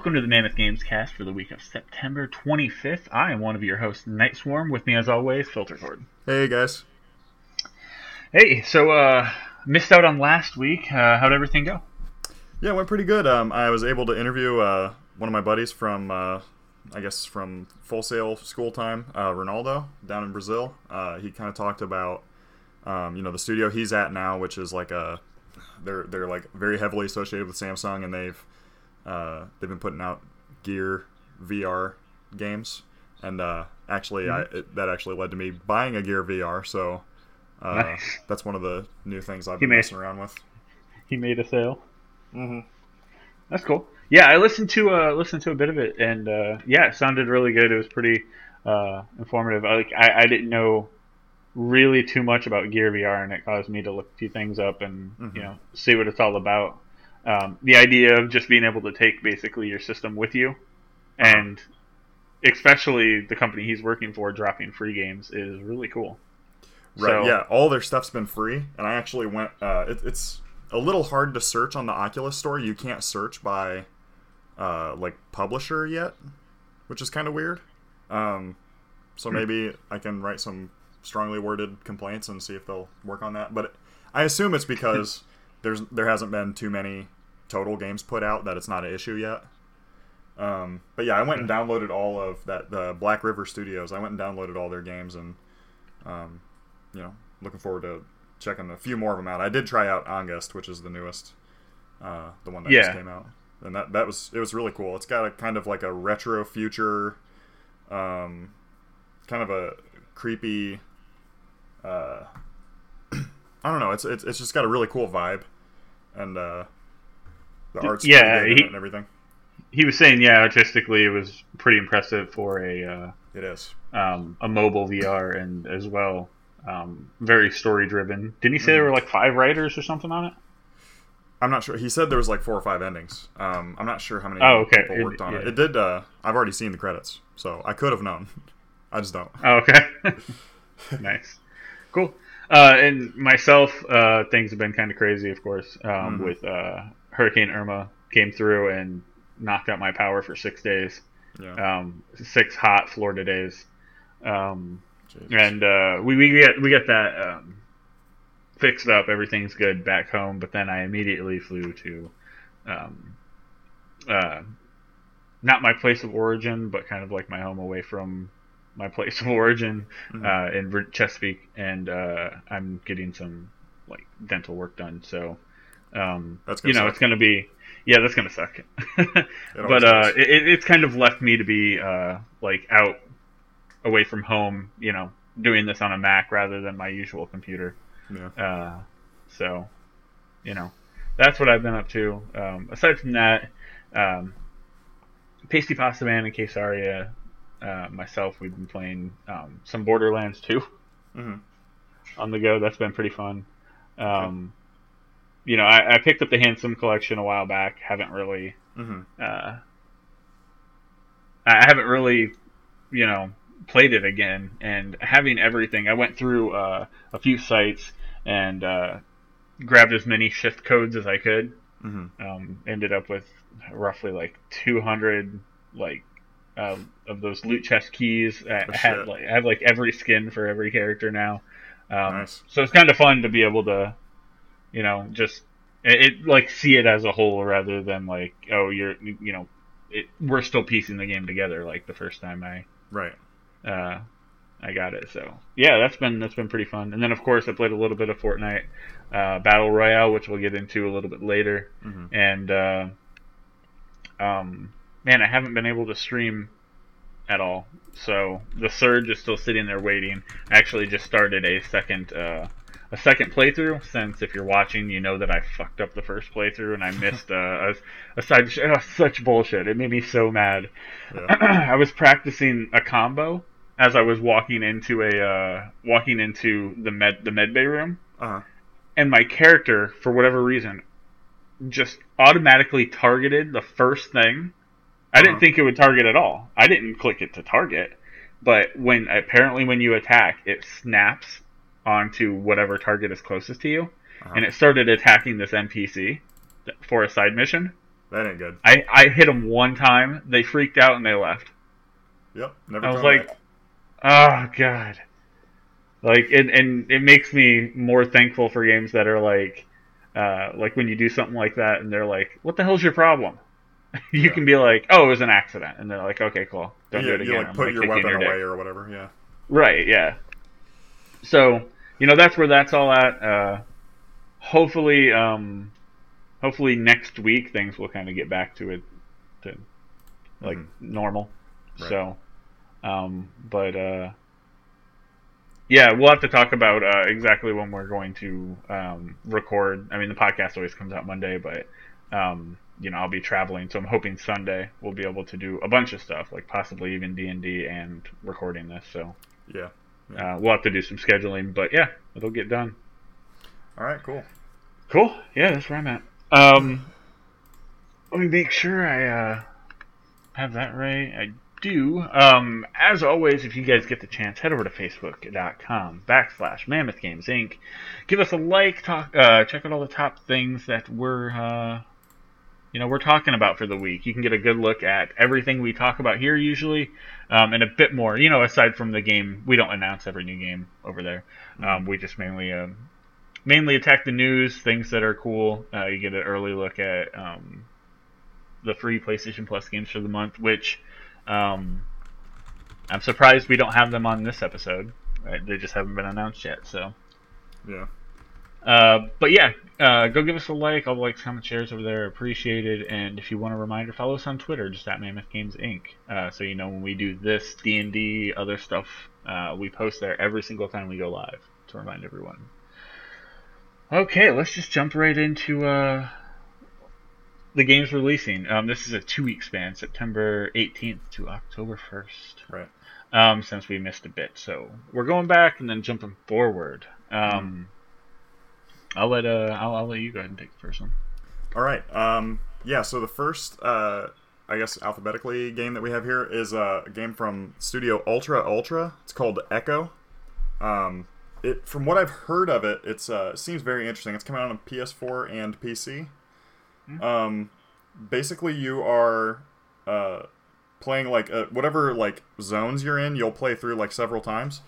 Welcome to the Mammoth Games Cast for the week of September 25th. I am one of your hosts, Night Swarm. With me, as always, Filtercord. Hey, guys. Hey, so missed out on last week. How'd everything go? Yeah, it went pretty good. I was able to interview one of my buddies from, from Full Sail school time, Ronaldo, down in Brazil. He kind of talked about, the studio he's at now, which is like a... They're like very heavily associated with Samsung, and they've been putting out Gear VR games, and that actually led to me buying a Gear VR. So nice. That's one of the new things I've been messing around with. He made a sale. Mm-hmm. That's cool. Yeah, I listened to a bit of it, and it sounded really good. It was pretty informative. I didn't know really too much about Gear VR, and it caused me to look a few things up and see what it's all about. The idea of just being able to take basically your system with you, and especially the company he's working for dropping free games is really cool. Right, so, yeah, all their stuff's been free, and I actually went, it's a little hard to search on the Oculus Store. You can't search by, publisher yet, which is kind of weird. So maybe I can write some strongly worded complaints and see if they'll work on that. But I assume it's because... There hasn't been too many total games put out that it's not an issue yet. But yeah, I went and downloaded all of the Black River Studios. I went and downloaded all their games, and looking forward to checking a few more of them out. I did try out Angst, which is the newest, the one that just came out, and that was really cool. It's got a kind of like a retro future, kind of a creepy. I don't know. It's just got a really cool vibe, and the art's good and everything. He was saying, artistically, it was pretty impressive for a mobile VR, and as well, very story driven. Didn't he say there were like 5 writers or something on it? I'm not sure. He said there was like 4 or 5 endings. I'm not sure how many people worked on it. It did. I've already seen the credits, so I could have known. I just don't. Oh, okay. Nice. Cool. And myself, things have been kind of crazy, of course, with Hurricane Irma came through and knocked out my power for 6 days, 6 hot Florida days. And we got that fixed up. Everything's good back home. But then I immediately flew to not my place of origin, but kind of like my home away from my place of origin, in Chesapeake, and I'm getting some like dental work done, so that's gonna suck. It's gonna be that's gonna suck. But it's kind of left me to be out away from home, doing this on a Mac rather than my usual computer. That's what I've been up to. Aside from that, Pasty Pasta Man and Quesaria, myself, we've been playing some Borderlands 2 on the go. That's been pretty fun. I picked up the Handsome Collection a while back. I haven't really played it again. And having everything, I went through a few sites and grabbed as many shift codes as I could. Ended up with roughly like 200 of those loot chest keys. I have like every skin for every character now. Nice. So it's kind of fun to be able to, just see it as a whole rather than like, oh, we're still piecing the game together like the first time I got it. So yeah, that's been pretty fun. And then of course I played a little bit of Fortnite, Battle Royale, which we'll get into a little bit later. And man, I haven't been able to stream at all, so The Surge is still sitting there waiting. I actually just started a second playthrough, since if you're watching, you know that I fucked up the first playthrough, and I missed a side... such bullshit. It made me so mad. I was practicing a combo as I was walking into the med bay room, and my character, for whatever reason, just automatically targeted the first thing. I didn't think it would target at all. I didn't click it to target, but when you attack, it snaps onto whatever target is closest to you, and it started attacking this NPC for a side mission. That ain't good. I hit them one time. They freaked out and they left. Yep. Never. I was like, oh god. Like, and it makes me more thankful for games that are like when you do something like that and they're like, what the hell's your problem? You can be like, oh, it was an accident. And they're like, okay, cool. Don't do it again. You like, put your weapon away or whatever. Yeah. Right. Yeah. So, that's where that's all at. Hopefully next week things will kind of get back to it, to like normal. Right. So, yeah, we'll have to talk about exactly when we're going to record. I mean, the podcast always comes out Monday, but I'll be traveling, so I'm hoping Sunday we'll be able to do a bunch of stuff, like possibly even D&D and recording this. So yeah. We'll have to do some scheduling, but yeah, it'll get done. All right, cool. Yeah, that's where I'm at. Let me make sure I have that right. I do. As always, if you guys get the chance, head over to facebook.com/Mammoth Games Inc. Give us a like. Check out all the top things that we're we're talking about for the week. You can get a good look at everything we talk about here usually, and a bit more. Aside from the game, we don't announce every new game over there. We just mainly attack the news, things that are cool. You get an early look at the free PlayStation Plus games for the month, which I'm surprised we don't have them on this episode. Right? They just haven't been announced yet. So, yeah. But yeah, go give us a like. All the likes, comments, shares over there are appreciated. And if you want a reminder, follow us on Twitter, just at Mammoth Games Inc. So when we do this, D&D, other stuff, we post there every single time we go live to remind everyone. Okay, let's just jump right into the games releasing. This is a 2-week span, September 18th to October 1st. Right. Since we missed a bit. So we're going back and then jumping forward. I'll let you go ahead and take the first one. All right. So the first, I guess alphabetically, game that we have here is a game from Studio Ultra. It's called Echo. It, from what I've heard of it, it seems very interesting. It's coming out on PS4 and PC. Basically, you are playing whatever zones you're in. You'll play through several times,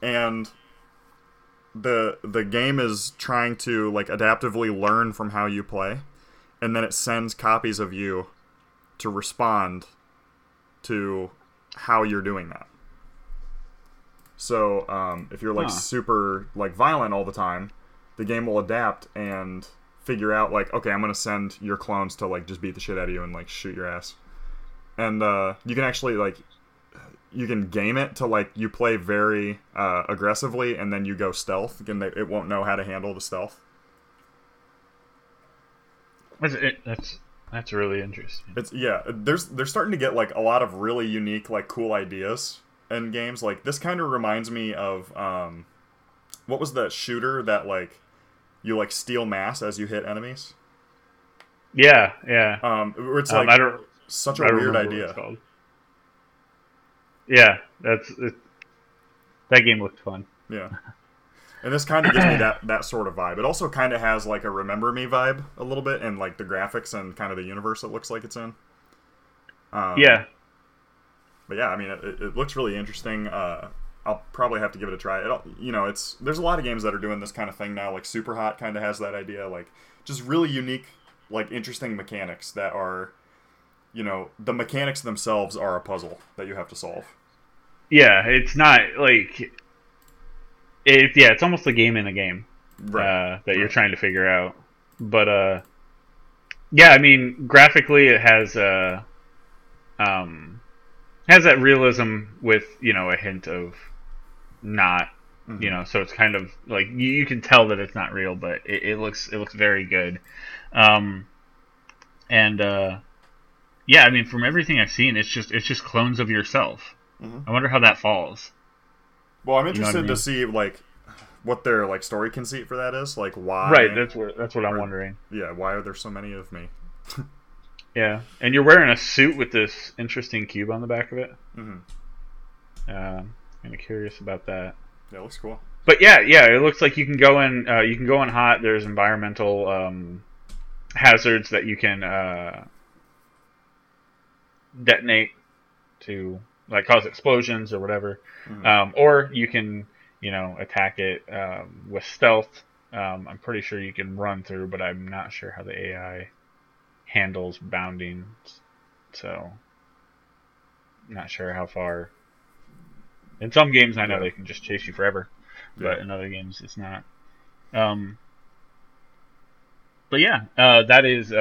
and the game is trying to adaptively learn from how you play, and then it sends copies of you to respond to how you're doing that. So, if you're, super, violent all the time, the game will adapt and figure out, okay, I'm gonna send your clones to, just beat the shit out of you and, shoot your ass. And, you can actually, you can game it to, you play very, aggressively, and then you go stealth, and it won't know how to handle the stealth. That's really interesting. They're starting to get, a lot of really unique, cool ideas. And games this kind of reminds me of what was the shooter that you steal mass as you hit enemies? Yeah. It's such a weird idea. Yeah, that's it, that game looked fun. Yeah, and this kind of gives me that sort of vibe. It also kind of has a Remember Me vibe a little bit, and the graphics and kind of the universe it looks like it's in. Yeah. But yeah, I mean, it looks really interesting. I'll probably have to give it a try. There's a lot of games that are doing this kind of thing now. Super Hot kind of has that idea. Just really unique, interesting mechanics that are, the mechanics themselves are a puzzle that you have to solve. Yeah, it's not it's almost a game in a game, right, that you're trying to figure out. But I mean, graphically, it has has that realism with, a hint of not, so it's kind of you can tell that it's not real, but it looks very good. I mean, from everything I've seen, it's just clones of yourself. I wonder how that falls. Well, I'm interested to see, what their, story conceit for that is, why. Right, that's what I'm wondering. Yeah, why are there so many of me? Yeah, and you're wearing a suit with this interesting cube on the back of it. I'm curious about that. That looks cool. But yeah, it looks like you can go in. You can go in hot. There's environmental hazards that you can detonate to like cause explosions or whatever. Mm-hmm. Or you can, you know, attack it with stealth. I'm pretty sure you can run through, but I'm not sure how the AI handles bounding. So, not sure how far. In some games, I know they can just chase you forever, but in other games, it's not. But yeah, that is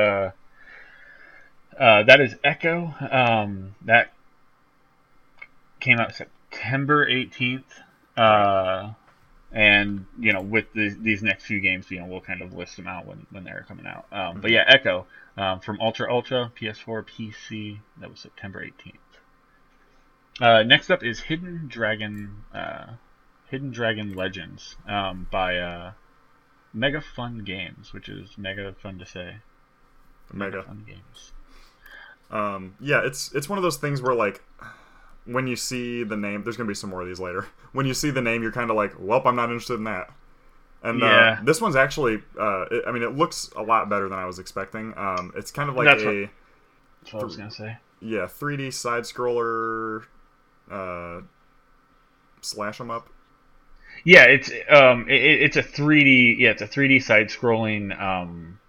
Echo. That came out September 18th, and you know, with these next few games, you know, we'll kind of list them out when they're coming out. But yeah, Echo from Ultra PS4 PC. That was September 18th. Next up is Hidden Dragon Legends by Mega Fun Games, which is mega fun to say. Mega Fun Games. Yeah, it's one of those things where like when you see the name, there's gonna be some more of these later. When you see the name, you're kind of like, "Welp, I'm not interested in that." And this one's actually, it looks a lot better than I was expecting. It's kind of like that's what I was gonna say. Yeah, 3D side scroller, slash 'em up. Yeah, it's a 3D side scrolling,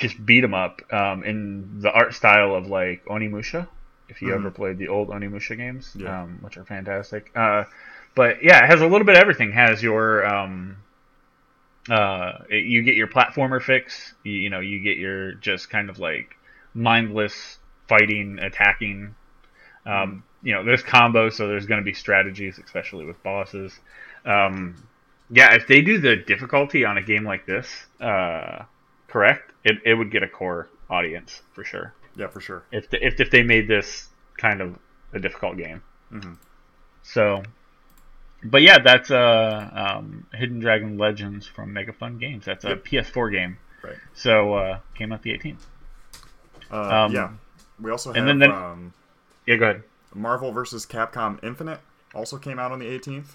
just beat 'em up, in the art style of like Onimusha. If you ever played the old Onimusha games, which are fantastic. But yeah, it has a little bit of everything. It has your you get your platformer fix. You get your just kind of like mindless fighting, attacking. There's combos, so there's going to be strategies, especially with bosses. If they do the difficulty on a game like this correct, it would get a core audience for sure. Yeah, for sure. If they made this kind of a difficult game. Mm-hmm. So, but yeah, that's Hidden Dragon Legends from Mega Fun Games. That's a PS4 game. Right. So came out the 18th. We also have. And then yeah, go ahead. Marvel vs. Capcom Infinite also came out on the 18th.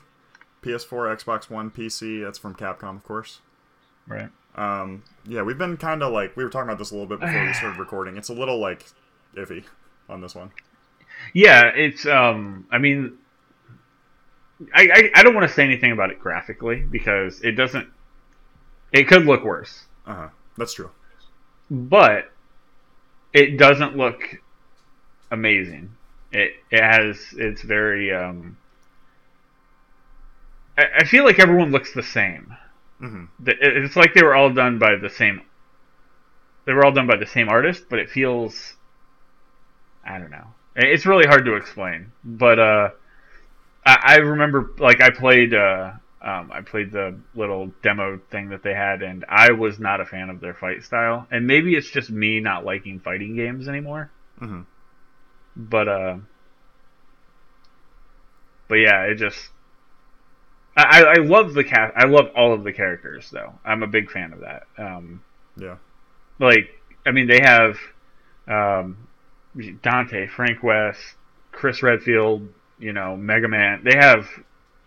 PS4, Xbox One, PC. That's from Capcom, of course. Right. We've been kind of like, we were talking about this a little bit before we started recording. It's a little like iffy on this one. Yeah, it's I don't want to say anything about it graphically because it could look worse. That's true. But it doesn't look amazing. It's very I feel like everyone looks the same. Mm-hmm. It's like they were all done by the same. They were all done by the same artist, but it feels. I don't know. It's really hard to explain, but I remember like I played the little demo thing that they had, and I was not a fan of their fight style. And maybe it's just me not liking fighting games anymore. Mm-hmm. But yeah, it just. I love the cast. I love all of the characters, though. I'm a big fan of that. They have Dante, Frank West, Chris Redfield, Mega Man. They have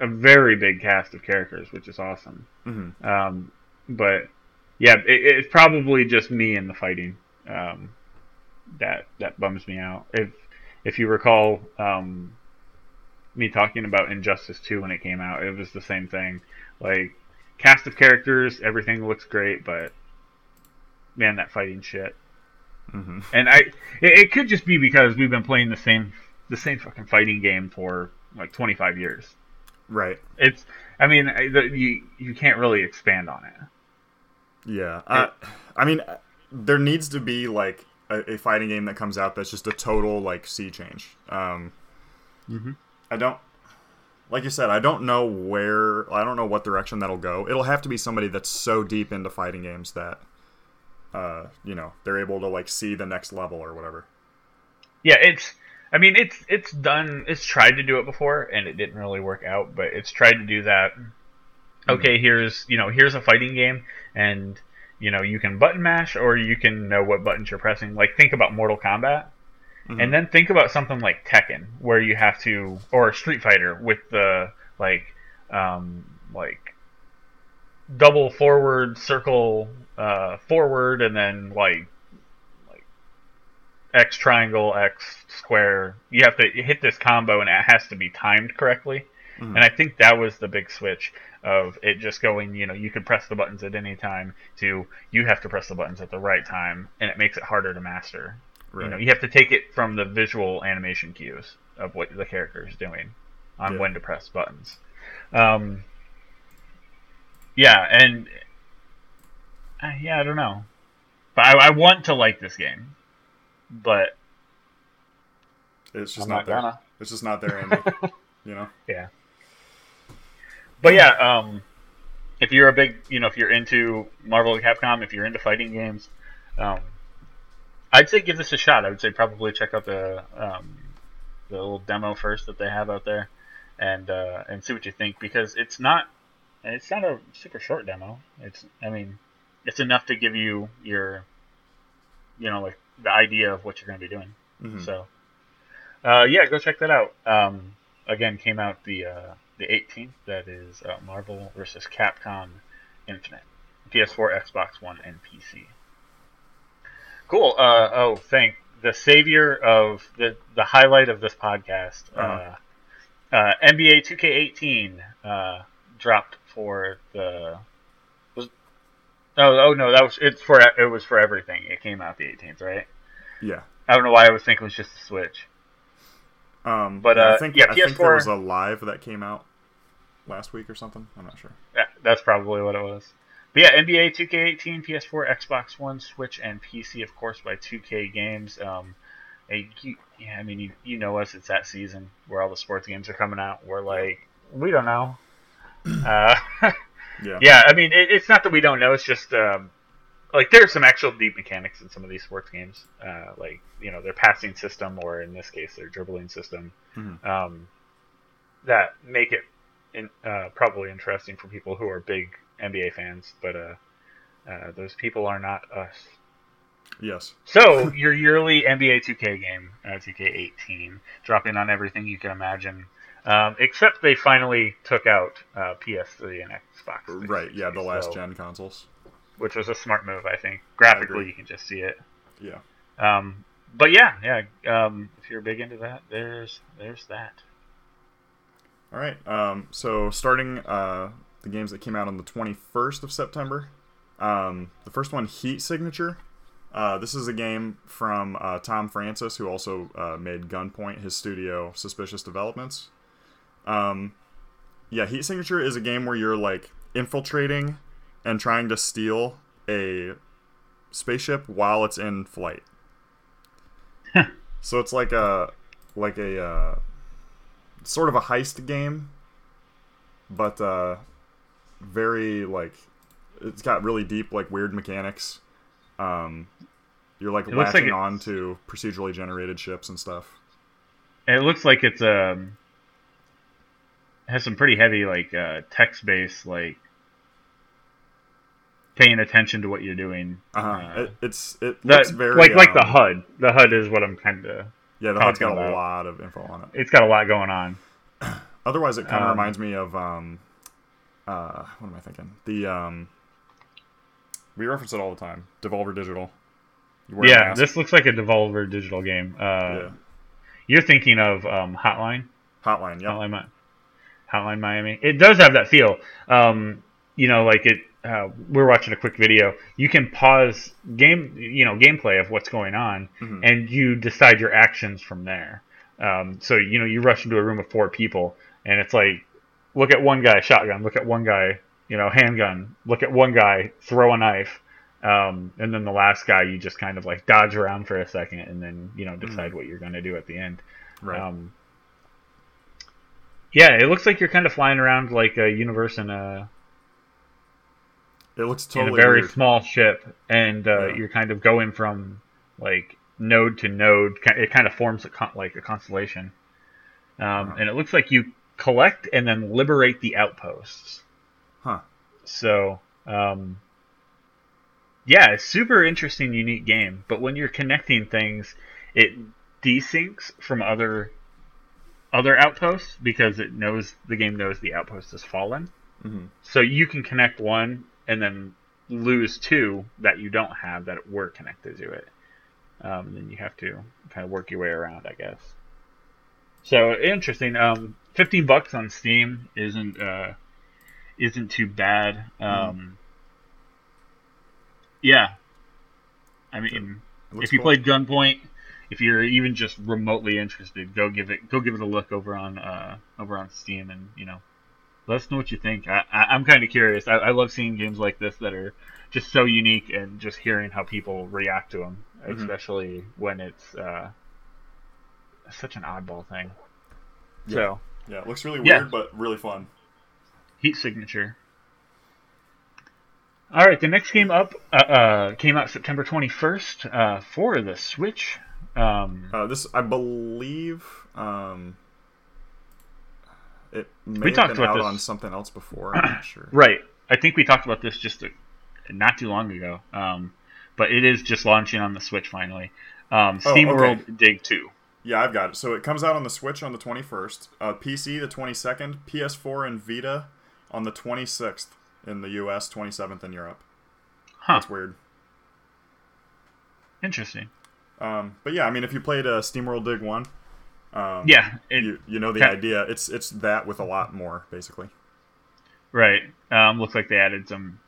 a very big cast of characters, which is awesome. Mm-hmm. But yeah, it's probably just me and the fighting that bums me out. If you recall. Me talking about Injustice 2 when it came out, it was the same thing. Like, cast of characters, everything looks great, but man, that fighting shit. Mm-hmm. And it could just be because we've been playing the same fucking fighting game for like 25 years. Right. It's. I mean, you can't really expand on it. Yeah. There needs to be like a fighting game that comes out that's just a total like sea change. Mm-hmm. I don't know what direction that'll go. It'll have to be somebody that's so deep into fighting games that, they're able to like see the next level or whatever. Yeah. It's done. It's tried to do it before and it didn't really work out, but it's tried to do that. Okay. Mm-hmm. Here's a fighting game and you can button mash or you can know what buttons you're pressing. Like think about Mortal Kombat. Mm-hmm. And then think about something like Tekken, where you have to, or Street Fighter with the like double forward circle forward, and then like X triangle, X square. You have to hit this combo, and it has to be timed correctly. Mm-hmm. And I think that was the big switch of it just going, you know, you could press the buttons at any time to you have to press the buttons at the right time, and it makes it harder to master. Right. You know, you have to take it from the visual animation cues of what the character is doing on when to press buttons. I don't know. But I want to like this game, but it's just not there. It's just not there, Andy. You know? Yeah. But yeah, if you're a big, you know, if you're into Marvel and Capcom, if you're into fighting games, I'd say give this a shot. I would say probably check out the little demo first that they have out there, and see what you think, because it's not a super short demo. It's enough to give you your, you know, like the idea of what you're going to be doing. Mm-hmm. So, go check that out. Again, came out the 18th. That is Marvel vs. Capcom Infinite, PS4, Xbox One, and PC. Cool. Thank the savior of the highlight of this podcast. Uh-huh. NBA 2K18 dropped for the. It was for everything. It came out the 18th, right? Yeah. I don't know why I was thinking it was just a Switch. I think there was a live that came out last week or something. I'm not sure. Yeah, that's probably what it was. But yeah, NBA 2K18, PS4, Xbox One, Switch, and PC, of course, by 2K Games. You know us. It's that season where all the sports games are coming out. We're like, we don't know. Yeah. It's not that we don't know. It's just like there's some actual deep mechanics in some of these sports games, like you know their passing system, or in this case their dribbling system, mm-hmm. That make it probably interesting for people who are big NBA fans. But those people are not us. Yes. So your yearly NBA 2K game, 2K18, dropping on everything you can imagine. Except they finally took out PS3 and Xbox 360, right, yeah, the last-gen consoles. Which was a smart move, I think. Graphically, you can just see it. Yeah. If you're big into that, there's that. All right, so starting the games that came out on the 21st of September, the first one, Heat Signature. This is a game from Tom Francis, who also made Gunpoint, his studio, Suspicious Developments. Heat Signature is a game where you're like infiltrating and trying to steal a spaceship while it's in flight. So it's like a sort of a heist game, but very like it's got really deep like weird mechanics. You're like latching on to procedurally generated ships and stuff. It looks like it's has some pretty heavy like text-based like paying attention to what you're doing. Looks very like the HUD. The HUD is what I'm kind of the HUD's got about. A lot of info on it. It's got a lot going on. Otherwise, it kind of reminds me of what am I thinking? We reference it all the time. Devolver Digital. Yeah, this looks like a Devolver Digital game. You're thinking of Hotline? Hotline, yeah. Hotline Miami. It does have that feel. We're watching a quick video. You can pause gameplay of what's going on, mm-hmm. and you decide your actions from there. You rush into a room of four people, and it's like, look at one guy, shotgun. Look at one guy, handgun. Look at one guy, throw a knife. And then the last guy, you just kind of like dodge around for a second and then, decide mm-hmm. what you're going to do at the end. Right. It looks like you're kind of flying around like a universe in a. It looks totally in a very weird. Small ship, and you're kind of going from like node to node. It kind of forms a constellation, wow. And it looks like you collect and then liberate the outposts. Huh. So. Yeah, it's super interesting, unique game. But when you're connecting things, it desyncs from other outposts because it knows the game knows the outpost is fallen. Mm-hmm. So you can connect one and then lose two that you don't have that were connected to it. Then you have to kind of work your way around, I guess. So interesting. $15 on Steam isn't too bad. Yeah, I mean, if you played Gunpoint, if you're even just remotely interested, go give it a look over on Steam, and let us know what you think. I'm kind of curious. I love seeing games like this that are just so unique, and just hearing how people react to them, especially when it's such an oddball thing. Yeah. So yeah, it looks really weird, but really fun. Heat Signature. All right, the next game up came out September 21st for the Switch. This, I believe, it may have been out on something else before. I'm not sure. Right, I think we talked about this just not too long ago. But it is just launching on the Switch finally. SteamWorld Dig 2. Yeah, I've got it. So it comes out on the Switch on the 21st, PC the 22nd, PS4 and Vita on the 26th. In the U.S., 27th in Europe. Huh. That's weird. Interesting. But yeah, I mean, if you played SteamWorld Dig 1, you know the idea. It's that with a lot more, basically. Right. Looks like they added some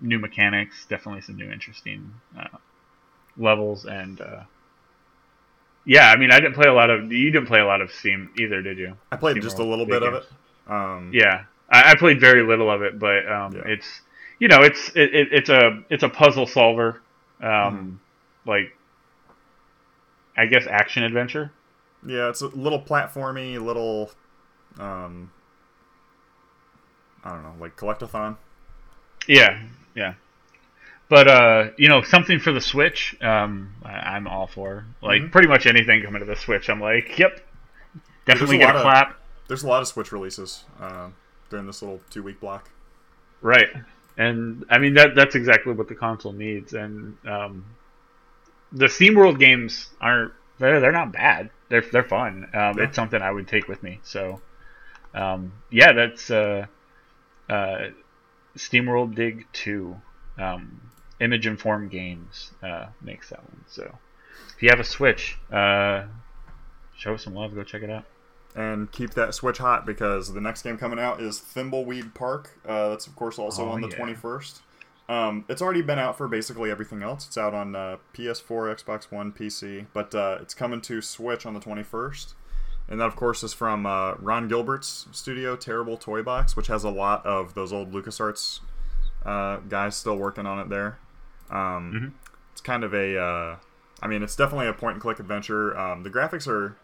new mechanics, definitely some new interesting levels, and yeah, I mean, you didn't play a lot of Steam either, did you? I played just a little bit of it. Yeah. I played very little of it, but it's a puzzle solver, like I guess action adventure. Yeah, it's a little platformy, little I don't know, like collectathon. Yeah, but something for the Switch, I'm all for. Like pretty much anything coming to the Switch, I'm like, yep, definitely get a clap. There's a lot of Switch releases. During this little 2-week block. Right. And I mean, that's exactly what the console needs. And the SteamWorld games aren't, they're not bad. They're fun. It's something I would take with me. So that's SteamWorld Dig 2. Image Informed Games makes that one. So if you have a Switch, show us some love, go check it out. And keep that Switch hot, because the next game coming out is Thimbleweed Park. That's, of course, also on the 21st. It's already been out for basically everything else. It's out on PS4, Xbox One, PC. But it's coming to Switch on the 21st. And that, of course, is from Ron Gilbert's studio, Terrible Toy Box, which has a lot of those old LucasArts guys still working on it there. It's kind of a... it's definitely a point-and-click adventure. The graphics are...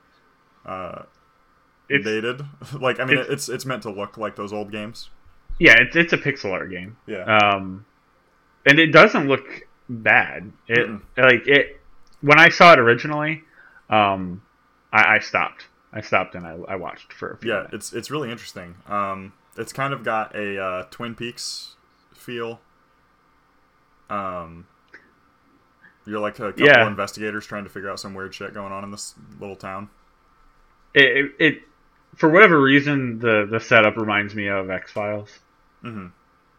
dated. Like, I mean, it's meant to look like those old games. Yeah, it's a pixel art game. Yeah. And it doesn't look bad. When I saw it originally, I stopped. And I watched for a few minutes. It's really interesting. It's kind of got a Twin Peaks feel. You're like a couple investigators trying to figure out some weird shit going on in this little town. It for whatever reason, the setup reminds me of X-Files. It's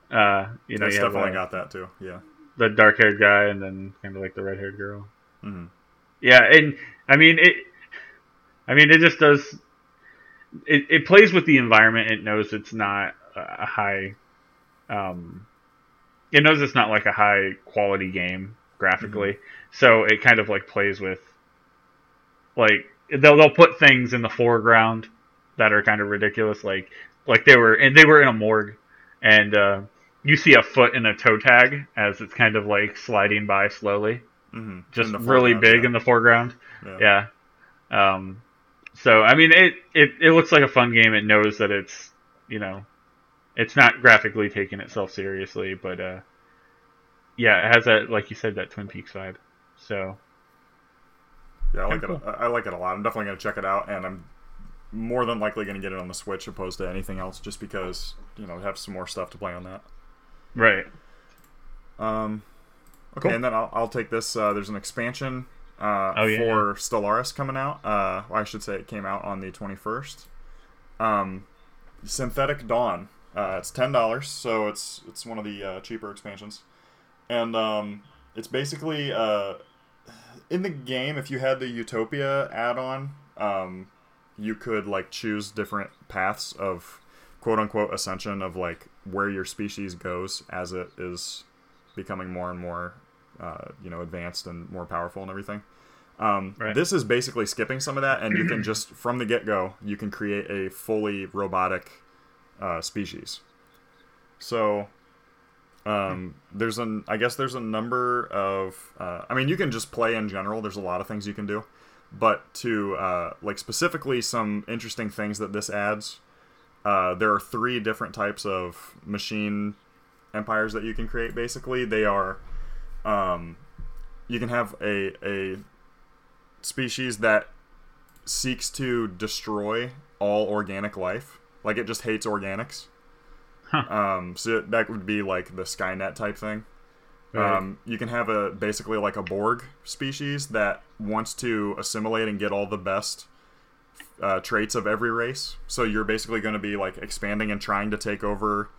definitely got that too. Yeah, the dark-haired guy and then kind of like the red-haired girl. Yeah, and I mean it just does. It plays with the environment. It knows it's not a high. It knows it's not like a high quality game graphically, so it kind of like plays with like. They'll put things in the foreground that are kind of ridiculous, like they were in a morgue, and you see a foot in a toe tag as it's kind of like sliding by slowly, just really big in the foreground. Yeah. So I mean, it looks like a fun game. It knows that it's it's not graphically taking itself seriously, but it has that, like you said, that Twin Peaks vibe. So. Yeah, I like it a lot. I'm definitely going to check it out, and I'm more than likely going to get it on the Switch opposed to anything else, just because, I have some more stuff to play on that. Right. Okay, cool. And then I'll take this. There's an expansion for Stellaris coming out. I should say it came out on the 21st. Synthetic Dawn. It's $10, so it's one of the cheaper expansions. And it's basically... in the game, if you had the Utopia add-on, you could like choose different paths of quote-unquote ascension, of like where your species goes as it is becoming more and more advanced and more powerful and everything. Right. This is basically skipping some of that, and you can just from the get-go you can create a fully robotic species. So there's a number of you can just play in general. There's a lot of things you can do, but to specifically some interesting things that this adds, there are three different types of machine empires that you can create. Basically, they are you can have a species that seeks to destroy all organic life, like it just hates organics. So that would be like the Skynet type thing. Right. You can have basically a Borg species that wants to assimilate and get all the best traits of every race. So you're basically going to be like expanding and trying to take over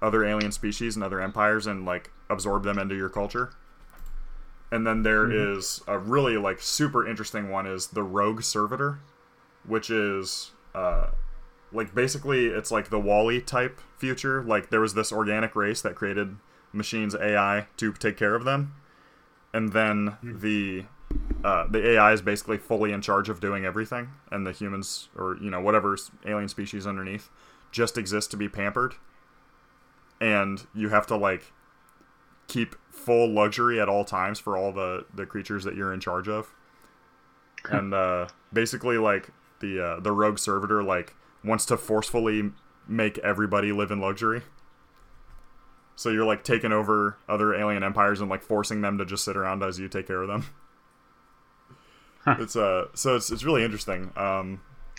other alien species and other empires and like absorb them into your culture. And then there is a really like super interesting one is the Rogue Servitor, which is basically it's like the WALL-E type future. Like there was this organic race that created machines, AI, to take care of them, and then the AI is basically fully in charge of doing everything, and the humans or whatever alien species underneath just exist to be pampered, and you have to like keep full luxury at all times for all the creatures that you're in charge of. And basically like the Rogue Servitor like wants to forcefully make everybody live in luxury, so you're like taking over other alien empires and like forcing them to just sit around as you take care of them. It's really interesting.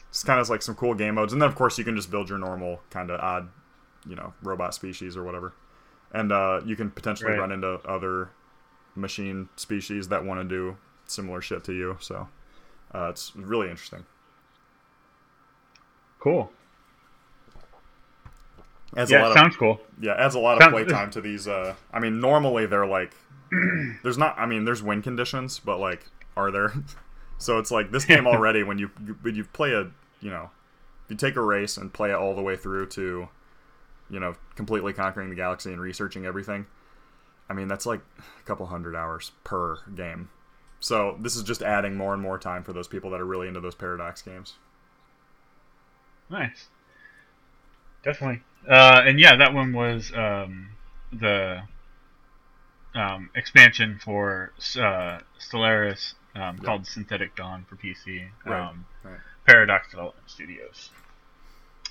It's kind of like some cool game modes, and then of course you can just build your normal kind of odd robot species or whatever. And you can potentially run into other machine species that want to do similar shit to you. So it's really interesting. Cool. Sounds cool. Yeah, adds a lot of playtime to these. Normally they're like, there's not. There's win conditions, but like, are there? So it's like this game already. When you play you take a race and play it all the way through to completely conquering the galaxy and researching everything. That's like a couple 100 hours per game. So this is just adding more and more time for those people that are really into those Paradox games. Nice. Definitely. That one was the expansion for Stellaris called Synthetic Dawn for PC. Right. Paradox Development Studios.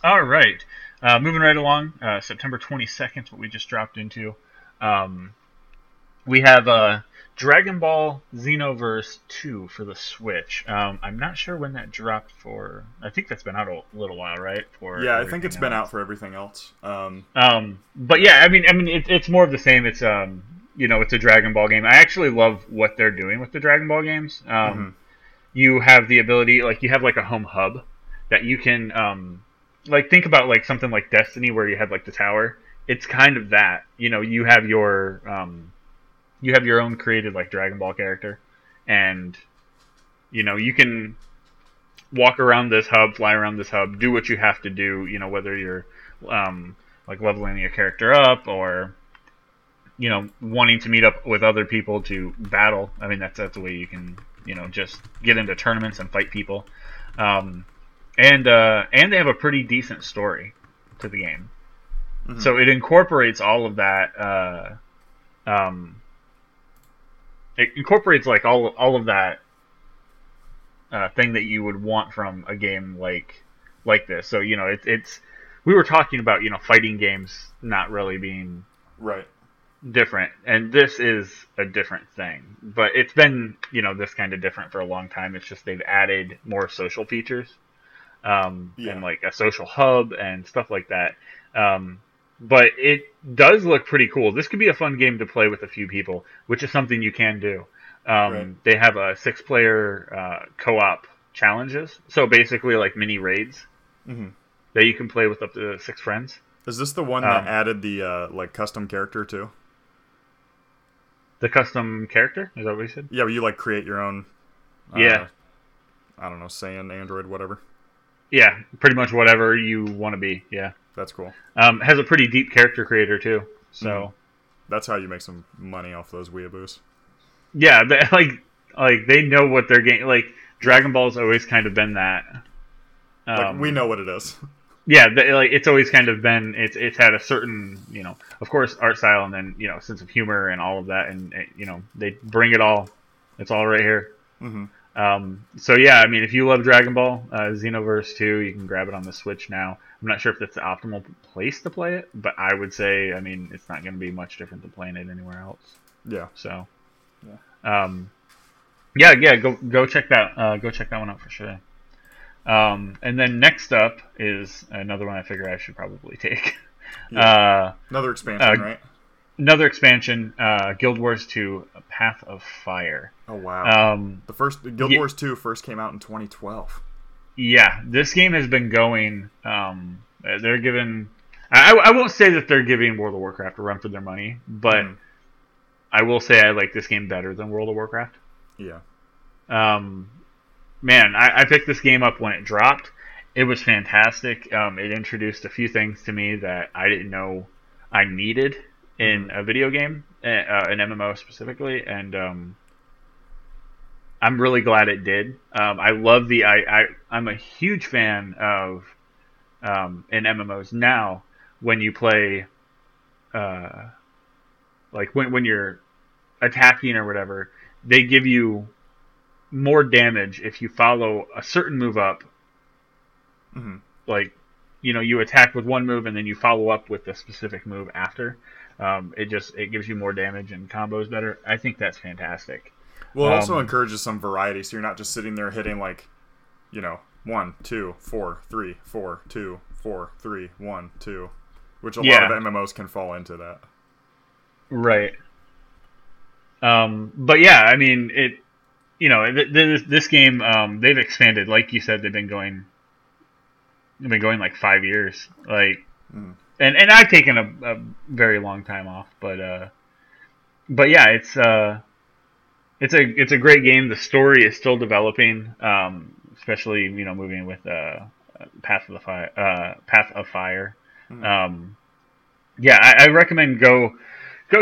All right. Moving right along, September 22nd, what we just dropped into. We have Dragon Ball Xenoverse 2 for the Switch. I'm not sure when that dropped for... I think that's been out a little while, right? I think it's been out for everything else. It's more of the same. It's it's a Dragon Ball game. I actually love what they're doing with the Dragon Ball games. You have the ability, you have a home hub that you can... think about something like Destiny where you have the tower. It's kind of that. You have your own created Dragon Ball character, and you can walk around this hub, fly around this hub, do what you have to do, whether you're leveling your character up or wanting to meet up with other people to battle. That's the way you can just get into tournaments and fight people. And they have a pretty decent story to the game. Mm-hmm. So it incorporates all of that, thing that you would want from a game like this. So, it's, we were talking about, fighting games not really being right different, and this is a different thing, but it's been, this kind of different for a long time. It's just, they've added more social features. And a social hub and stuff like that. But it does look pretty cool. This could be a fun game to play with a few people, which is something you can do. They have a 6-player co-op challenges. So basically mini raids that you can play with up to 6 friends. Is this the one that added the custom character too? The custom character? Is that what you said? Yeah, but you, like, create your own... yeah. I don't know, Saiyan, Android, whatever. Yeah, pretty much whatever you want to be, yeah. That's cool. Has a pretty deep character creator, too, so... Mm. That's how you make some money off those weeaboos. Yeah, they, like they know what their game... Like, Dragon Ball's always kind of been that. Like, we know what it is. Yeah, they, like, it's always kind of been... It's had a certain, you know... Of course, art style and then, you know, sense of humor and all of that. And, you know, they bring it all. It's all right here. Mm-hmm. So yeah, I mean, if you love Dragon Ball, Xenoverse 2, you can grab it on the Switch now. I'm not sure if that's the optimal place to play it, but I would say, I mean, it's not going to be much different than playing it anywhere else. Yeah. So, yeah. Go check that. Go check that one out for sure. And then next up is another one I figure I should probably take. Yeah. Another expansion, right? Another expansion, Guild Wars 2, Path of Fire. Oh, wow. Guild Wars 2 first came out in 2012. Yeah, this game has been going... they're giving... I won't say that they're giving World of Warcraft a run for their money, but I will say I like this game better than World of Warcraft. Yeah. Man, I picked this game up when it dropped. It was fantastic. It introduced a few things to me that I didn't know I needed in a video game, an MMO specifically, and I'm really glad it did. I love the... I'm a huge fan of in MMOs now when you play... like, when you're attacking or whatever, they give you more damage if you follow a certain move up. Mm-hmm. Like, you know, you attack with one move and then you follow up with a specific move after. It gives you more damage and combos better. I think that's fantastic. Well, it also encourages some variety, so you're not just sitting there hitting, like, you know, 1, 2, 4, 3, 4, 2, 4, 3, 1, 2, which a lot of MMOs can fall into that. Right. But yeah, I mean, it, you know, this game, they've expanded. Like you said, they've been going like 5 years. Like, and I've taken a very long time off, but yeah, it's a great game. The story is still developing, especially, you know, moving with Path of Fire. Mm-hmm. Yeah, I recommend go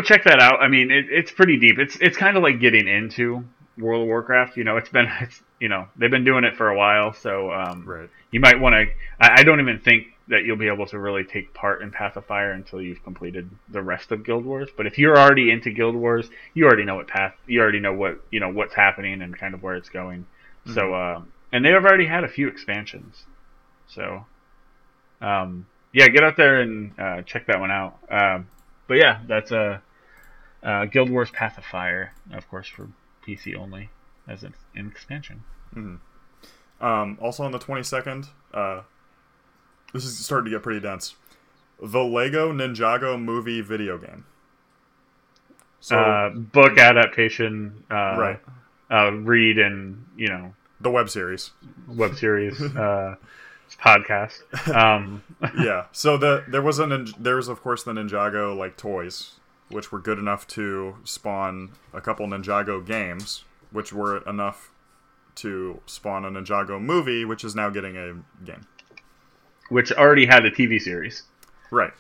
check that out. I mean, it's pretty deep. It's kind of like getting into World of Warcraft. You know, they've been doing it for a while, so right. You might want to. I don't even think that you'll be able to really take part in Path of Fire until you've completed the rest of Guild Wars. But if you're already into Guild Wars, you already know what's happening and kind of where it's going. Mm-hmm. So, and they've already had a few expansions. So, yeah, get out there and check that one out. But yeah, that's Guild Wars Path of Fire, of course, for PC only as an expansion. Mm-hmm. Also on the 22nd, this is starting to get pretty dense. The Lego Ninjago movie video game. So, book adaptation. Right. Read and, you know... The web series. Web series. Podcast. Yeah. So there was, of course, the Ninjago, like, toys, which were good enough to spawn a couple Ninjago games, which were enough to spawn a Ninjago movie, which is now getting a game. Which already had a TV series. Right.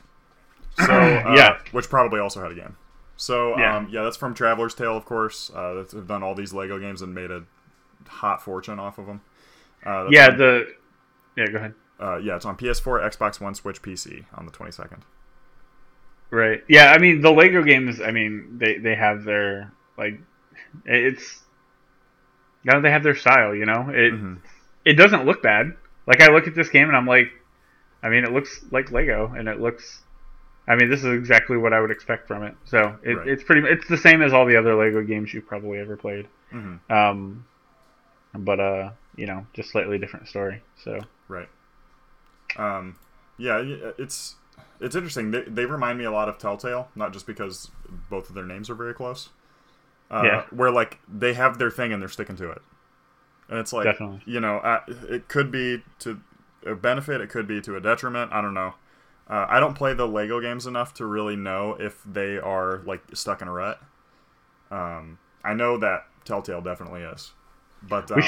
So, yeah. Which probably also had a game. So, yeah, that's from Traveler's Tale, of course. They've done all these Lego games and made a hot fortune off of them. Yeah, go ahead. Yeah, it's on PS4, Xbox One, Switch, PC on the 22nd. Right. Yeah, I mean, the Lego games, I mean, they have their, like, it's... Now they have their style, you know? It doesn't look bad. Like, I look at this game and I'm like... I mean, it looks like Lego, and it looks... I mean, this is exactly what I would expect from it. So, it's the same as all the other Lego games you've probably ever played. Mm-hmm. But, you know, just slightly different story, so... Right. Yeah, it's interesting. They remind me a lot of Telltale, not just because both of their names are very close. Yeah. Where, like, they have their thing and they're sticking to it. And it's like, definitely. You know, it could be to... a benefit, it could be to a detriment. I don't know. I don't play the Lego games enough to really know if they are, like, stuck in a rut. I know that Telltale definitely is. But we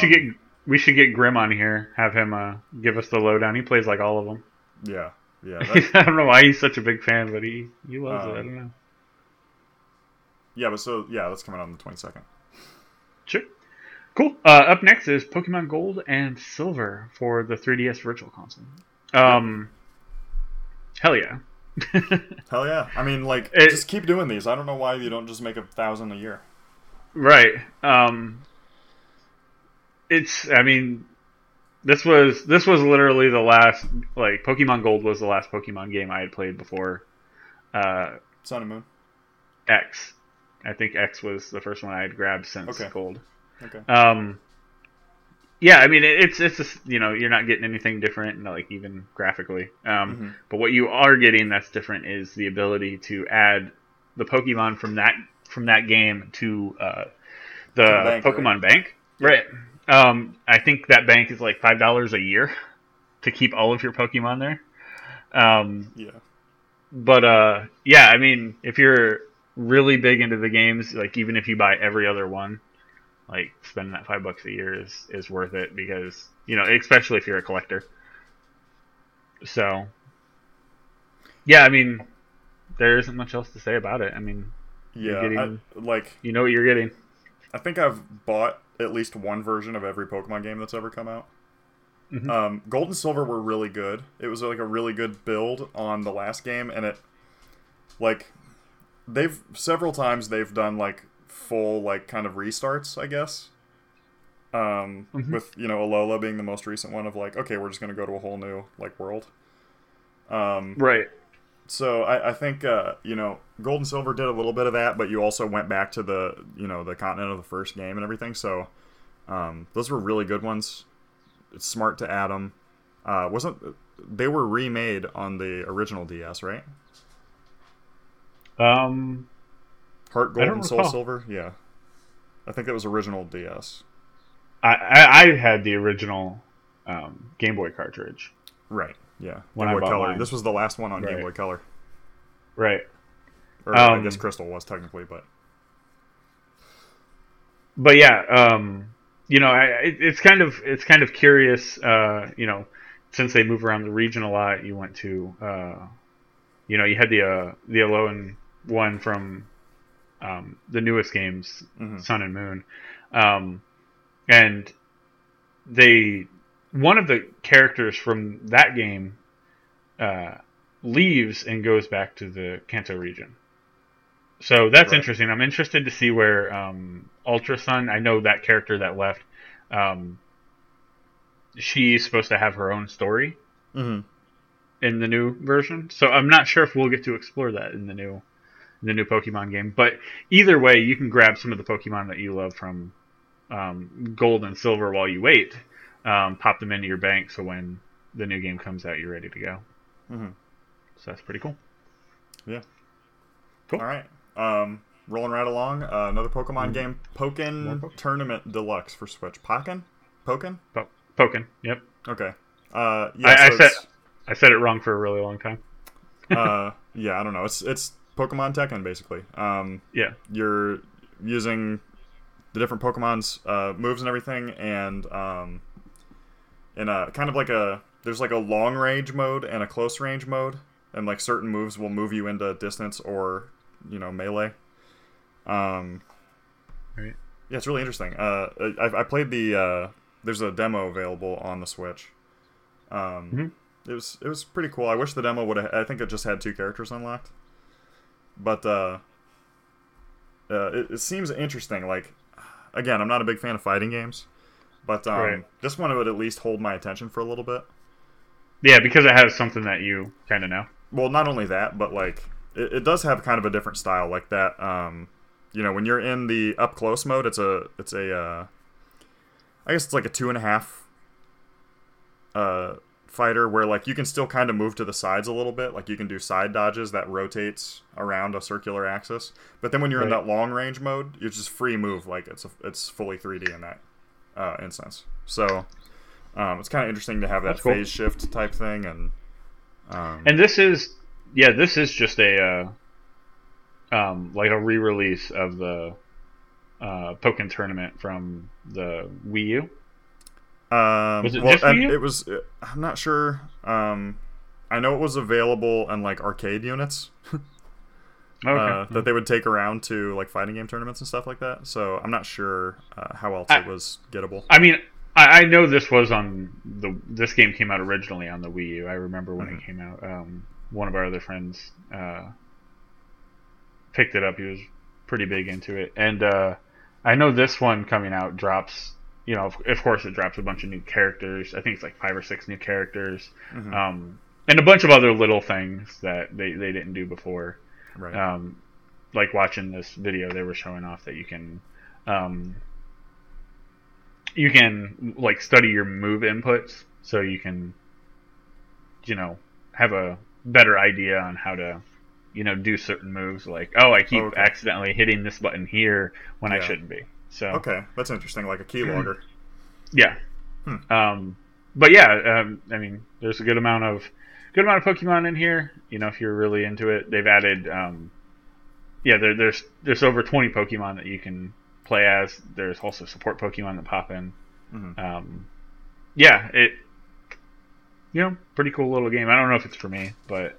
should get Grimm on here. Have him give us the lowdown. He plays like all of them. Yeah, yeah. I don't know why he's such a big fan, but he loves it. I don't know. Yeah, but that's coming out on the 22nd. Sure. Cool. Up next is Pokemon Gold and Silver for the 3DS Virtual Console. Hell yeah. Hell yeah. I mean, like, just keep doing these. I don't know why you don't just make 1,000 a year. Right. This was literally the last, like, Pokemon Gold was the last Pokemon game I had played before. Sun and Moon. X. I think X was the first one I had grabbed since Gold. Okay. Yeah, I mean, it's just, you know, you're not getting anything different, like, even graphically. Mm-hmm. But what you are getting that's different is the ability to add the Pokemon from that game to the Pokemon Bank. Right. I think that bank is like $5 a year to keep all of your Pokemon there. Yeah. But yeah, I mean, if you're really big into the games, like, even if you buy every other one, like, spending that $5 a year is worth it, because, you know, especially if you're a collector. So, yeah, I mean, there isn't much else to say about it. I mean, yeah, you're getting, you know what you're getting. I think I've bought at least one version of every Pokemon game that's ever come out. Mm-hmm. Gold and Silver were really good. It was like a really good build on the last game, and it, like, they've several times they've done, like, full, like, kind of restarts, I guess. Mm-hmm. With, you know, Alola being the most recent one of, like, okay, we're just going to go to a whole new, like, world. Right. So I think, you know, Gold and Silver did a little bit of that, but you also went back to the, you know, the continent of the first game and everything. So those were really good ones. It's smart to add them. They were remade on the original DS, right? Heart Gold and Soul Silver, yeah. I think that was original DS. I had the original Game Boy cartridge. Right, yeah. When Game Boy Color. Mine. This was the last one on Game Boy Color. Right. Or I guess Crystal was technically, but... But yeah, you know, it's kind of curious, you know, since they move around the region a lot, you went to, you know, you had the Alolan one from... the newest games, mm-hmm. Sun and Moon, and one of the characters from that game leaves and goes back to the Kanto region. So that's interesting. I'm interested to see where Ultra Sun. I know that character that left. She's supposed to have her own story in the new version. So I'm not sure if we'll get to explore that in the new Pokemon game, but either way, you can grab some of the Pokemon that you love from Gold and Silver while you wait, pop them into your bank, so when the new game comes out, you're ready to go. Mm-hmm. So that's pretty cool. Yeah. Cool. All right. Rolling right along, another Pokemon game, Pokken Tournament Deluxe for Switch. Pokken, yep. Okay. I said it wrong for a really long time. Yeah, I don't know. It's Pokemon Tekken, basically. Yeah. You're using the different Pokemon's moves and everything, and in a kind of like a... There's like a long-range mode and a close-range mode, and like certain moves will move you into distance or, you know, melee. Right. Yeah, it's really interesting. I played the... there's a demo available on the Switch. Mm-hmm. It was pretty cool. I wish the demo would have... I think it just had 2 characters unlocked. But it seems interesting. Like, again, I'm not a big fan of fighting games, but this one would at least hold my attention for a little bit. Yeah, because it has something that you kind of know. Well, not only that, but like it does have kind of a different style, like that. You know, when you're in the up close mode, it's a I guess it's like a 2.5 fighter, where like you can still kind of move to the sides a little bit, like you can do side dodges that rotates around a circular axis. But then when you're in that long range mode, you're just free move, like it's fully 3D in that instance. So it's kind of interesting to have that phase shift type thing, and this is just a like a re-release of the Pokken tournament from the Wii U. Was it just Wii U? It was. I'm not sure. I know it was available on like arcade units. Okay. That they would take around to like fighting game tournaments and stuff like that. So I'm not sure how else it was gettable. I mean, I know this was on the. This game came out originally on the Wii U. I remember when it came out. One of our other friends picked it up. He was pretty big into it, and I know this one coming out drops. You know, of course, it drops a bunch of new characters. I think it's like 5 or 6 new characters, and a bunch of other little things that they didn't do before. Right. Like watching this video, they were showing off that you can like study your move inputs, so you can, you know, have a better idea on how to, you know, do certain moves. Like, oh, I keep accidentally hitting this button here when I shouldn't be. So okay, that's interesting. Like a keylogger. Yeah. But yeah, I mean, there's a good amount of Pokemon in here. You know, if you're really into it, they've added. There's over 20 Pokemon that you can play as. There's also support Pokemon that pop in. You know, pretty cool little game. I don't know if it's for me, but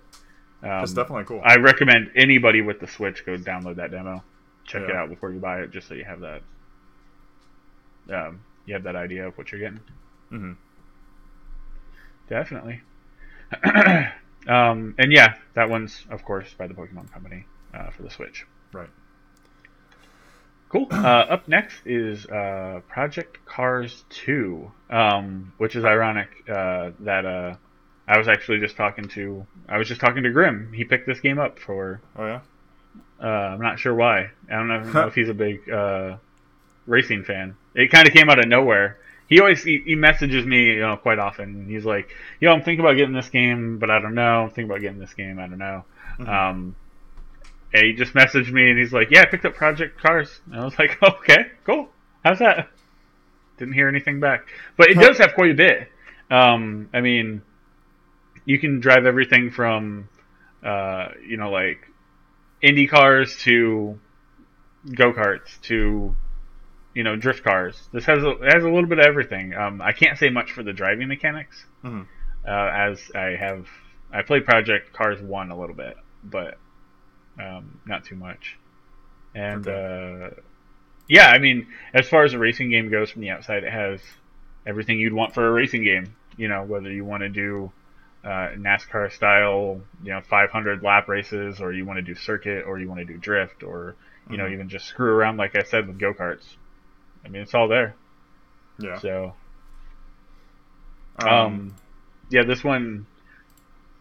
it's definitely cool. I recommend anybody with the Switch go download that demo, check it out before you buy it, just so you have that. You have that idea of what you're getting. Definitely. And yeah, that one's of course by the Pokemon Company for the Switch. Right. Cool. Up next is Project Cars 2, which is ironic that I was just talking to Grim. He picked this game up for. Oh yeah. I'm not sure why. I don't know if he's a big racing fan. It kind of came out of nowhere. He messages me, you know, quite often. He's like, "Yo, I'm thinking about getting this game, but I don't know. I'm thinking about getting this game. I don't know." And he just messaged me, and he's like, "Yeah, I picked up Project Cars." And I was like, "Okay, cool. How's that?" Didn't hear anything back, but it does have quite a bit. I mean, you can drive everything from, you know, like Indy cars to go-karts to, you know, drift cars. This has a little bit of everything. I can't say much for the driving mechanics, as I played Project Cars 1 a little bit, but not too much. And yeah, I mean, as far as a racing game goes from the outside, it has everything you'd want for a racing game. You know, whether you want to do NASCAR style, you know, 500 lap races, or you want to do circuit, or you want to do drift, or you know, even just screw around, like I said, with go-karts. I mean, it's all there. Yeah. So, yeah, this one,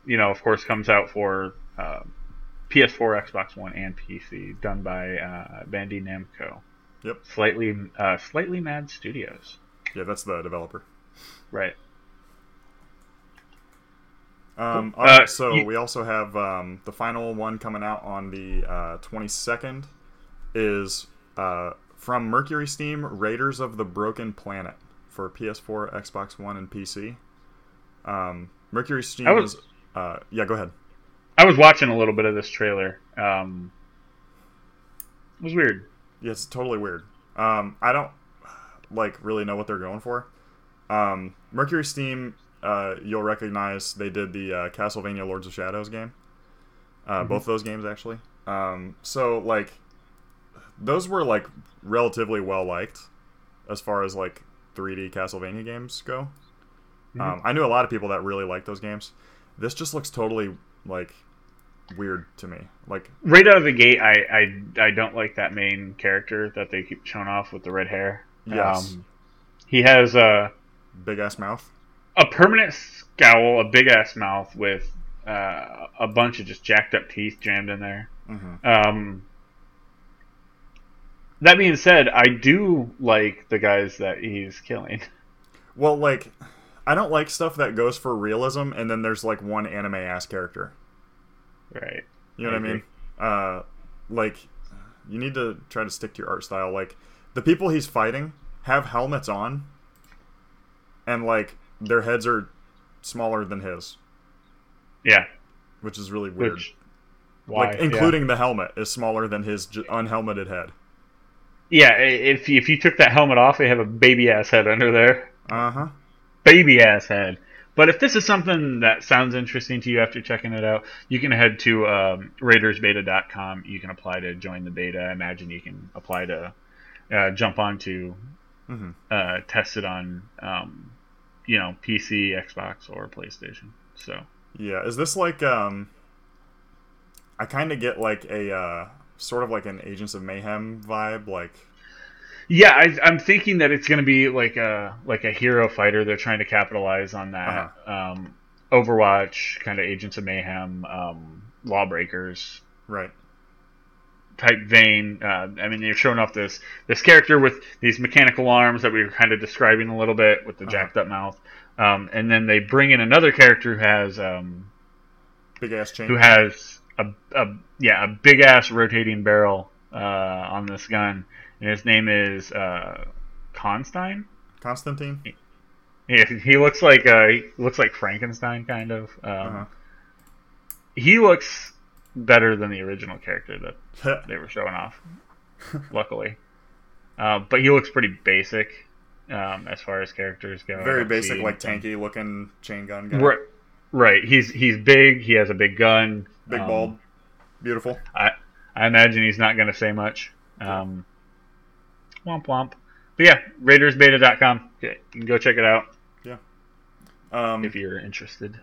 you know, of course, comes out for PS4, Xbox One, and PC, done by Bandai Namco. Yep. Slightly Mad Studios. Yeah, that's the developer. Right. So we also have the final one coming out on the 22nd is from Mercury Steam, Raiders of the Broken Planet for PS4, Xbox One, and PC. Mercury Steam is... go ahead. I was watching a little bit of this trailer. It was weird. Yeah, it's totally weird. I don't really know what they're going for. Mercury Steam... you'll recognize they did the Castlevania Lords of Shadows game. Both those games, actually. So, those were, relatively well-liked as far as, 3D Castlevania games go. I knew a lot of people that really liked those games. This just looks totally, weird to me. Right out of the gate, I don't like that main character that they keep showing off with the red hair. Yes. He has a... big-ass mouth. A permanent scowl, a big-ass mouth with a bunch of just jacked-up teeth jammed in there. That being said, I do like the guys that he's killing. Well, I don't like stuff that goes for realism, and then there's, one anime-ass character. Right. You know what I mean? You need to try to stick to your art style. The people he's fighting have helmets on, and, their heads are smaller than his. Yeah. Which is really weird. Why? Including the helmet is smaller than his unhelmeted head. Yeah, if you took that helmet off, they have a baby-ass head under there. Uh-huh. Baby-ass head. But if this is something that sounds interesting to you after checking it out, you can head to RaidersBeta.com. You can apply to join the beta. I imagine you can apply to jump on to test it on, PC, Xbox, or PlayStation. So yeah, is this like I kind of get like a sort of like an Agents of Mayhem vibe, like. Yeah, I'm thinking that it's going to be like a hero fighter. They're trying to capitalize on that. Uh-huh. Overwatch, kind of Agents of Mayhem, Lawbreakers, right? Type vein. I mean, you're showing off this character with these mechanical arms that we were kind of describing a little bit with the jacked up mouth, and then they bring in another character who has big ass chain. Who has a big ass rotating barrel on this gun. And his name is Constantine. Yeah, he looks like Frankenstein, kind of. He looks better than the original character that they were showing off. Luckily, but he looks pretty basic as far as characters go. Very basic, like tanky looking chain gun guy. Right. He's big. He has a big gun. Big bulb. Beautiful. I imagine he's not going to say much. Womp womp. But yeah, RaidersBeta.com. You can go check it out. Yeah. If you're interested.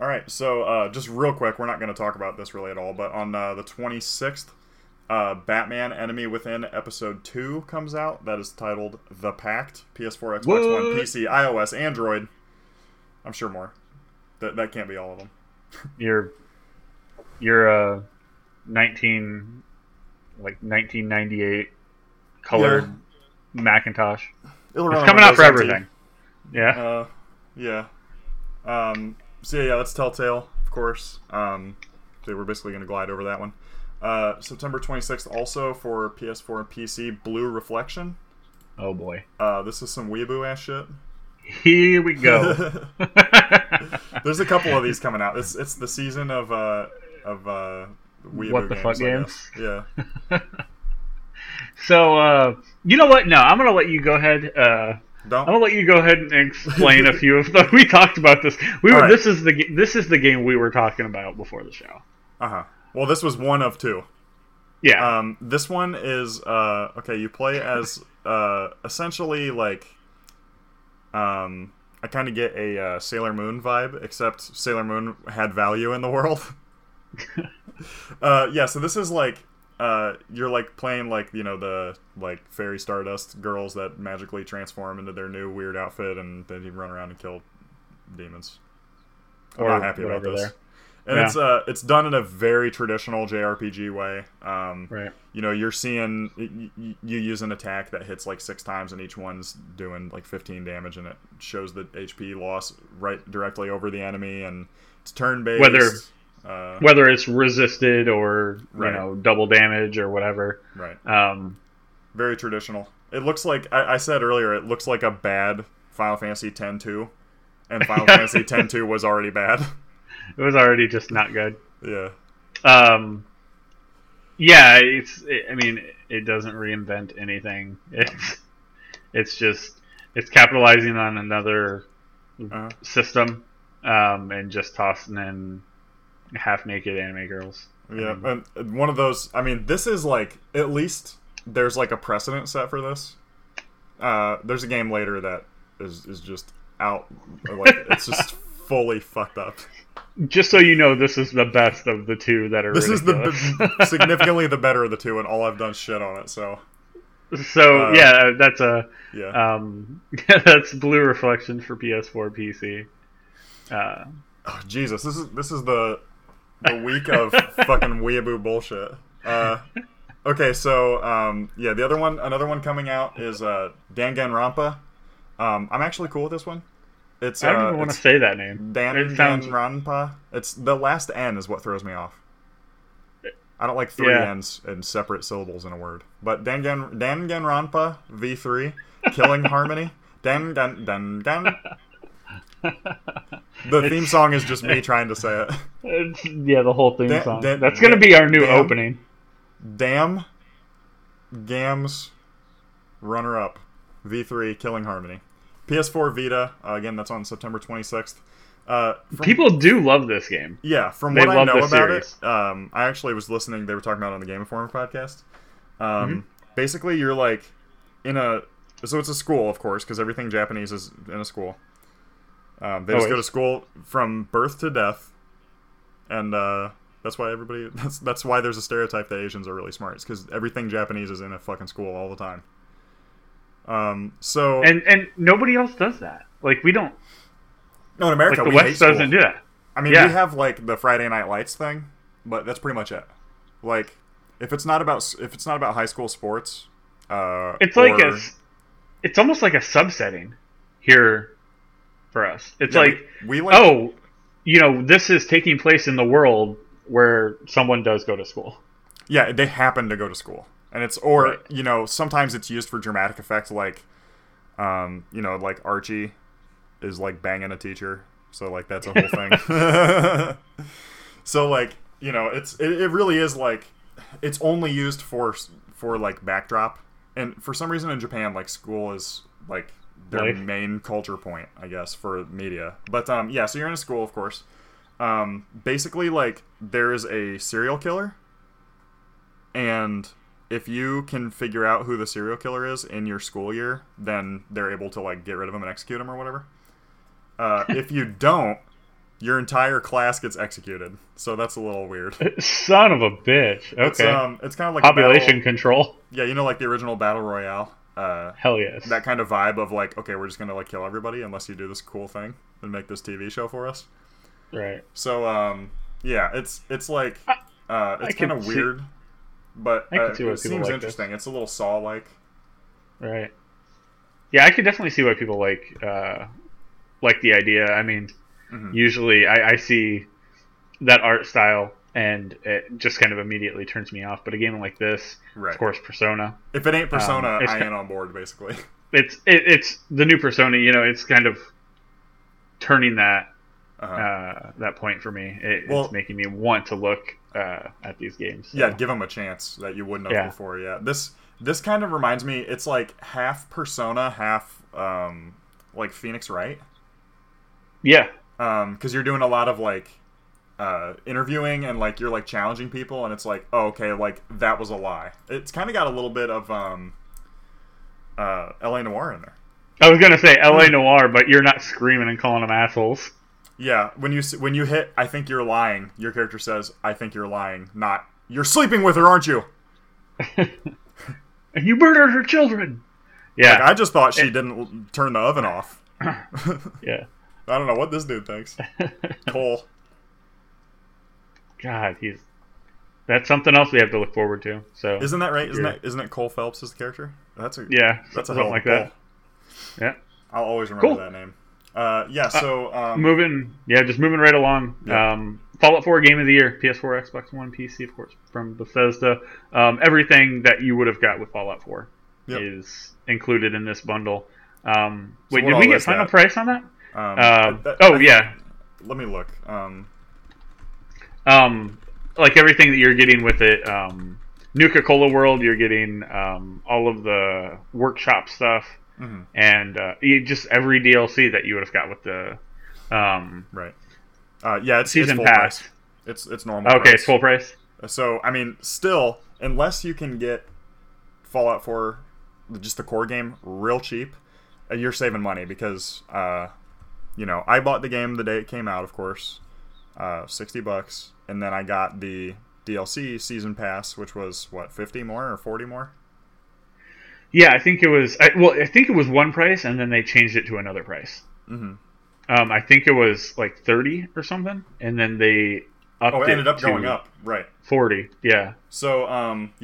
All right. So just real quick, we're not going to talk about this really at all, but on the 26th, Batman Enemy Within Episode 2 comes out. That is titled The Pact. PS4, Xbox One, PC, iOS, Android. I'm sure more. That can't be all of them. You're 1998 colored Macintosh. It's coming out for everything. That's Telltale, of course. They were basically going to glide over that one. September 26th also for PS4 and PC, Blue Reflection. Oh boy. This is some weeaboo ass shit. Here we go. There's a couple of these coming out. It's the season of weeaboo what the games, fuck games? Yeah. So, you know what? No, I'm going to let you go ahead. I'm going to let you go ahead and explain a few of them. We talked about this. All right. This is the game we were talking about before the show. Uh-huh. Well, this was one of two. Yeah. This one is, you play as essentially like, I kind of get a Sailor Moon vibe, except Sailor Moon had value in the world. So this is like. You're like playing like, you know, the like fairy Stardust girls that magically transform into their new weird outfit and then you run around and kill demons. I'm not happy about this. And it's done in a very traditional JRPG way. Right. You know, you're seeing you use an attack that hits like 6 times and each one's doing like 15 damage and it shows the HP loss right directly over the enemy and it's turn-based. Whether it's resisted or double damage or whatever, right? Very traditional. It looks like I said earlier. It looks like a bad Final Fantasy X-2, and Final Fantasy X-2 was already bad. It was already just not good. Yeah. It doesn't reinvent anything. It's capitalizing on another system, and just tossing in. Half-naked anime girls. Yeah, and one of those... I mean, this is like... At least there's like a precedent set for this. There's a game later that is just out... Like, it's just fully fucked up. Just so you know, this is the best of the two that are significantly the better of the two, and all I've done shit on it, so... that's a... Yeah. That's Blue Reflection for PS4 PC. Oh, Jesus, this is the week of fucking weeaboo bullshit. The other one, another one coming out is Danganronpa. I'm actually cool with this one. It's I don't even want to say that name. Danganronpa. It's the last N is what throws me off. I don't like three N's and separate syllables in a word. But Danganronpa V3 Killing Harmony. Dan. The theme song is just me trying to say it. The whole theme song. That's going to be our new opening. Damn. Gams. runner-up, V3, Killing Harmony. PS4 Vita, again, that's on September 26th. People do love this game. Yeah, from what I know about it, I actually was listening, they were talking about it on the Game Informer podcast. Basically, you're like in a... So it's a school, of course, because everything Japanese is in a school. They just go to school from birth to death. And that's why everybody... That's why there's a stereotype that Asians are really smart. It's because everything Japanese is in a fucking school all the time. And nobody else does that. Like, we don't... No, in America, like the West doesn't do that. I mean, we have, like, the Friday Night Lights thing, but that's pretty much it. Like, if it's not about high school sports... It's almost like a subsetting here for us. It's this is taking place in the world where someone does go to school. Yeah, they happen to go to school. And it's, sometimes it's used for dramatic effect, like, like Archie is, like, banging a teacher. So, like, that's a whole thing. So, like, you know, it really is, like, it's only used for like, backdrop. And for some reason in Japan, like, school is, like, their main culture point, I guess, for media. But, so you're in a school, of course. Basically, like, there is a serial killer. And if you can figure out who the serial killer is in your school year, then they're able to, like, get rid of him and execute him or whatever. If you don't, your entire class gets executed. So that's a little weird. Son of a bitch. Okay. It's kind of like population control. Yeah, you know, like the original Battle Royale. Hell yes. That kind of vibe of like, okay, we're just gonna like kill everybody unless you do this cool thing and make this TV show for us. Right. So it's like it's kind of weird, but it seems interesting. It's a little Saw-like. Right. Yeah, I could definitely see why people like the idea. I mean. Mm-hmm. Usually I see that art style and it just kind of immediately turns me off. But a game like this, right. Of course, Persona. If it ain't Persona, I ain't on board, basically. It's the new Persona, you know, it's kind of turning that that point for me. It's making me want to look at these games. So. Yeah, give them a chance that you wouldn't have before. Yeah, this kind of reminds me, it's like half Persona, half like Phoenix Wright. Yeah. Because you're doing a lot of, like, interviewing and, like, you're, like, challenging people. And it's like, oh, okay, like, that was a lie. It's kind of got a little bit of L.A. Noire in there. I was going to say L.A. Noire, but you're not screaming and calling them assholes. Yeah, when you hit, I think you're lying, your character says, I think you're lying, not, you're sleeping with her, aren't you? And you murdered her children. Yeah. Like, I just thought she didn't turn the oven off. Yeah. I don't know what this dude thinks. Cole. God, that's something else we have to look forward to. So isn't that right? Isn't it Cole Phelps is the character? That's a hell of like Cole. That. Yeah, I'll always remember that name. So moving right along. Yeah. Fallout 4 Game of the Year, PS4, Xbox One, PC, of course, from Bethesda. Everything that you would have got with Fallout 4 is included in this bundle. Wait, did we get final price on that? Let me look. Like everything that you're getting with it, Nuka-Cola World, you're getting all of the workshop stuff, and just every DLC that you would have got with the right. It's full pass. Price. It's normal. Okay, price. It's full price. So I mean, still, unless you can get Fallout 4, just the core game, real cheap, you're saving money because. You know, I bought the game the day it came out, of course, $60, and then I got the DLC season pass, which was what, 50 more or 40 more? Yeah, I think it was one price, and then they changed it to another price. Mm-hmm. I think it was like 30 or something, and then they upped it ended up going up, right? 40, yeah. So,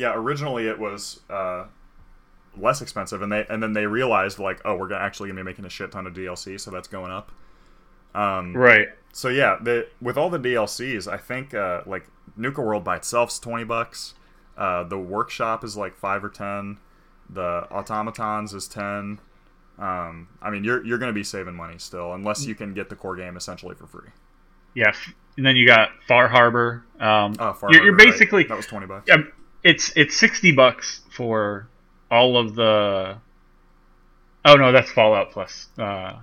originally it was less expensive, and then they realized like, oh, we're actually gonna be making a shit ton of DLC, so that's going up. Right. So yeah, with all the DLCs, I think like Nuka World by itself's $20. The workshop is like 5 or 10. The automatons is 10. I mean, you're gonna be saving money still, unless you can get the core game essentially for free. Yeah, and then you got Far Harbor. You're basically right. That was $20. It's $60 for all of the Oh no, that's Fallout Plus. Yeah,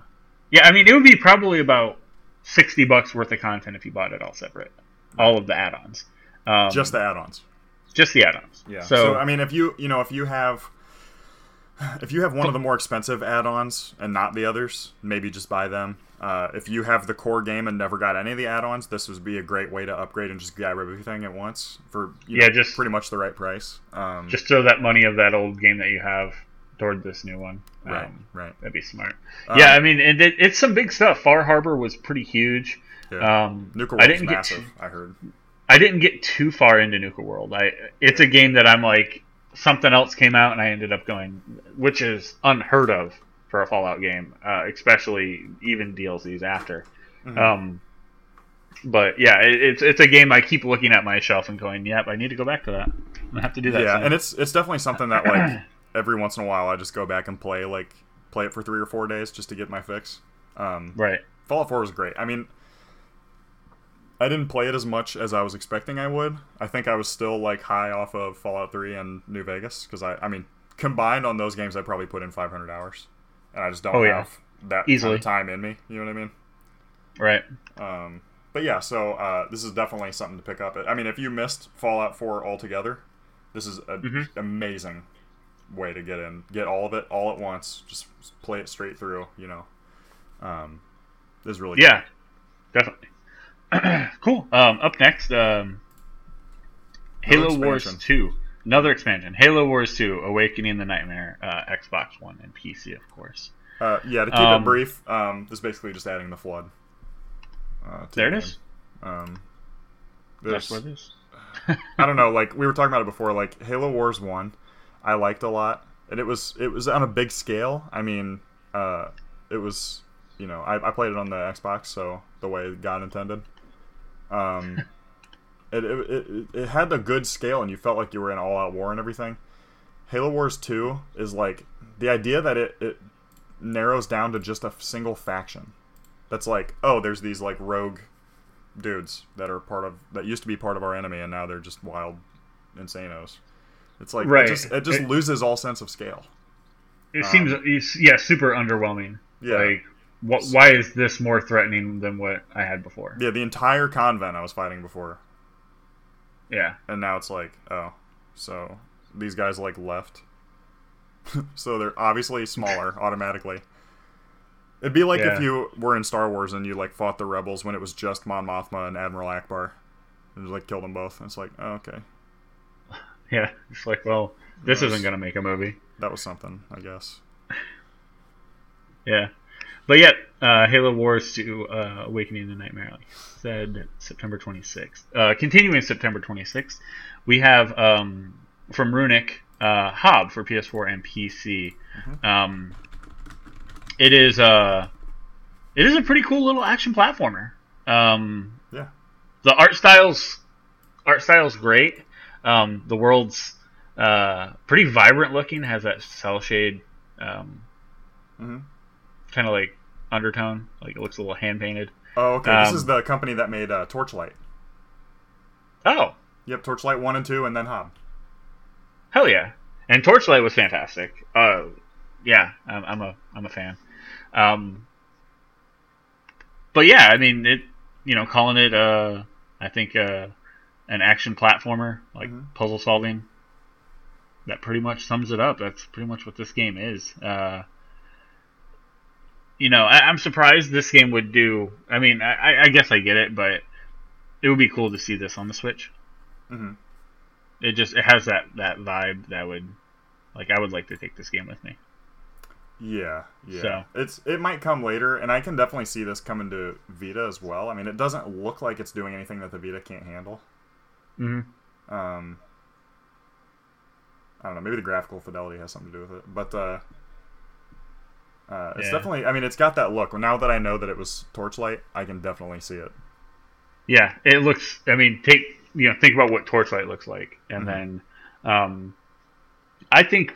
I mean, it would be probably about $60 worth of content if you bought it all separate, all of the add-ons. Just the add-ons. Just the add-ons. Yeah. So I mean, if you have one of the more expensive add-ons and not the others, maybe just buy them. If you have the core game and never got any of the add-ons, this would be a great way to upgrade and just grab everything at once for just pretty much the right price. Just throw that money of that old game that you have toward this new one. Right. That'd be smart. Yeah, I mean, and it's some big stuff. Far Harbor was pretty huge. Yeah. Nuka World was massive, I heard. I didn't get too far into Nuka World. It's a game that I'm like, something else came out and I ended up going, which is unheard of for a Fallout game, especially even DLCs after. Mm-hmm. But yeah, it's a game I keep looking at my shelf and going, yep, I need to go back to that. I'm gonna have to do that. Yeah, soon. And it's definitely something that like every once in a while I just go back and play it for 3 or 4 days just to get my fix. Right. Fallout 4 was great. I mean, I didn't play it as much as I was expecting I would. I think I was still like high off of Fallout 3 and New Vegas because I mean, combined on those games, I probably put in 500 hours, and I just don't have that kind of time in me. You know what I mean? Right. But yeah, so this is definitely something to pick up. I mean, if you missed Fallout 4 altogether, this is an amazing way to get in, get all of it all at once, just play it straight through. You know, this is really good. Definitely. Cool. Up next, Halo Wars 2. Another expansion. Halo Wars 2, Awakening the Nightmare, Xbox One and PC, of course. Yeah, to keep it brief, this is basically just adding the Flood. There it is. That's what it is. I don't know, like, we were talking about it before, like, Halo Wars 1, I liked a lot, and it was on a big scale. I mean, it was, you know, I played it on the Xbox, so the way God intended. It had a good scale and you felt like you were in all-out war and everything. Halo Wars 2 is like the idea that it narrows down to just a single faction. That's like, oh, there's these like rogue dudes that used to be part of our enemy and now they're just wild insanos. It's like it loses all sense of scale. It seems super underwhelming. Yeah. Like, why is this more threatening than what I had before? Yeah, the entire convent I was fighting before. Yeah. And now it's like, oh, so these guys, like, left. So they're obviously smaller automatically. It'd be like if you were in Star Wars and you, like, fought the rebels when it was just Mon Mothma and Admiral Akbar. And just, like, killed them both. And it's like, oh, okay. Yeah, it's like, well, this isn't going to make a movie. That was something, I guess. Yeah. But yet, Halo Wars 2, Awakening the Nightmare, like I said, September 26th. Continuing September 26th, we have, from Runic, Hob for PS4 and PC. Mm-hmm. It is a pretty cool little action platformer. Yeah. The art style's great. The world's pretty vibrant looking, has that cell shade kind of like undertone, like it looks a little hand painted. Oh, okay. This is the company that made Torchlight. Oh, yep, Torchlight 1 and 2, and then Hob. Hell yeah! And Torchlight was fantastic. Yeah, I'm a fan. But yeah, I mean, it, you know, calling it I think an action platformer, like puzzle solving. That pretty much sums it up. That's pretty much what this game is. You know, I'm surprised this game would do... I mean, I guess I get it, but it would be cool to see this on the Switch. Mm-hmm. It has that vibe that would... Like, I would like to take this game with me. Yeah. So. It might come later, and I can definitely see this coming to Vita as well. I mean, it doesn't look like it's doing anything that the Vita can't handle. Mm-hmm. I don't know, maybe the graphical fidelity has something to do with it, but... it's definitely, I mean, it's got that look. Now that I know that it was Torchlight, I can definitely see it. Yeah, it looks, I mean, think about what Torchlight looks like. And then I think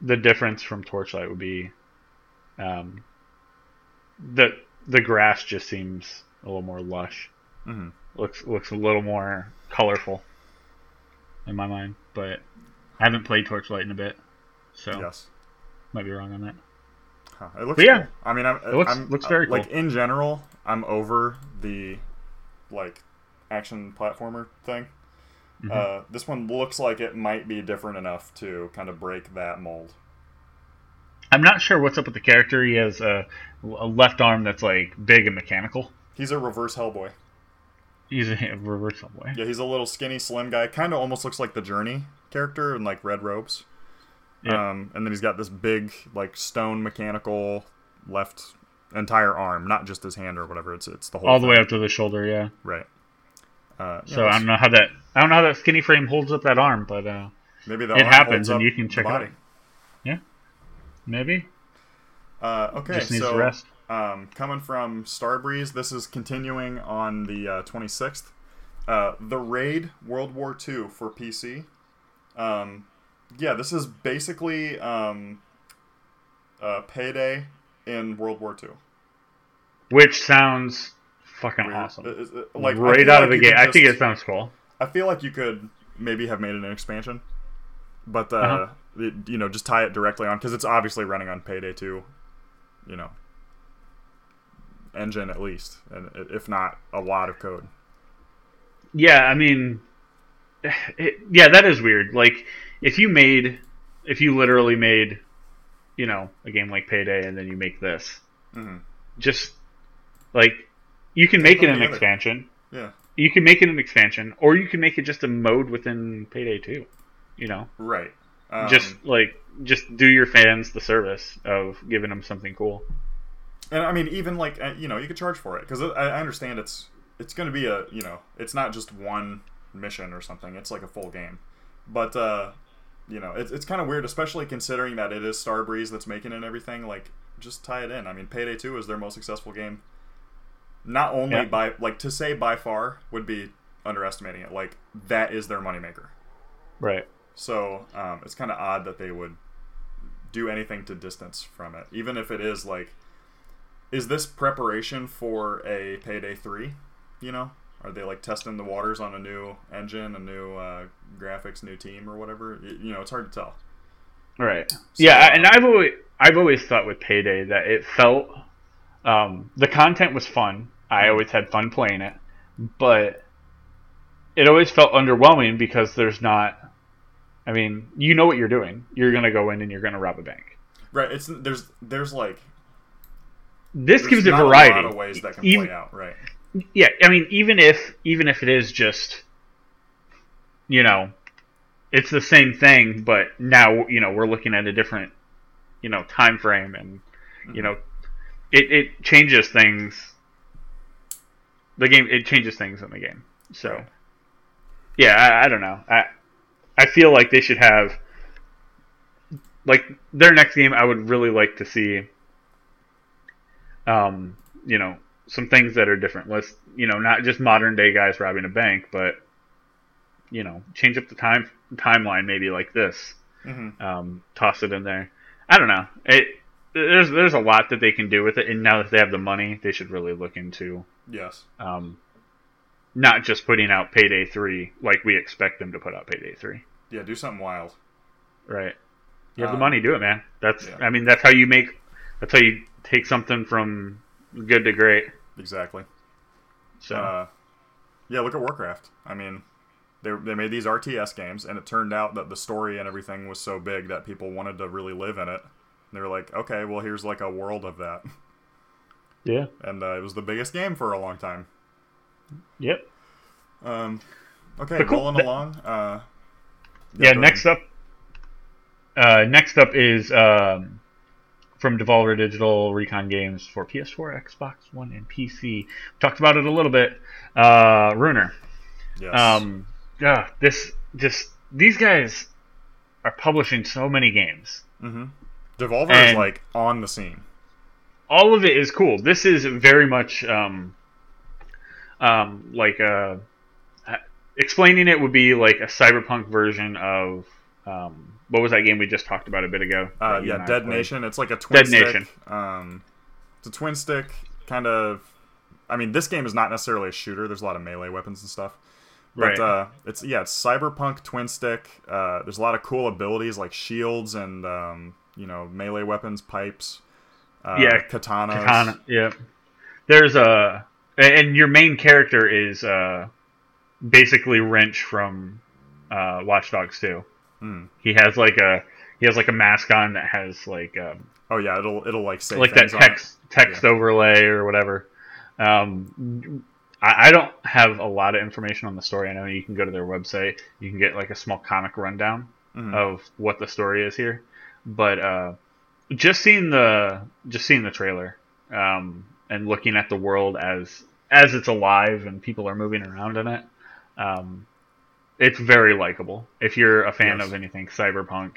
the difference from Torchlight would be the grass just seems a little more lush. Mm-hmm. Looks a little more colorful in my mind. But I haven't played Torchlight in a bit, so might be wrong on that. It looks cool. I mean, it looks very cool. Like, in general, I'm over the, like, action platformer thing. Mm-hmm. This one looks like it might be different enough to kind of break that mold. I'm not sure what's up with the character. He has a left arm that's, like, big and mechanical. He's a reverse Hellboy. Yeah, he's a little skinny, slim guy. Kind of almost looks like the Journey character in, like, red robes. Yeah. And then he's got this big, like, stone mechanical left entire arm. Not just his hand or whatever. It's the whole all the way up to the shoulder, yeah. Right. So I don't know how that... I don't know how that skinny frame holds up that arm, but maybe that it happens, and you can check it out. Yeah, maybe. Okay, just needs to rest. Coming from Starbreeze, this is continuing on the 26th. The Raid World War II for PC. Yeah, this is basically Payday in World War II. Which sounds fucking awesome. Like, right out of the gate. I think it sounds cool. I feel like you could maybe have made it an expansion, but just tie it directly on, because it's obviously running on Payday 2, engine at least, and if not a lot of code. Yeah, I mean, that is weird. Like, if you literally made, a game like Payday, and then you make this, just like you can make it an expansion. Yeah. You can make it an expansion, or you can make it just a mode within Payday 2, Right. Just do your fans the service of giving them something cool. And, I mean, even, like, you could charge for it, because I understand it's going to be a, it's not just one mission or something. It's, like, a full game. But, it's kind of weird, especially considering that it is Starbreeze that's making it and everything. Like, just tie it in. I mean, Payday 2 is their most successful game. Not only by, like, to say by far would be underestimating it. Like, that is their moneymaker. Right. So, it's kind of odd that they would do anything to distance from it. Even if it is, like, is this preparation for a Payday 3? Are they, like, testing the waters on a new engine, a new graphics, new team or whatever? It's hard to tell. Right. So, yeah, and I've always thought with Payday that it felt... the content was fun. I always had fun playing it, but it always felt underwhelming because there's not... I mean, you know what you're doing. You're going to go in and you're going to rob a bank. Right. It's there's like... This gives it variety. There's not a lot of ways that can play out, right? Yeah, I mean, even if it is just, it's the same thing, but now, we're looking at a different, time frame, and, it changes things. It changes things in the game. So, yeah, I don't know. I feel like they should have, like, their next game. I would really like to see, some things that are different. Let's, not just modern day guys robbing a bank, but, change up the timeline maybe like this. Mm-hmm. Toss it in there. I don't know. There's a lot that they can do with it, and now that they have the money, they should really look into not just putting out Payday 3 like we expect them to put out Payday 3. Yeah, do something wild. Right. You have the money, do it, man. That's I mean, that's how you take something from good to great. Exactly. So look at Warcraft. I mean, they made these RTS games, and it turned out that the story and everything was so big that people wanted to really live in it. And they were like, okay, well, here's like a world of that. Yeah. And it was the biggest game for a long time. Yep. Okay, cool. Rolling along. Next up is from Devolver Digital, Recon Games for PS4, Xbox One, and PC. We talked about it a little bit. Ruiner. Yes. These guys are publishing so many games. Mm-hmm. Devolver is, like, on the scene. All of it is cool. This is very much, explaining it would be, like, a cyberpunk version of, what was that game we just talked about a bit ago? Dead Nation. It's like a twin stick. Dead Nation. It's a twin stick, kind of, I mean, this game is not necessarily a shooter. There's a lot of melee weapons and stuff. But, right. It's cyberpunk twin stick. There's a lot of cool abilities, like shields and, melee weapons, pipes. Katana. Yeah. There's a... And your main character is basically Wrench from Watch Dogs 2. Mm. He has like a mask on that has like... it'll like say like that text overlay or whatever. I don't have a lot of information on the story. I know you can go to their website. You can get like a small comic rundown of what the story is here. But just seeing the trailer and looking at the world as it's alive and people are moving around in it, it's very likable. If you're a fan of anything cyberpunk,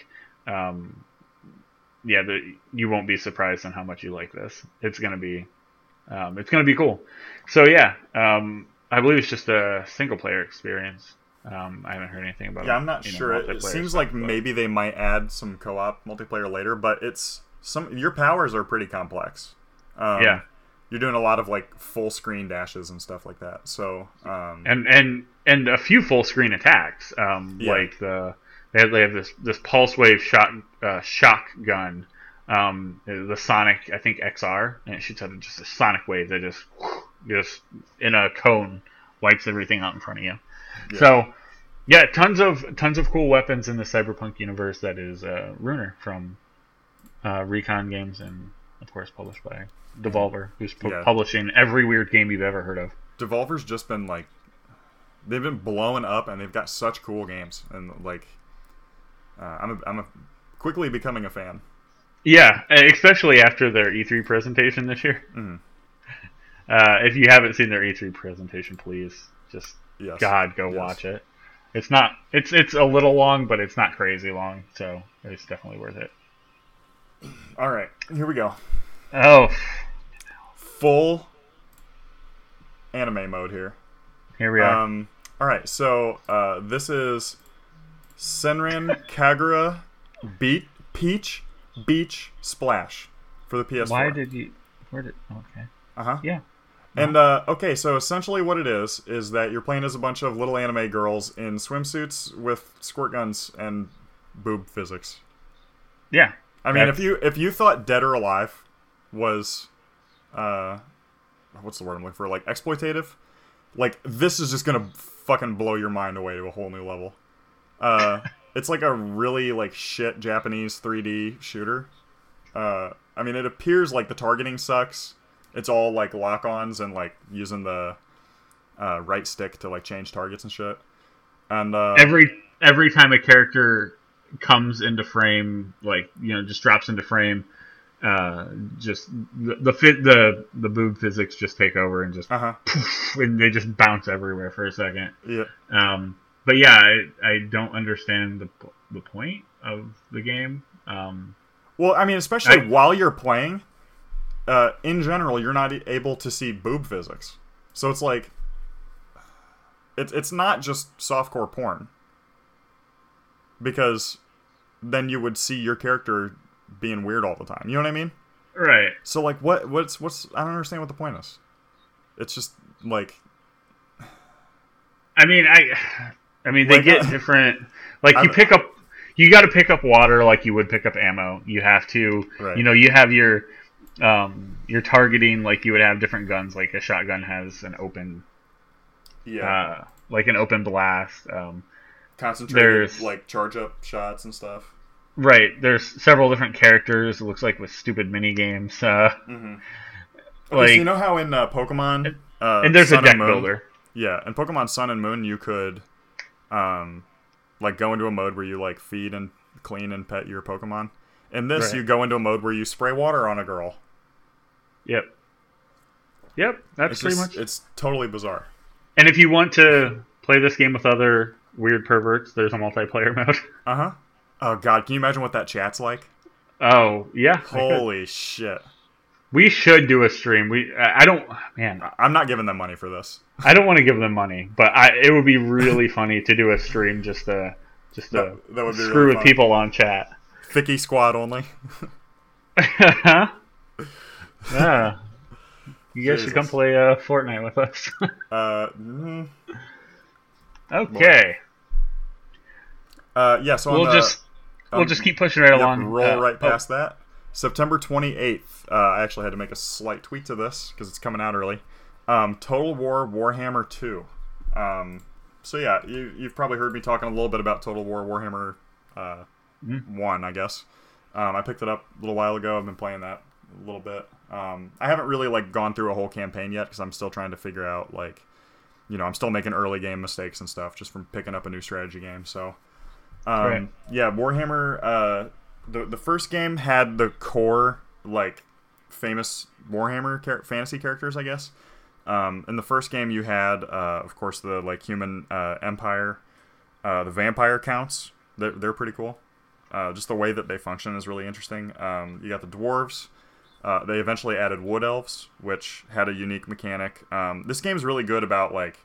you won't be surprised on how much you like this. It's going to be cool. So yeah, I believe it's just a single player experience. I haven't heard anything about it. Yeah, I'm not sure. It seems like maybe they might add some co-op multiplayer later, but your powers are pretty complex. You're doing a lot of like full screen dashes and stuff like that. So and a few full screen attacks. Like they have this pulse wave shotgun. The Sonic, I think, XR, and it shoots out just a sonic wave that just in a cone wipes everything out in front of you. Yeah. So, yeah, tons of cool weapons in the cyberpunk universe that is Ruiner from Recon Games and, of course, published by Devolver, who's publishing every weird game you've ever heard of. Devolver's just been, like, they've been blowing up, and they've got such cool games, and, like, I'm quickly becoming a fan. Yeah, especially after their E3 presentation this year. Mm-hmm. If you haven't seen their E3 presentation, please just watch it. It's not it's a little long, but it's not crazy long, so it's definitely worth it. All right, here we go. Oh, full anime mode here. Here we are. All right, so this is Senran Kagura Peach. Beach Splash for the PS4. Why did you... Okay. Uh-huh. Yeah. And, okay, so essentially what it is that you're playing as a bunch of little anime girls in swimsuits with squirt guns and boob physics. Yeah. I mean, if you thought Dead or Alive was, what's the word I'm looking for? Like, exploitative? Like, this is just gonna fucking blow your mind away to a whole new level. It's like a really, like, shit Japanese 3D shooter. I mean, it appears like the targeting sucks. It's all, like, lock-ons and, like, using the right stick to, like, change targets and shit. And every time a character comes into frame, like, you know, just drops into frame, just the boob physics just take over and just poof, and they just bounce everywhere for a second. Yeah. But yeah, I don't understand the point of the game. Well, I mean, especially while you're playing, in general, you're not able to see boob physics. So it's like, it's not just softcore porn. Because then you would see your character being weird all the time. You know what I mean? Right. So like, what's I don't understand what the point is. It's just like, I mean, I mean, they get different. Like you got to pick up water like you would pick up ammo. You have to, you know, you have your targeting like you would have different guns. Like a shotgun has an open, like an open blast. Concentrated like charge up shots and stuff. Right. There's several different characters. It looks like with stupid mini games. Okay, like so you know how in Pokemon, and there's Sun a deck builder. Yeah, in Pokemon Sun and Moon, you could, like, go into a mode where you, like, feed and clean and pet your Pokemon. In this, you go into a mode where you spray water on a girl. Yep, that's it's pretty just, much... It's totally bizarre. And if you want to play this game with other weird perverts, there's a multiplayer mode. Uh-huh. Oh, God, can you imagine what that chat's like? Oh, yeah. Holy shit. We should do a stream. I don't... Man. I'm not giving them money for this. I don't want to give them money, but it would be really funny to do a stream just to that would be screw really with funny. People on chat. Thicky squad only. Yeah. You guys should come play Fortnite with us. Okay. Yeah, so we'll just keep pushing right along. Roll right past that. September 28th, I actually had to make a slight tweak to this because it's coming out early. Total War Warhammer 2. So yeah, you've probably heard me talking a little bit about Total War Warhammer 1, I guess. I picked it up a little while ago. I've been playing that a little bit. I haven't really like gone through a whole campaign yet because I'm still trying to figure out like, you know, I'm still making early game mistakes and stuff just from picking up a new strategy game. So yeah, Warhammer, the first game had the core like famous Warhammer fantasy characters, I guess. In the first game you had, of course, the like human empire, the vampire counts. They're pretty cool. Just the way that they function is really interesting. You got the dwarves. They eventually added wood elves, which had a unique mechanic. This game's really good about, like,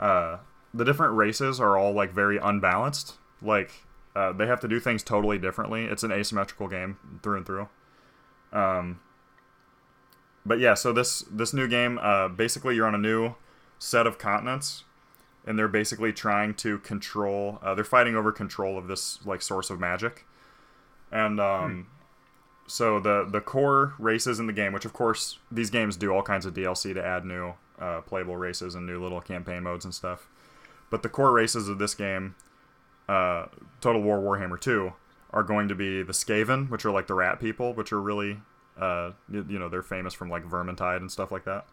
the different races are all, like, very unbalanced. Like, they have to do things totally differently. It's an asymmetrical game through and through. But, yeah, so this new game, basically you're on a new set of continents, and they're basically trying to control... they're fighting over control of this, like, source of magic. And, so the core races in the game, which of course these games do all kinds of DLC to add new playable races and new little campaign modes and stuff. But the core races of this game, Total War Warhammer 2, are going to be the Skaven, which are like the rat people, which are really, you know, they're famous from like Vermintide and stuff like that.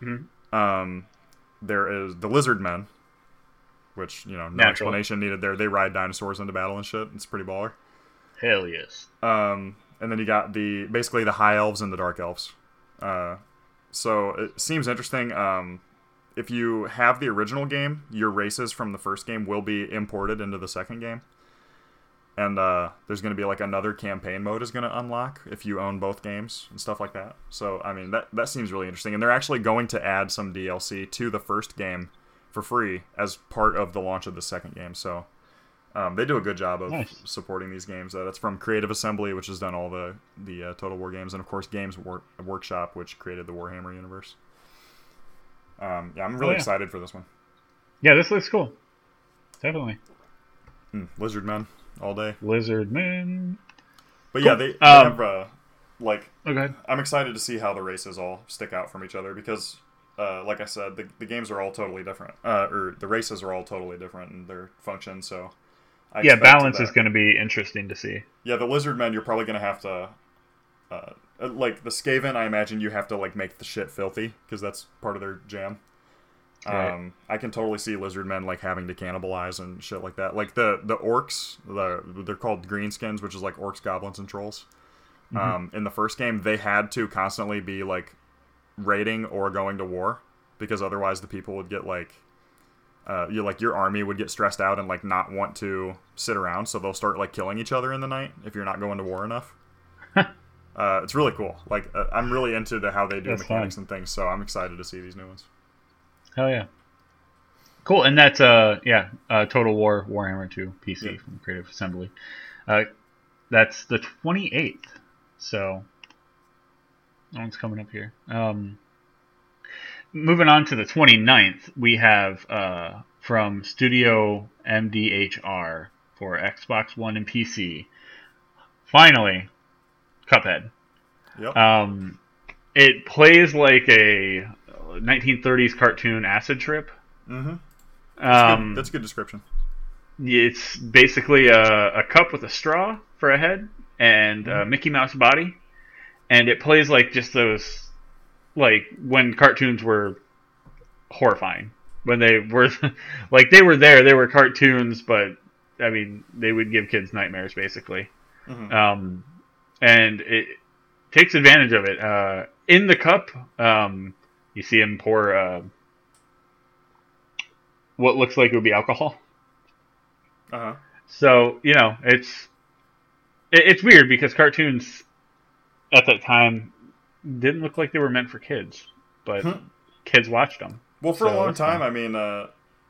There is the Lizard Men, which, you know, no explanation needed there. They ride dinosaurs into battle and shit. It's pretty baller. Hell yes. And then you got basically the High Elves and the Dark Elves. So it seems interesting. If you have the original game, your races from the first game will be imported into the second game. And there's going to be like another campaign mode is going to unlock if you own both games and stuff like that. So, I mean, that seems really interesting. And they're actually going to add some DLC to the first game for free as part of the launch of the second game. So... they do a good job of supporting these games. That's from Creative Assembly, which has done all the Total War games, and of course Games Workshop, which created the Warhammer universe. Yeah, I'm really excited for this one. Yeah, this looks cool. Definitely. Lizard Men all day. Lizard Men. But cool. Yeah, they have like. Okay. I'm excited to see how the races all stick out from each other because. Like I said, the games are all totally different, or the races are all totally different in their function. So, yeah, balance is going to be interesting to see. Yeah, the lizard men, you're probably going to have to, like the Skaven. I imagine you have to like make the shit filthy because that's part of their jam. Right. I can totally see lizard men like having to cannibalize and shit like that. Like the orcs, they're called greenskins, which is like orcs, goblins, and trolls. In the first game, they had to constantly be like. Raiding or going to war because otherwise the people would get like your army would get stressed out and like not want to sit around, so they'll start like killing each other in the night if you're not going to war enough. It's really cool. Like I'm really into how they do that's mechanics fun. And things, so I'm excited to see these new ones. Hell yeah, cool. And that's Total War Warhammer 2 PC from Creative Assembly. That's the 28th, so that one's coming up here. Moving on to the 29th, we have from Studio MDHR for Xbox One and PC. Finally, Cuphead. Yep. It plays like a 1930s cartoon acid trip. That's a good description. It's basically a cup with a straw for a head and a Mickey Mouse body. And it plays like just those, like when cartoons were horrifying. When they were, like they were there, they were cartoons, but I mean, they would give kids nightmares basically. And it takes advantage of it. In the cup, you see him pour what looks like it would be alcohol. So, you know, it's weird because cartoons... at that time, didn't look like they were meant for kids, but kids watched them. Well, for a long time, I mean,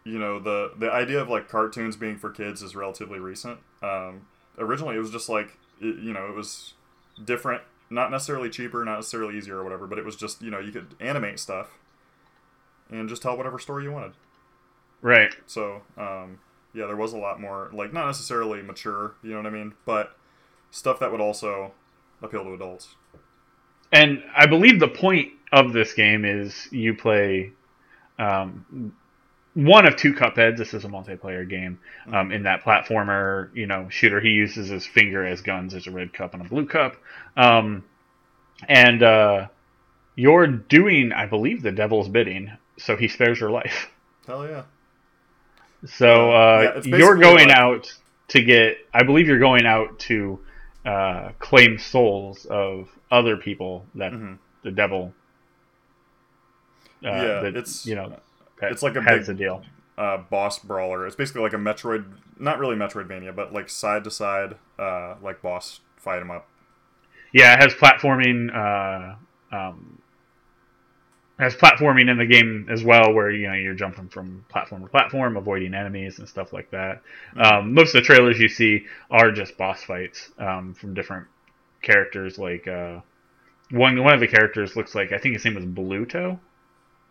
you know, the idea of, like, cartoons being for kids is relatively recent. Originally, it was just, like, you know, it was different, not necessarily cheaper, not necessarily easier or whatever, but it was just, you know, you could animate stuff and just tell whatever story you wanted. Right. So, yeah, there was a lot more, like, not necessarily mature, you know what I mean, but stuff that would also... appeal to adults. And I believe the point of this game is you play one of two Cupheads. This is a multiplayer game. In that platformer, shooter, he uses his finger as guns. There's a red cup and a blue cup. And you're doing, I believe, the devil's bidding, so he spares your life. Hell yeah. So you're going out to get, I believe you're going out to claim souls of other people that the devil it's like a big deal. Boss brawler. It's basically like a Metroid, not really Metroidvania, but like side to side, like boss fight 'em up. Yeah, it has platforming. Has platforming in the game as well, where you're jumping from platform to platform, avoiding enemies and stuff like that. Most of the trailers you see are just boss fights from different characters. Like one of the characters looks like, I think his name was Bluto.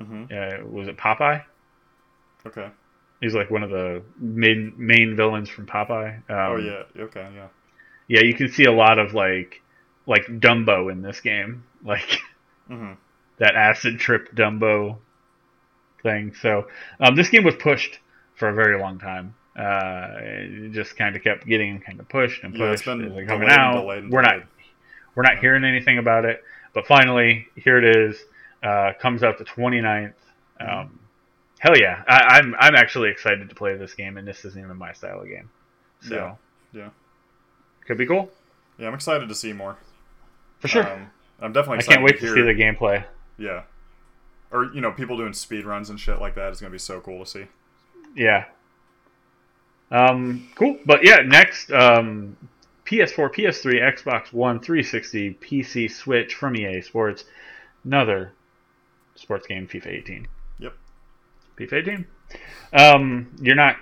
Was it Popeye? Okay. He's like one of the main villains from Popeye. Yeah, you can see a lot of like Dumbo in this game, like that acid trip Dumbo thing. So this game was pushed for a very long time. It just kind of kept getting pushed and pushed. Yeah, it's been delayed, coming out. Delayed. We're not hearing anything about it, but finally here it is. Comes out the 29th. Hell yeah! I'm actually excited to play this game, and this isn't even my style of game. So yeah. Could be cool. Yeah, I'm excited to see more. For sure. I'm definitely excited. I can't wait to see the gameplay. Yeah. Or, people doing speedruns and shit like that is going to be so cool to see. Yeah. Cool. But yeah, next, PS4, PS3, Xbox One, 360, PC, Switch from EA Sports. Another sports game, FIFA 18. Yep. FIFA 18. You're not,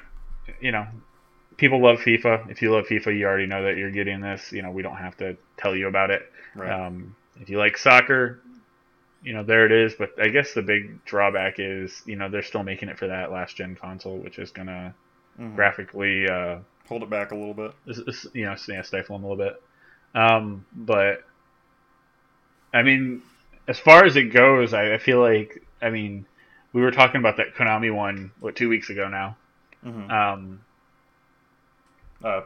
people love FIFA. If you love FIFA, you already know that you're getting this. We don't have to tell you about it. Right. If you like soccer, there it is. But I guess the big drawback is, they're still making it for that last-gen console, which is going to graphically... hold it back a little bit. Stifle them a little bit. But, I mean, as far as it goes, I feel like, we were talking about that Konami one, 2 weeks ago now?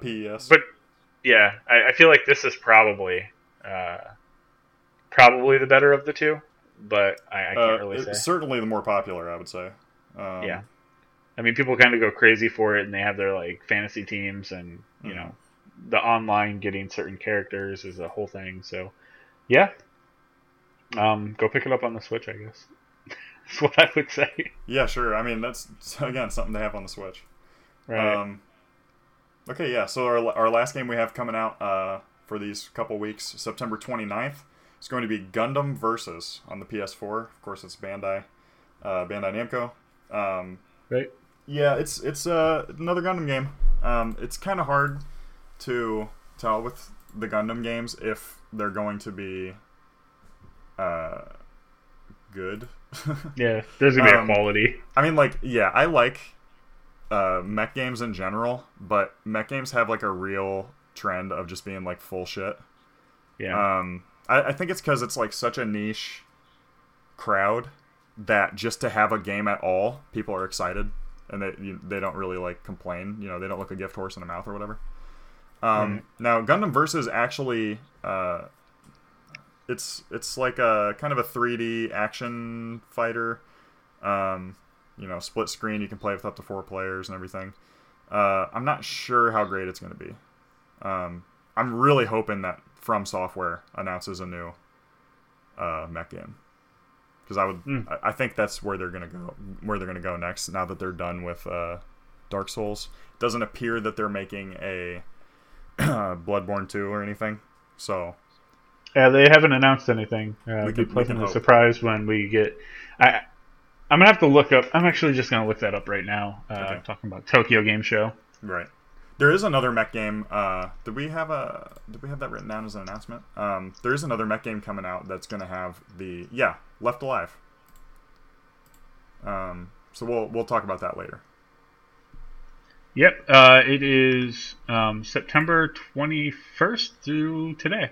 PES. But, yeah, I feel like this is probably the better of the two, but I can't really say. Certainly the more popular, I would say. Yeah. People kind of go crazy for it, and they have their, fantasy teams, and, the online getting certain characters is a whole thing. So, yeah. Go pick it up on the Switch, I guess. That's what I would say. Yeah, sure. That's, again, something to have on the Switch. Right. Okay, yeah. So our last game we have coming out for these couple weeks, September 29th, it's going to be Gundam Versus on the PS4. Of course, it's Bandai Namco. Right. Yeah, it's another Gundam game. It's kind of hard to tell with the Gundam games if they're going to be good. Yeah, there's going to be a quality. I like mech games in general, but mech games have a real trend of just being full shit. Yeah. I think it's because it's such a niche crowd that just to have a game at all, people are excited, and they don't really complain. They don't look a gift horse in the mouth or whatever. Now Gundam Versus actually, it's like a kind of a 3D action fighter. Split screen. You can play with up to 4 players and everything. I'm not sure how great it's going to be. I'm really hoping that From Software announces a new mech game, because I think that's where they're gonna go. Where they're gonna go next, now that they're done with Dark Souls. It doesn't appear that they're making a Bloodborne 2 or anything. So yeah, they haven't announced anything. We'll be pleasantly surprised when we get. I'm gonna have to look up. I'm actually just gonna look that up right now. Okay. Talking about Tokyo Game Show. Right. There is another mech game. Did we have that written down as an announcement? There is another mech game coming out that's going to have Left Alive. So we'll talk about that later. Yep. It is September 21st through today.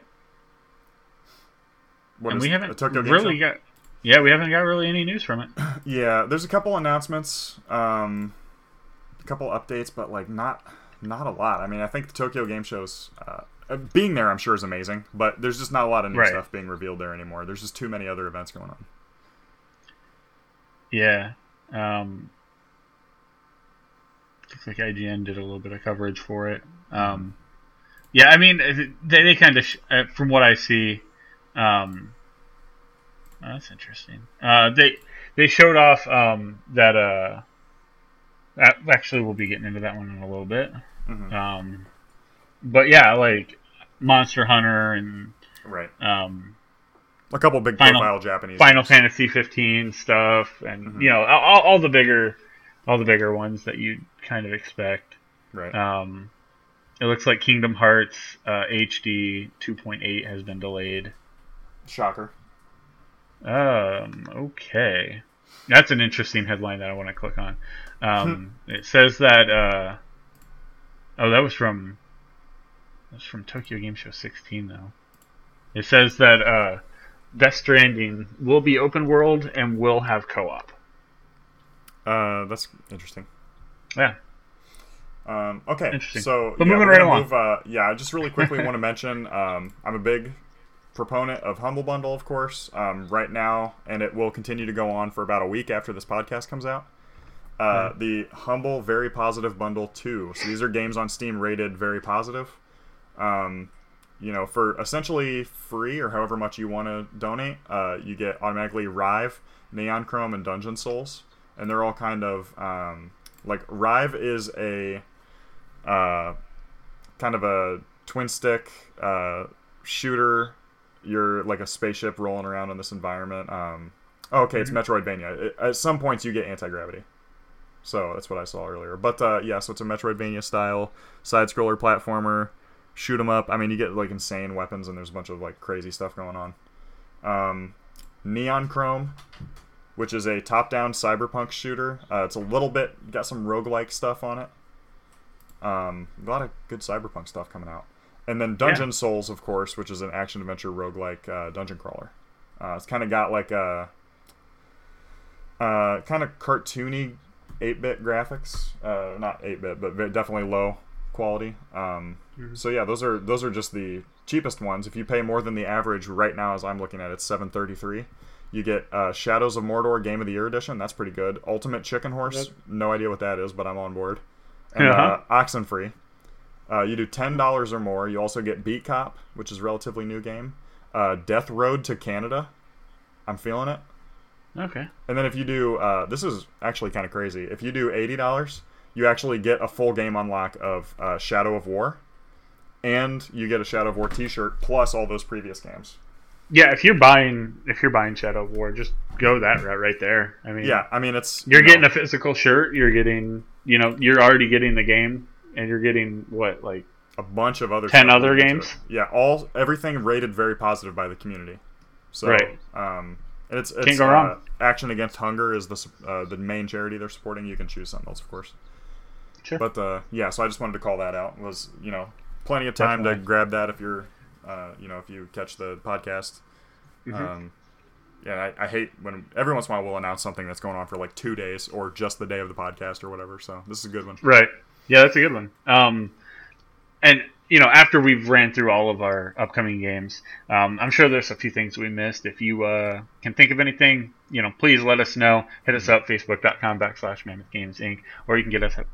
And we haven't really got... Yeah, we haven't got really any news from it. Yeah, there's a couple announcements, a couple updates, but like not a lot. I mean, I think the Tokyo Game Show's being there, I'm sure, is amazing, but there's just not a lot of new stuff being revealed there anymore. There's just too many other events going on. Yeah, looks like IGN did a little bit of coverage for it. Yeah, I mean, they kind of, from what I see. Oh, that's interesting. They showed off that. Actually, we'll be getting into that one in a little bit. Mm-hmm. But yeah, like Monster Hunter and a couple big profile Japanese Final Fantasy 15 stuff, and you know all the bigger ones that you kind of expect. Right. It looks like Kingdom Hearts HD 2.8 has been delayed. Shocker. Okay. That's an interesting headline that I want to click on. It says that that was from Tokyo Game Show 16 though. It says that Death Stranding will be open world and will have co-op. That's interesting. Yeah. Okay. Interesting. So but yeah, moving right along. I just really quickly want to mention I'm a big proponent of Humble Bundle, of course, right now, and it will continue to go on for about a week after this podcast comes out. The Humble Very Positive Bundle 2. So these are games on Steam rated very positive. You know, for essentially free or however much you want to donate, you get automatically Rive, Neon Chrome, and Dungeon Souls, and they're all kind of like Rive is a kind of a twin stick shooter. You're like a spaceship rolling around in this environment. It's Metroidvania. At some points, you get anti-gravity. So that's what I saw earlier. But so it's a Metroidvania-style side-scroller platformer. Shoot 'em up. I mean, you get like insane weapons, and there's a bunch of like crazy stuff going on. Neon Chrome, which is a top-down cyberpunk shooter. It's a little bit... got some roguelike stuff on it. A lot of good cyberpunk stuff coming out. And then Dungeon Souls, of course, which is an action-adventure roguelike dungeon crawler. It's kind of got like a... kind of cartoony 8-bit graphics. Not 8-bit, but definitely low quality. So yeah, those are just the cheapest ones. If you pay more than the average right now, as I'm looking at it, it's $7.33. You get Shadows of Mordor Game of the Year Edition. That's pretty good. Ultimate Chicken Horse. Yep. No idea what that is, but I'm on board. And Oxenfree. You do $10 or more. You also get Beat Cop, which is a relatively new game. Death Road to Canada. I'm feeling it. Okay. And then if you do... this is actually kind of crazy. If you do $80, you actually get a full game unlock of Shadow of War. And you get a Shadow of War t-shirt plus all those previous games. Yeah, if you're buying Shadow of War, just go that route right there. I mean... Yeah, I mean, it's... You're getting a physical shirt. You're getting... You know, you're already getting the game. And you're getting, what, like... A bunch of other... 10 other games? Yeah, everything rated very positive by the community. So, right. And it's can't go wrong. Action Against Hunger is the main charity they're supporting. You can choose something else, of course. Sure. But, so I just wanted to call that out. It was, you know, plenty of time to grab that if you're, you know, if you catch the podcast. Mm-hmm. I hate when every once in a while we'll announce something that's going on for, like, 2 days or just the day of the podcast or whatever. So, this is a good one. Right. Yeah, that's a good one. And, you know, after we've ran through all of our upcoming games, I'm sure there's a few things we missed. If you can think of anything, you know, please let us know. Hit us up, facebook.com/Mammoth Games Inc. Or you can get at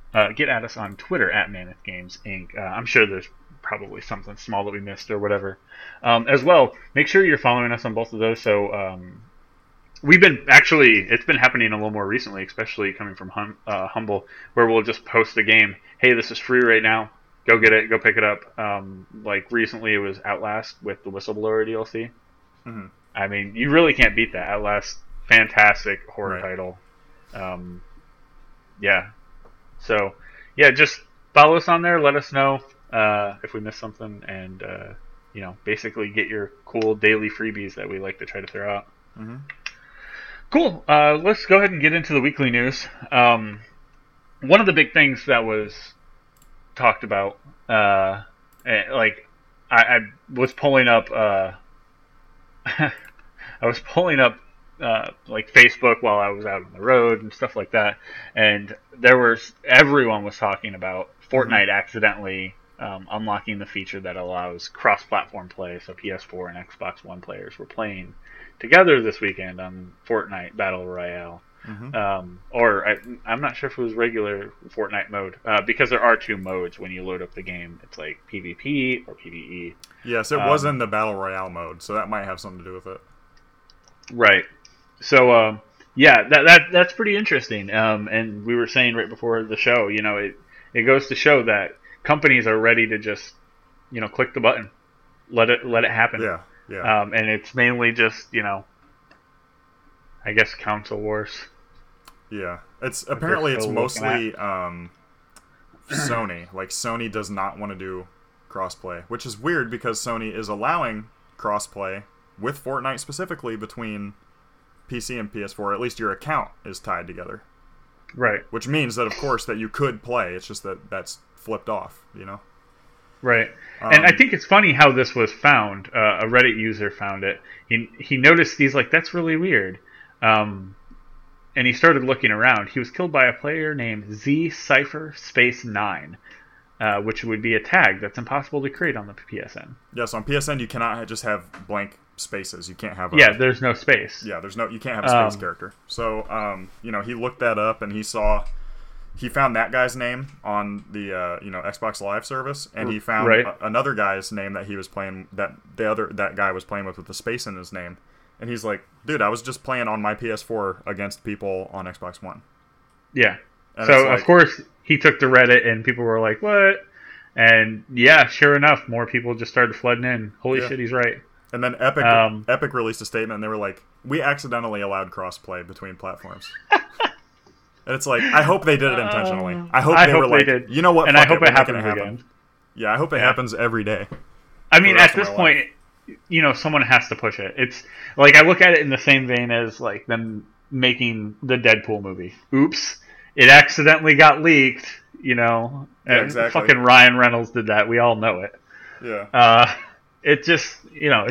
us on Twitter @Mammoth Games Inc. I'm sure there's probably something small that we missed or whatever. As well, make sure you're following us on both of those. So it's been happening a little more recently, especially coming from Humble, where we'll just post a game. Hey, this is free right now. Go get it. Go pick it up. Like recently, it was Outlast with the Whistleblower DLC. Mm-hmm. I mean, you really can't beat that. Outlast, fantastic horror title. So, yeah, just follow us on there. Let us know if we missed something, and you know, basically get your cool daily freebies that we like to try to throw out. Mm-hmm. Cool. Let's go ahead and get into the weekly news. One of the big things that was talked about, I was pulling up I was pulling up like Facebook while I was out on the road and stuff like that, and there was everyone was talking about Fortnite accidentally unlocking the feature that allows cross-platform play, so PS4 and Xbox One players were playing together this weekend on Fortnite Battle Royale. Or I'm not sure if it was regular Fortnite mode, because there are two modes when you load up the game. It's like PvP or PvE. Yes, it was in the Battle Royale mode, so that might have something to do with it. Right. So, yeah, that's pretty interesting. And we were saying right before the show, you know, it goes to show that companies are ready to just, you know, click the button, let it happen. Yeah, yeah. And it's mainly just, you know, I guess console wars. Yeah, it's apparently it's mostly Sony. Like Sony does not want to do crossplay, which is weird because Sony is allowing crossplay with Fortnite specifically between PC and PS4. At least your account is tied together, right? Which means that of course that you could play. It's just that that's flipped off, you know? Right. And I think it's funny how this was found. A Reddit user found it. He noticed, he's like, that's really weird. And he started looking around. He was killed by a player named Z-Cipher-9, which would be a tag that's impossible to create on the PSN. Yes, on PSN you cannot just have blank spaces. You can't have there's no space. Yeah, you can't have a space character. So, you know, he looked that up and he found that guy's name on the Xbox Live service, and he found another guy's name that he was playing that guy was playing with a space in his name, and he's like, "Dude, I was just playing on my PS4 against people on Xbox One." Yeah. And so like, of course he took to Reddit, and people were like, "What?" And yeah, sure enough, more people just started flooding in. Holy shit, he's right. And then Epic released a statement, and they were like, "We accidentally allowed crossplay between platforms." And it's like, I hope they did it intentionally. I hope they were like, you know what? And I hope it happens again. Yeah, I hope it happens every day. I mean, at this point, you know, someone has to push it. It's like, I look at it in the same vein as like them making the Deadpool movie. Oops, it accidentally got leaked, you know. And yeah, exactly. Fucking Ryan Reynolds did that. We all know it. Yeah. It just, you know,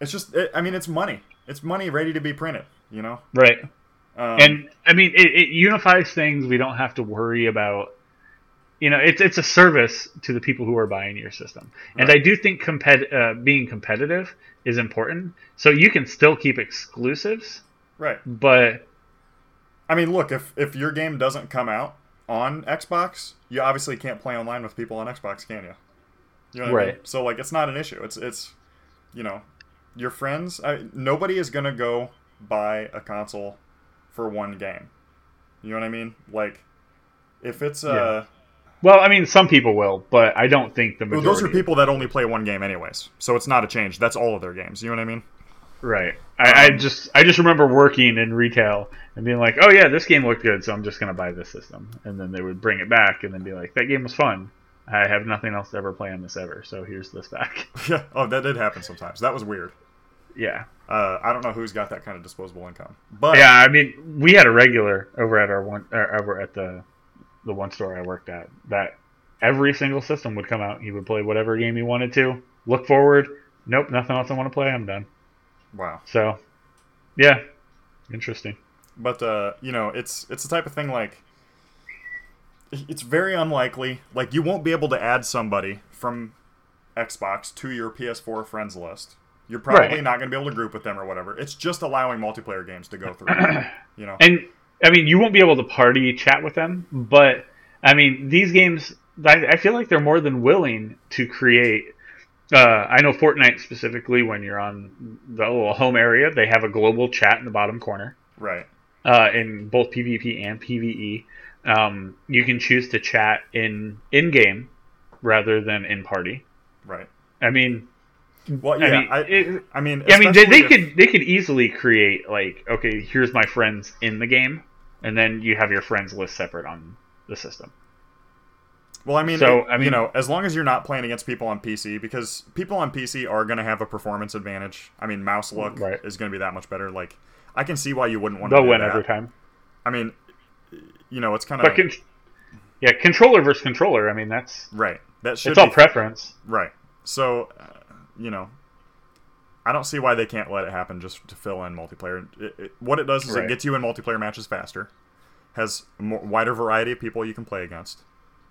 it's money. It's money ready to be printed, you know? Right. And I mean, it unifies things. We don't have to worry about, you know, it's a service to the people who are buying your system. Right. And I do think being competitive is important. So you can still keep exclusives, right? But I mean, look, if your game doesn't come out on Xbox, you obviously can't play online with people on Xbox, can you? You know what I mean? So like, it's not an issue. It's you know, your friends. Nobody is gonna go buy a console for one game. You know what I mean? Like, if it's a... Well, I mean, some people will, but I don't think the majority... Well, those are people that only play one game anyways, so it's not a change. That's all of their games. You know what I mean? Right. I just remember working in retail and being like, oh yeah, this game looked good, so I'm just going to buy this system. And then they would bring it back and then be like, that game was fun. I have nothing else to ever play on this ever, so here's this back. Yeah. Oh, that did happen sometimes. That was weird. Yeah. I don't know who's got that kind of disposable income, but yeah, I mean, we had a regular over at the one store I worked at that every single system would come out. He would play whatever game he wanted to. Look forward. Nope, nothing else I want to play. I'm done. Wow. So, yeah, interesting. But you know, it's the type of thing like it's very unlikely. Like you won't be able to add somebody from Xbox to your PS4 friends list. You're probably not going to be able to group with them or whatever. It's just allowing multiplayer games to go through, you know. And, I mean, you won't be able to party chat with them, but, I mean, these games, I feel like they're more than willing to create. I know Fortnite specifically, when you're on the little home area, they have a global chat in the bottom corner. Right. In both PvP and PvE. You can choose to chat in-game rather than in-party. Right. I mean... Well, yeah, I mean, they could easily create like, okay, here's my friends in the game, and then you have your friends list separate on the system. Well, I mean, you know, as long as you're not playing against people on PC, because people on PC are going to have a performance advantage. I mean, mouse look is going to be that much better. Like, I can see why you wouldn't want to. They'll win every time. I mean, you know, it's kind of controller versus controller. I mean, that's right. That should be all preference, right? So. You know, I don't see why they can't let it happen just to fill in multiplayer. What it does is it gets you in multiplayer matches faster, has a wider variety of people you can play against.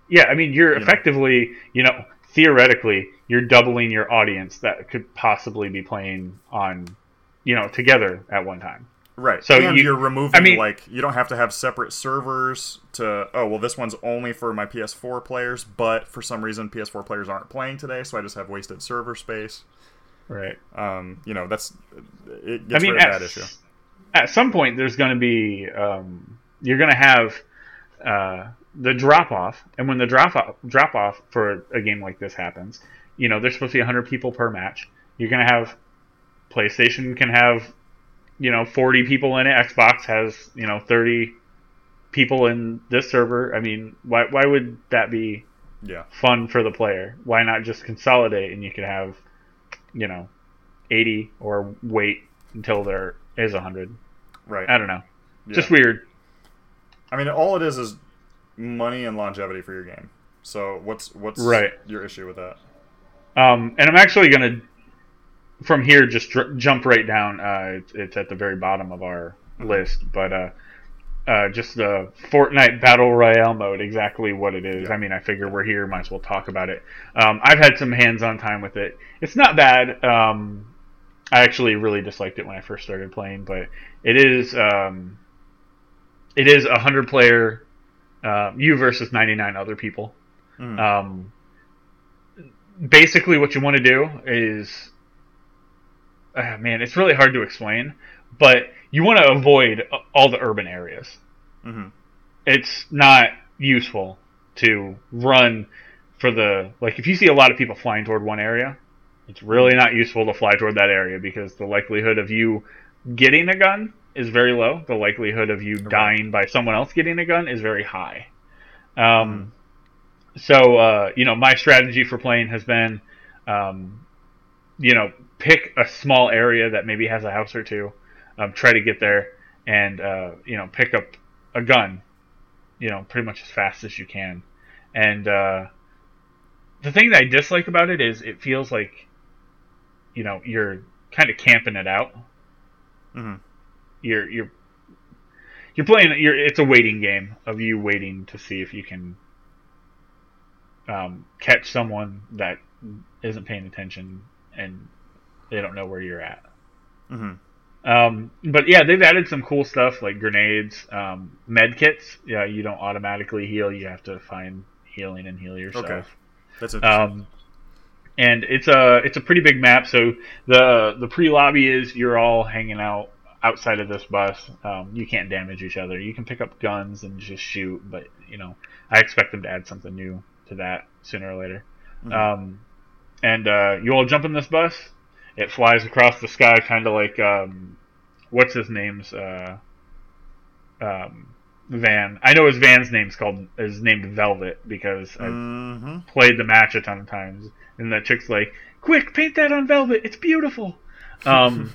Yeah, I mean, you're effectively, theoretically, you're doubling your audience that could possibly be playing on, together at one time. Right. So you're removing, you don't have to have separate servers to, this one's only for my PS4 players, but for some reason PS4 players aren't playing today, so I just have wasted server space. Right. It gets rid of that issue. At some point, there's going to be, you're going to have the drop-off, and when the drop-off for a game like this happens, there's supposed to be 100 people per match. You're going to have, PlayStation can have, 40 people in it. Xbox has, 30 people in this server. I mean, why would that be fun for the player? Why not just consolidate and you could have, 80 or wait until there is 100? Right. I don't know. Yeah. Just weird. I mean, all it is money and longevity for your game. So what's your issue with that? And I'm actually going to, from here, just jump right down. It's at the very bottom of our list, but just the Fortnite Battle Royale mode, exactly what it is. Yeah. I mean, I figure we're here, might as well talk about it. I've had some hands-on time with it. It's not bad. I actually really disliked it when I first started playing, but it is 100-player, you versus 99 other people. Mm. Basically, what you want to do is... man, it's really hard to explain, but you want to avoid all the urban areas. Mm-hmm. It's not useful to run for if you see a lot of people flying toward one area, it's really not useful to fly toward that area because the likelihood of you getting a gun is very low. The likelihood of you dying by someone else getting a gun is very high. So my strategy for playing has been, pick a small area that maybe has a house or two, try to get there, and, pick up a gun, pretty much as fast as you can. And the thing that I dislike about it is it feels like, you're kind of camping it out. Mm-hmm. You're playing, it's a waiting game of you waiting to see if you can catch someone that isn't paying attention and they don't know where you're at. Mm-hmm. But yeah, they've added some cool stuff like grenades, med kits. Yeah, you don't automatically heal. You have to find healing and heal yourself. Okay. That's interesting. And it's a pretty big map. So the pre-lobby is you're all hanging out outside of this bus. You can't damage each other. You can pick up guns and just shoot. But, I expect them to add something new to that sooner or later. Mm-hmm. And you all jump in this bus. It flies across the sky, kind of like, what's his name's van. I know his van's name's named Velvet because I've played the match a ton of times. And that chick's like, quick, paint that on Velvet. It's beautiful. So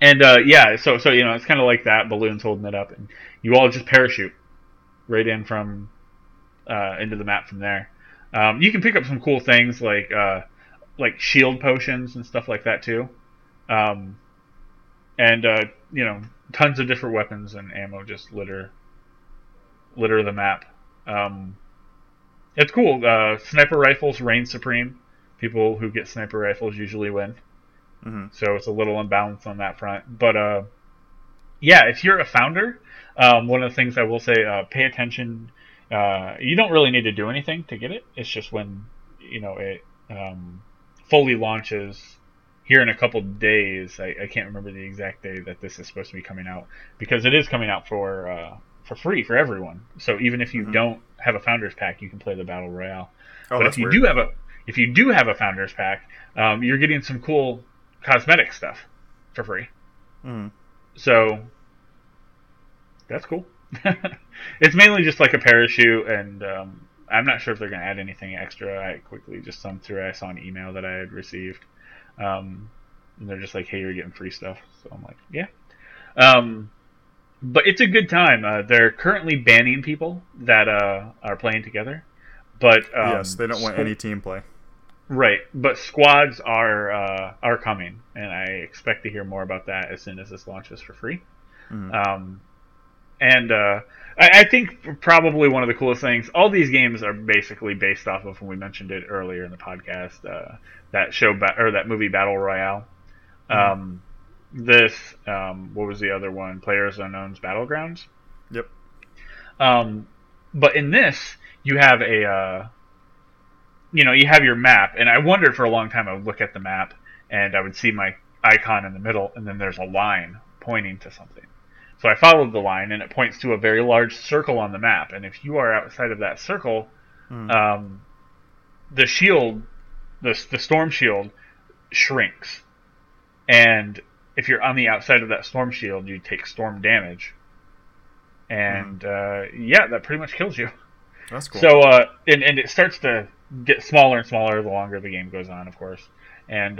it's kind of like that. Balloon's holding it up. And you all just parachute right in from into the map from there. You can pick up some cool things like shield potions and stuff like that too. Tons of different weapons and ammo just litter the map. It's cool. Sniper rifles reign supreme. People who get sniper rifles usually win. Mm-hmm. So it's a little imbalanced on that front. But if you're a founder, one of the things I will say, pay attention. You don't really need to do anything to get it. It's just when, it... fully launches here in a couple days. I can't remember the exact day that this is supposed to be coming out because it is coming out for free for everyone. So even if you don't have a founders pack, you can play the Battle Royale. But if you do have a founders pack, you're getting some cool cosmetic stuff for free. Mm. So that's cool. It's mainly just like a parachute and. I'm not sure if they're going to add anything extra. I quickly just thumbed through. I saw an email that I had received. And they're just like, hey, you're getting free stuff. So I'm like, yeah. But it's a good time. They're currently banning people that are playing together. But yes, they don't want any team play. Right, but squads are coming, and I expect to hear more about that as soon as this launches for free. Mm-hmm. I think probably one of the coolest things, all these games are basically based off of, when we mentioned it earlier in the podcast, that movie Battle Royale. Mm-hmm. What was the other one? PlayerUnknown's Battlegrounds. Yep. But in this, you have a, you have your map, and I wondered for a long time, I would look at the map, and I would see my icon in the middle, and then there's a line pointing to something. So I followed the line, and it points to a very large circle on the map, and if you are outside of that circle, the shield, the storm shield, shrinks. And if you're on the outside of that storm shield, you take storm damage. And, that pretty much kills you. That's cool. So, and it starts to get smaller and smaller the longer the game goes on, of course. And,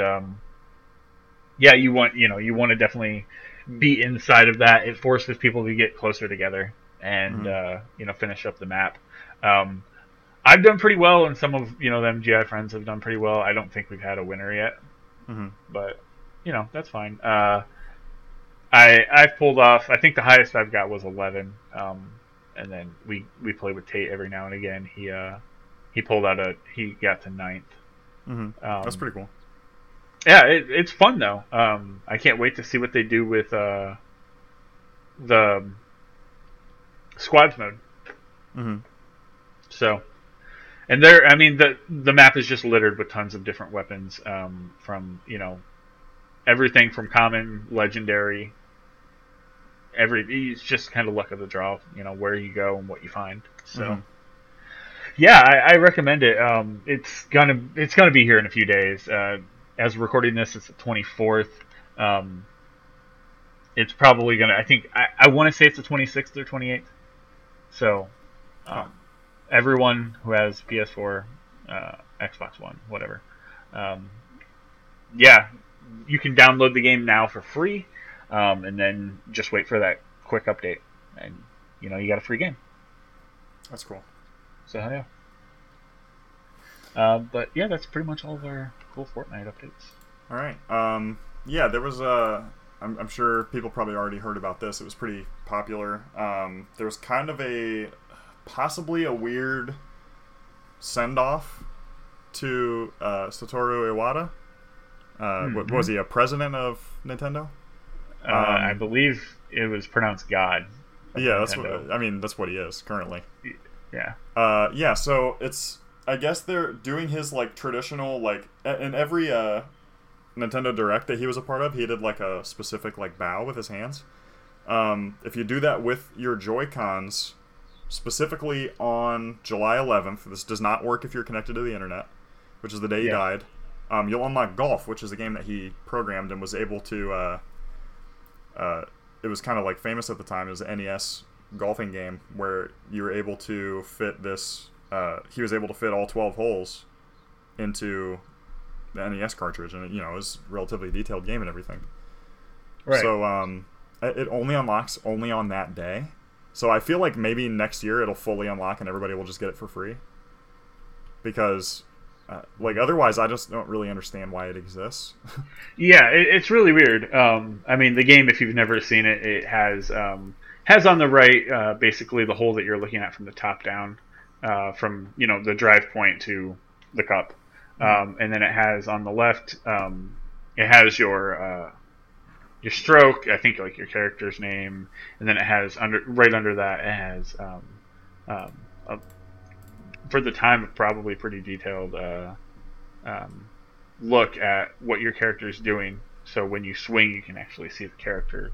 you want to definitely be inside of that. It forces people to get closer together and, finish up the map. I've done pretty well, and some of, the MGI friends have done pretty well. I don't think we've had a winner yet. Mm-hmm. But, that's fine. I've pulled off, I think the highest I've got was 11, and then we play with Tate every now and again. He got to 9th. Mm-hmm. That's pretty cool. Yeah, it's fun though. I can't wait to see what they do with the squads mode. Mm-hmm. So, and the map is just littered with tons of different weapons, from everything from common, legendary. It's just kind of luck of the draw, where you go and what you find. So, I recommend it. It's gonna be here in a few days. As recording this, it's the 24th. It's probably gonna. I think I want to say it's the 26th or 28th. So, everyone who has PS4, Xbox One, whatever, you can download the game now for free. And then just wait for that quick update, and you got a free game. That's cool. So yeah. That's pretty much all of our cool Fortnite updates. All right. There was a. I'm sure people probably already heard about this. It was pretty popular. There was kind of possibly a weird send off to Satoru Iwata. What was he, a president of Nintendo? I believe it was pronounced God. Yeah, that's Nintendo. That's what he is currently. Yeah. So it's, I guess they're doing his, traditional, in every Nintendo Direct that he was a part of, he did, a specific, bow with his hands. If you do that with your Joy-Cons, specifically on July 11th, this does not work if you're connected to the internet, which is the day he died, you'll unlock Golf, which is a game that he programmed and was able to... it was kind of famous at the time. It was an NES golfing game where you were able to fit this. He was able to fit all 12 holes into the NES cartridge, and it was a relatively detailed game and everything. Right. So it only unlocks only on that day. So I feel like maybe next year it'll fully unlock and everybody will just get it for free. Because. Otherwise, I just don't really understand why it exists. Yeah, it's really weird. The game, if you've never seen it, it has on the right basically the hole that you're looking at from the top down, from the drive point to the cup, and then it has on the left, it has your stroke. I think your character's name, and then it has right under that it has a. For the time, probably pretty detailed look at what your character is doing. So when you swing, you can actually see the character,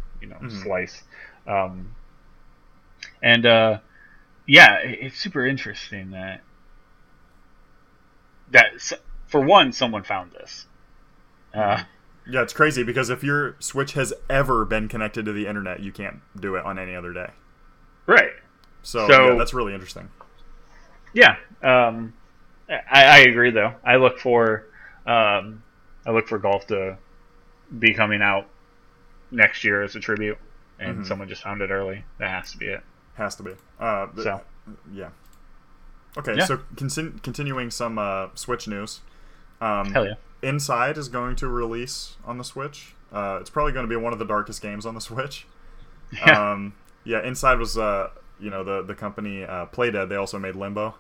slice. It's super interesting that for one, someone found this. It's crazy because if your Switch has ever been connected to the internet, you can't do it on any other day. Right. So that's really interesting. Yeah, I agree though. I look for Golf to be coming out next year as a tribute, and someone just found it early. That has to be it. Has to be. Okay, so continuing some Switch news. Hell yeah. Inside is going to release on the Switch. It's probably going to be one of the darkest games on the Switch. Yeah. Yeah, Inside was, the company Playdead. They also made Limbo.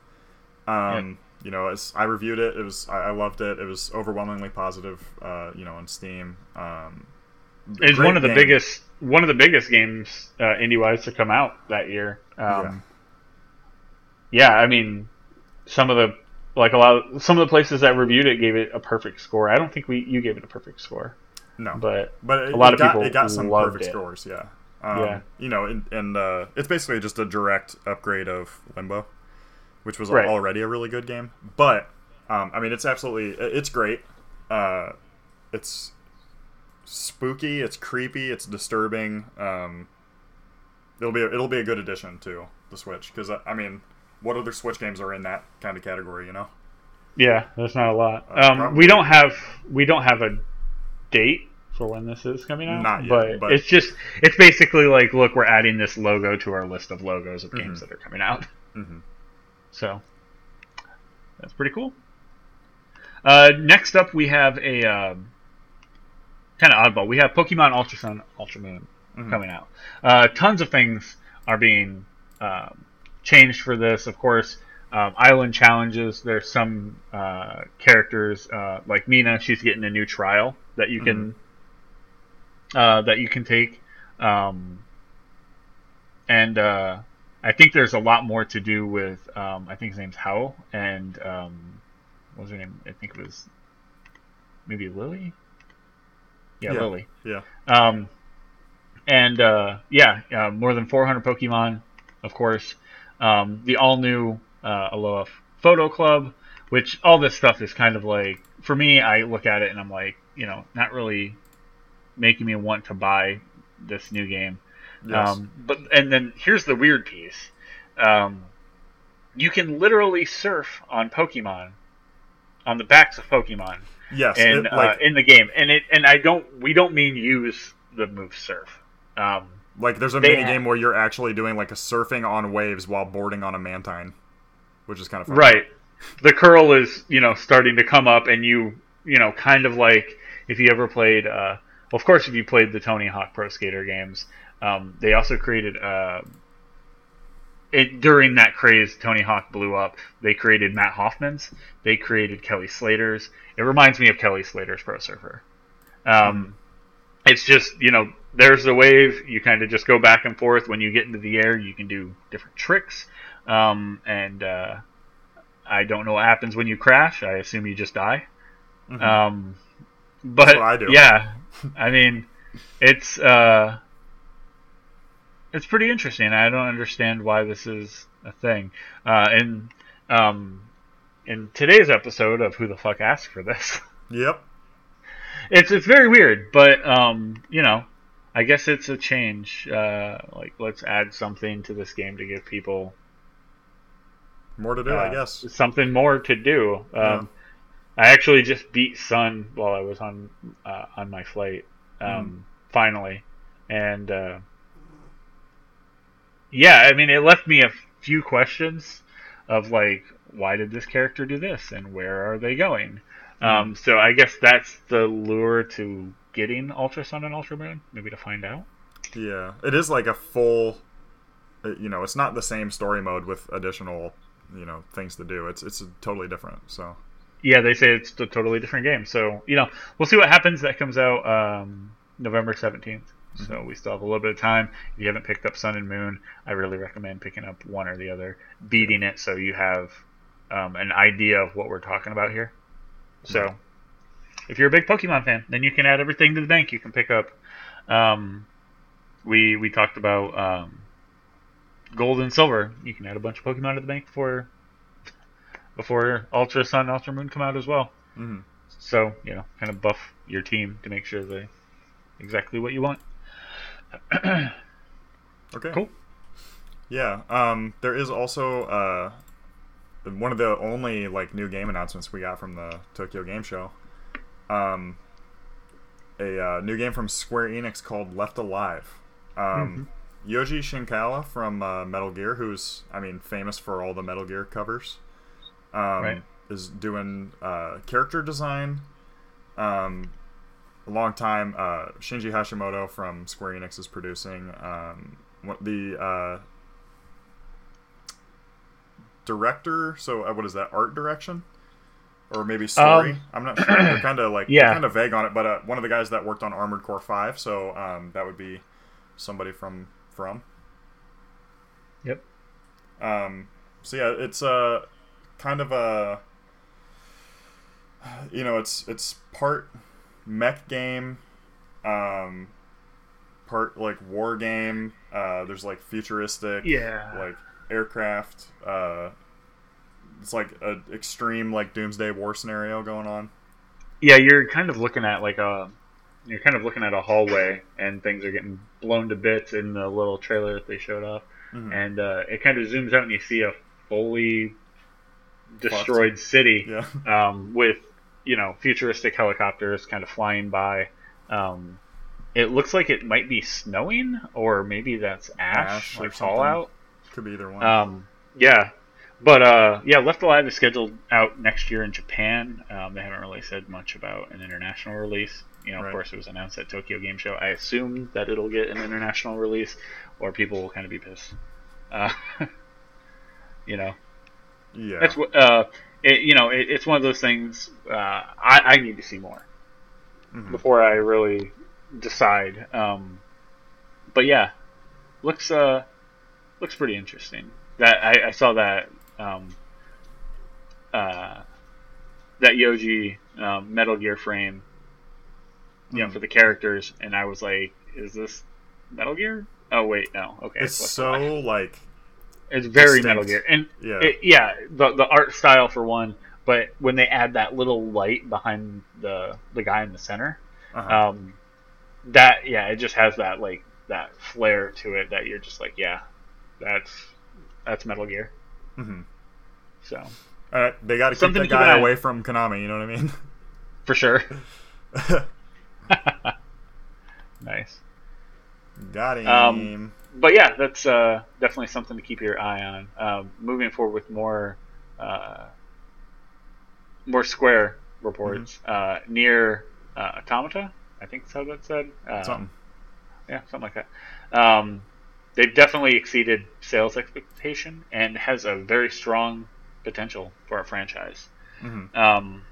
Yeah. I reviewed it. I loved it. It was overwhelmingly positive, on Steam. It's one of the biggest games indie-wise to come out that year. Some of the places that reviewed it gave it a perfect score. I don't think you gave it a perfect score. No, but a lot of people loved it. It got some perfect scores. Yeah. It's basically just a direct upgrade of Limbo, which was already a really good game. But it's it's great. It's spooky. It's creepy. It's disturbing. It'll be a good addition to the Switch because what other Switch games are in that kind of category? Yeah, there's not a lot. We don't have a date for when this is coming out. Not yet, but it's basically like, look, we're adding this logo to our list of logos of games that are coming out. Mm-hmm. So that's pretty cool. Next up, we have a kind of oddball. We have Pokemon Ultra Sun, Ultra Moon coming out. Tons of things are being changed for this, of course. Island challenges. There's some characters like Mina. She's getting a new trial that you can take, and I think there's a lot more to do with. I think his name's Howl, and what was her name? I think it was maybe Lily. Yeah. Lily. Yeah. More than 400 Pokemon, of course. The all new Aloha Photo Club, which all this stuff is kind of like, for me, I look at it and I'm like, not really making me want to buy this new game. Yes. Then here's the weird piece. You can literally surf on Pokemon, on the backs of Pokemon. Yes. And in the game. We don't mean use the move surf. There's a mini game where you're actually doing like a surfing on waves while boarding on a Mantine, which is kind of fun. Right. The curl is, starting to come up, and you kind of like if you ever played, of course, if you played the Tony Hawk Pro Skater games, they also created, during that craze, Tony Hawk blew up. They created Matt Hoffman's. They created Kelly Slater's. It reminds me of Kelly Slater's Pro Surfer. It's just, there's the wave. You kind of just go back and forth. When you get into the air, you can do different tricks. I don't know what happens when you crash. I assume you just die. Mm-hmm. But that's what I do. Yeah, it's pretty interesting. I don't understand why this is a thing. In today's episode of Who the Fuck Asked for This? Yep. It's very weird, but I guess it's a change. Let's add something to this game to give people more to do. I guess something more to do. I actually just beat Sun while I was on my flight finally, and it left me a few questions of like, why did this character do this, and where are they going? So I guess that's the lure to getting Ultra Sun and Ultra Moon, maybe to find out. Yeah, it is like a full, it's not the same story mode with additional, things to do. It's totally different. So yeah, they say it's a totally different game. So we'll see what happens. That comes out November 17th. Mm-hmm. So we still have a little bit of time. If you haven't picked up Sun and Moon, I really recommend picking up one or the other, beating it so you have an idea of what we're talking about here. So, if you're a big Pokemon fan, then you can add everything to the bank you can pick up. We talked about Gold and Silver. You can add a bunch of Pokemon to the bank before Ultra Sun and Ultra Moon come out as well. Mm-hmm. So, kind of buff your team to make sure they exactly what you want. Okay. Cool. Yeah. There is also... one of the only new game announcements we got from the Tokyo Game Show, a new game from Square Enix called Left Alive. Yoji Shinkawa from Metal Gear, who's famous for all the Metal Gear covers, is doing character design. A long time, Shinji Hashimoto from Square Enix is producing. Director, so what is that, art direction? Or maybe story? I'm not sure. They're kind of like, yeah, kind of vague on it, but one of the guys that worked on Armored Core 5, so that would be somebody from. Yep. So yeah, it's kind of a, you know, it's part mech game, part like war game. There's like futuristic, like aircraft. It's like an extreme like doomsday war scenario going on. Yeah, you're kind of looking at a hallway, and things are getting blown to bits in the little trailer that they showed off. Mm-hmm. And it kind of zooms out, and you see a fully destroyed city, with, you know, futuristic helicopters kind of flying by. It looks like it might be snowing, or maybe that's ash or fallout. Could be either one. Yeah, but Left Alive is scheduled out next year in Japan. They haven't really said much about an international release. You know, right. Of course, it was announced at Tokyo Game Show. I assume that it'll get an international release, or people will kind of be pissed. You know, yeah. That's what. It's one of those things. I need to see more before I really decide. But yeah, looks pretty interesting. That I saw that that Yoji Metal Gear frame. Yeah, for the characters, and I was like, "Is this Metal Gear?" Oh wait, no. Okay, it's so like it's very distinct. Metal Gear, and the art style for one. But when they add that little light behind the guy in the center, it just has that like that flair to it that you're just like, yeah, that's Metal Gear. Mm-hmm. So, all right, they got to keep that guy away from Konami. You know what I mean? For sure. Nice. Got him. But yeah, that's definitely something to keep your eye on. Moving forward with more Square reports. Mm-hmm. Nier Automata, I think that's how that said. Something. Yeah, something like that. They've definitely exceeded sales expectation and has a very strong potential for a franchise. Mm-hmm.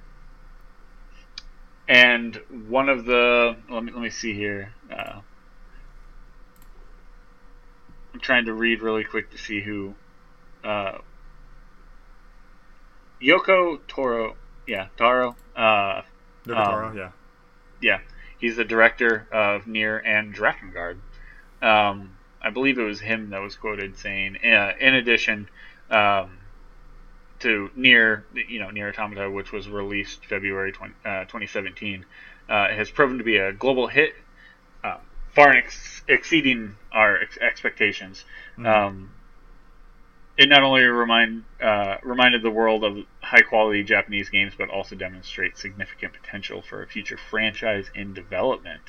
And one of the let me see here. I'm trying to read really quick to see who. Yoko Taro, Taro. Taro, yeah. He's the director of Nier and Drakengard. I believe it was him that was quoted saying, in addition to Nier Automata, which was released February 2017, has proven to be a global hit, far exceeding our expectations. Mm-hmm. It not only reminded the world of high-quality Japanese games, but also demonstrates significant potential for a future franchise in development.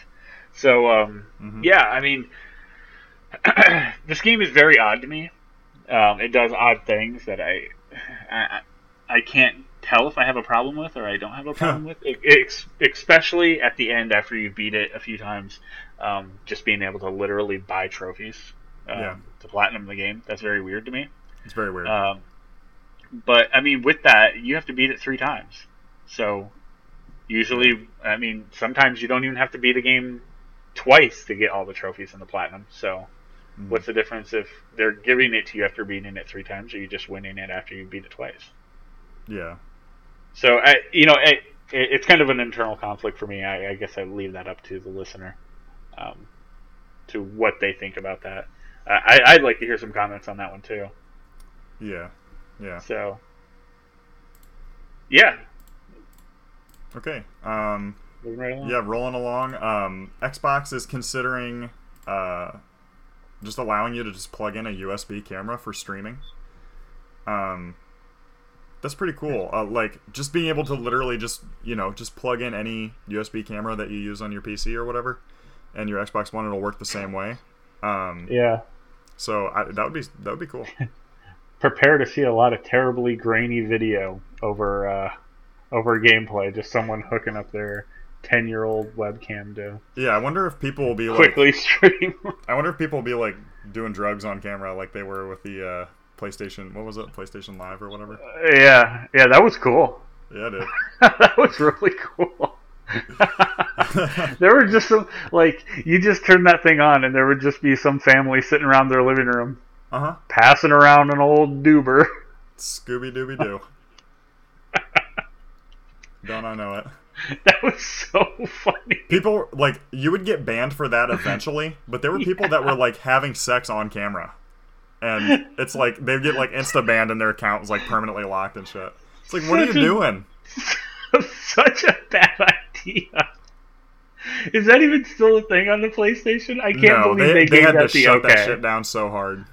So, I mean, this game is very odd to me. It does odd things that I can't tell if I have a problem with or I don't have a problem with it, especially at the end after you beat it a few times, just being able to literally buy trophies to platinum the game. That's very weird to me. It's very weird. But, I mean, with that, you have to beat it 3 times. So, usually, I mean, sometimes you don't even have to beat a game twice to get all the trophies in the platinum, so... What's the difference if they're giving it to you after beating it 3 times, or you just winning it after you beat it twice? Yeah. So it's kind of an internal conflict for me. I guess I leave that up to the listener, to what they think about that. I'd like to hear some comments on that one too. Yeah. Yeah. So. Yeah. Okay. Moving right along. Yeah, rolling along. Xbox is considering. Just allowing you to just plug in a USB camera for streaming. That's pretty cool. Like, just being able to literally just plug in any USB camera that you use on your PC or whatever, and your Xbox One, it'll work the same way. So that would be cool. prepare to see a lot of terribly grainy video over gameplay. Just someone hooking up their 10-year-old webcam to. Yeah, I wonder if people will be quickly stream. I wonder if people will be like doing drugs on camera, like they were with the PlayStation. What was it? PlayStation Live or whatever. Yeah, that was cool. Yeah, it is. That was really cool. There were just some, like, you just turn that thing on and there would just be some family sitting around their living room passing around an old doober. Scooby-Dooby-Doo. Don't I know it. That was so funny. People, like, you would get banned for that eventually, but there were people that were, like, having sex on camera. And it's like, they'd get, like, insta-banned and their account was, like, permanently locked and shit. It's like, what are you doing? Such a bad idea. Is that even still a thing on the PlayStation? I can't believe they gave that the okay. They had to shut that shit down so hard.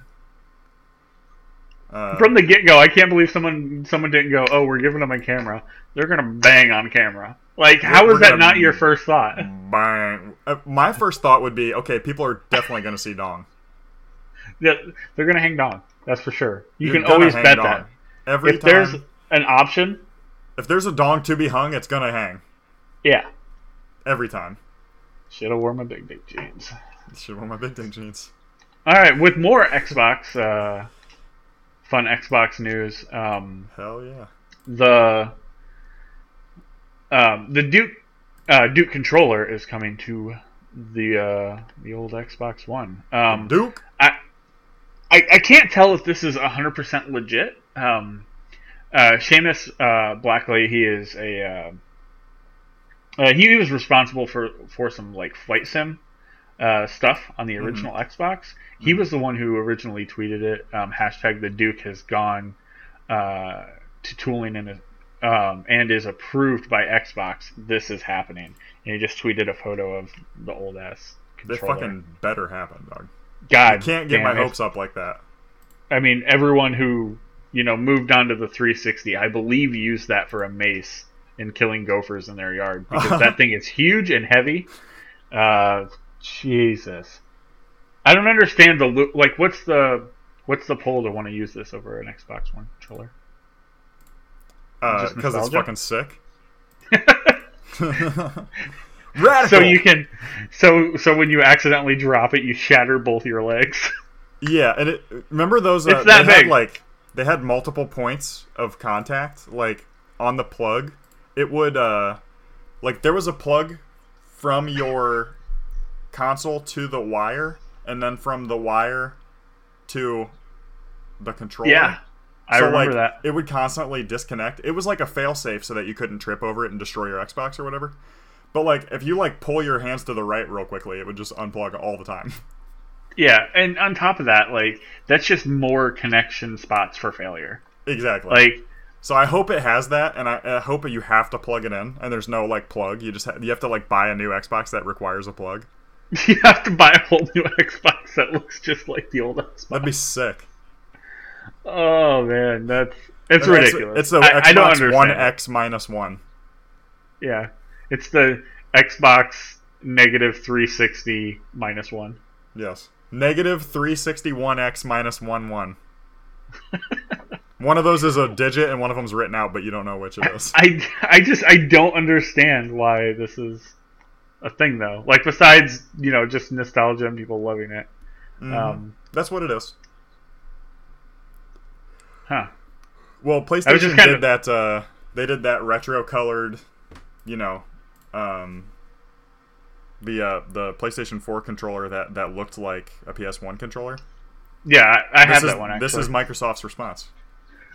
From the get-go, I can't believe someone didn't go, oh, we're giving them a camera. They're going to bang on camera. Like, how is that not your first thought? Bang. My first thought would be, okay, people are definitely going to see Dong. They're going to hang Dong. That's for sure. You can always bet Dong. That. Every if time. There's an option... If there's a dong to be hung, it's gonna hang. Yeah. Every time. Should've worn my big dick jeans. Alright, with more Xbox, fun Xbox news. Hell yeah. The Duke controller is coming to the old Xbox One. Duke? I can't tell if this is 100% legit. Seamus Blackley, he is he was responsible for some like flight sim stuff on the original Xbox. He was the one who originally tweeted it. Hashtag the Duke has gone to tooling and is approved by Xbox. This is happening, and he just tweeted a photo of the old ass controller. They fucking better happen, dog. God, you can't get my hopes up like that. I mean, everyone who. You know, moved on to the 360. I believe used that for a mace and killing gophers in their yard because that thing is huge and heavy. Jesus, I don't understand the like. What's the pull to want to use this over an Xbox One controller? Because it's fucking sick. Radical. So you can, so when you accidentally drop it, you shatter both your legs. Yeah, and remember those? It's that big. They had multiple points of contact, like, on the plug. It would, there was a plug from your console to the wire, and then from the wire to the controller. Yeah, I remember that. It would constantly disconnect. It was like a failsafe so that you couldn't trip over it and destroy your Xbox or whatever. But, like, if you, like, pull your hands to the right real quickly, it would just unplug all the time. Yeah, and on top of that, like, that's just more connection spots for failure. Exactly. Like, so I hope it has that, and I hope that you have to plug it in, and there's no, like, plug. You have to, like, buy a new Xbox that requires a plug. You have to buy a whole new Xbox that looks just like the old Xbox. That'd be sick. Oh, man, it's ridiculous. It's the Xbox One X minus one. Yeah, it's the Xbox -360 minus one. Yes. -361x -11. One of those is a digit and one of them's written out, but you don't know which it is. I don't understand why this is a thing, though. Like, besides, you know, just nostalgia and people loving it. That's what it is. Huh. Well, PlayStation did that, they did that retro-colored, you know, the PlayStation 4 controller that looked like a PS1 controller. Yeah, I have that one, actually. This is Microsoft's response.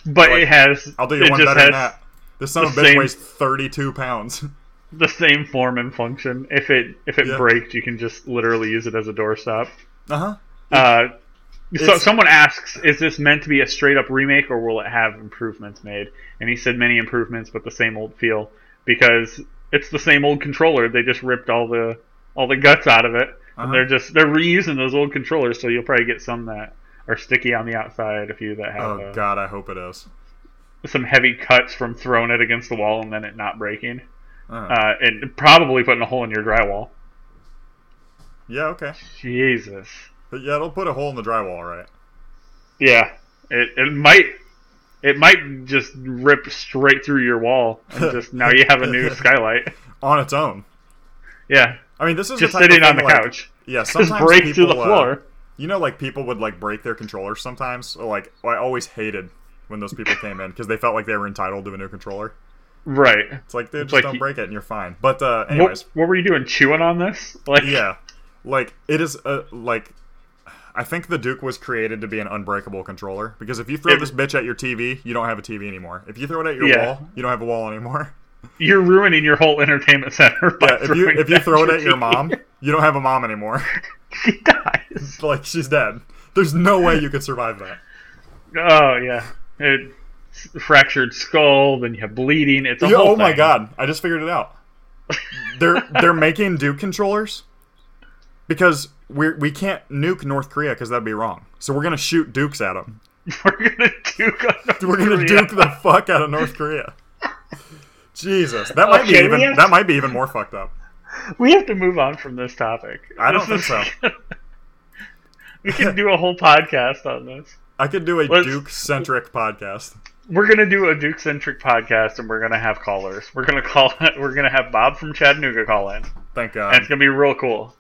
But it has... I'll do you one better than that. This son of a bitch weighs 32 pounds. The same form and function. If it breaks, you can just literally use it as a doorstop. Uh-huh. So someone asks, is this meant to be a straight-up remake, or will it have improvements made? And he said many improvements, but the same old feel. Because it's the same old controller. They just ripped all the guts out of it, and they're reusing those old controllers, so you'll probably get some that are sticky on the outside, a few that have God, I hope it is. Some heavy cuts from throwing it against the wall and then it not breaking. And probably putting a hole in your drywall. Yeah, okay. Jesus. But yeah, it'll put a hole in the drywall, right? Yeah. It might just rip straight through your wall, and just now you have a new skylight on its own. Yeah, I mean, this is just the type sitting of thing, on the couch. Yeah, sometimes just break through the floor. You know, like people would like break their controllers sometimes. So, like I always hated when those people came in because they felt like they were entitled to a new controller. Right. It's like, dude, just don't break it and you're fine. But anyways, what were you doing? Chewing on this? Like, yeah, like it is like. I think the Duke was created to be an unbreakable controller, because if you throw this bitch at your TV, you don't have a TV anymore. If you throw it at your wall, you don't have a wall anymore. You're ruining your whole entertainment center. Yeah, if you throw it at your mom, you don't have a mom anymore. She dies. Like, she's dead. There's no way you could survive that. Oh, yeah. Fractured skull, then you have bleeding. It's a whole thing. Oh, my God. I just figured it out. They're making Duke controllers because... We can't nuke North Korea because that'd be wrong. So we're gonna shoot Dukes at them. We're gonna duke the fuck out of North Korea. Jesus, that might be even more fucked up. We have to move on from this topic. I don't think so. We can do a whole podcast on this. I could do a Duke-centric podcast. We're gonna do a Duke-centric podcast, and we're gonna have callers. We're gonna have Bob from Chattanooga call in. Thank God. And it's gonna be real cool.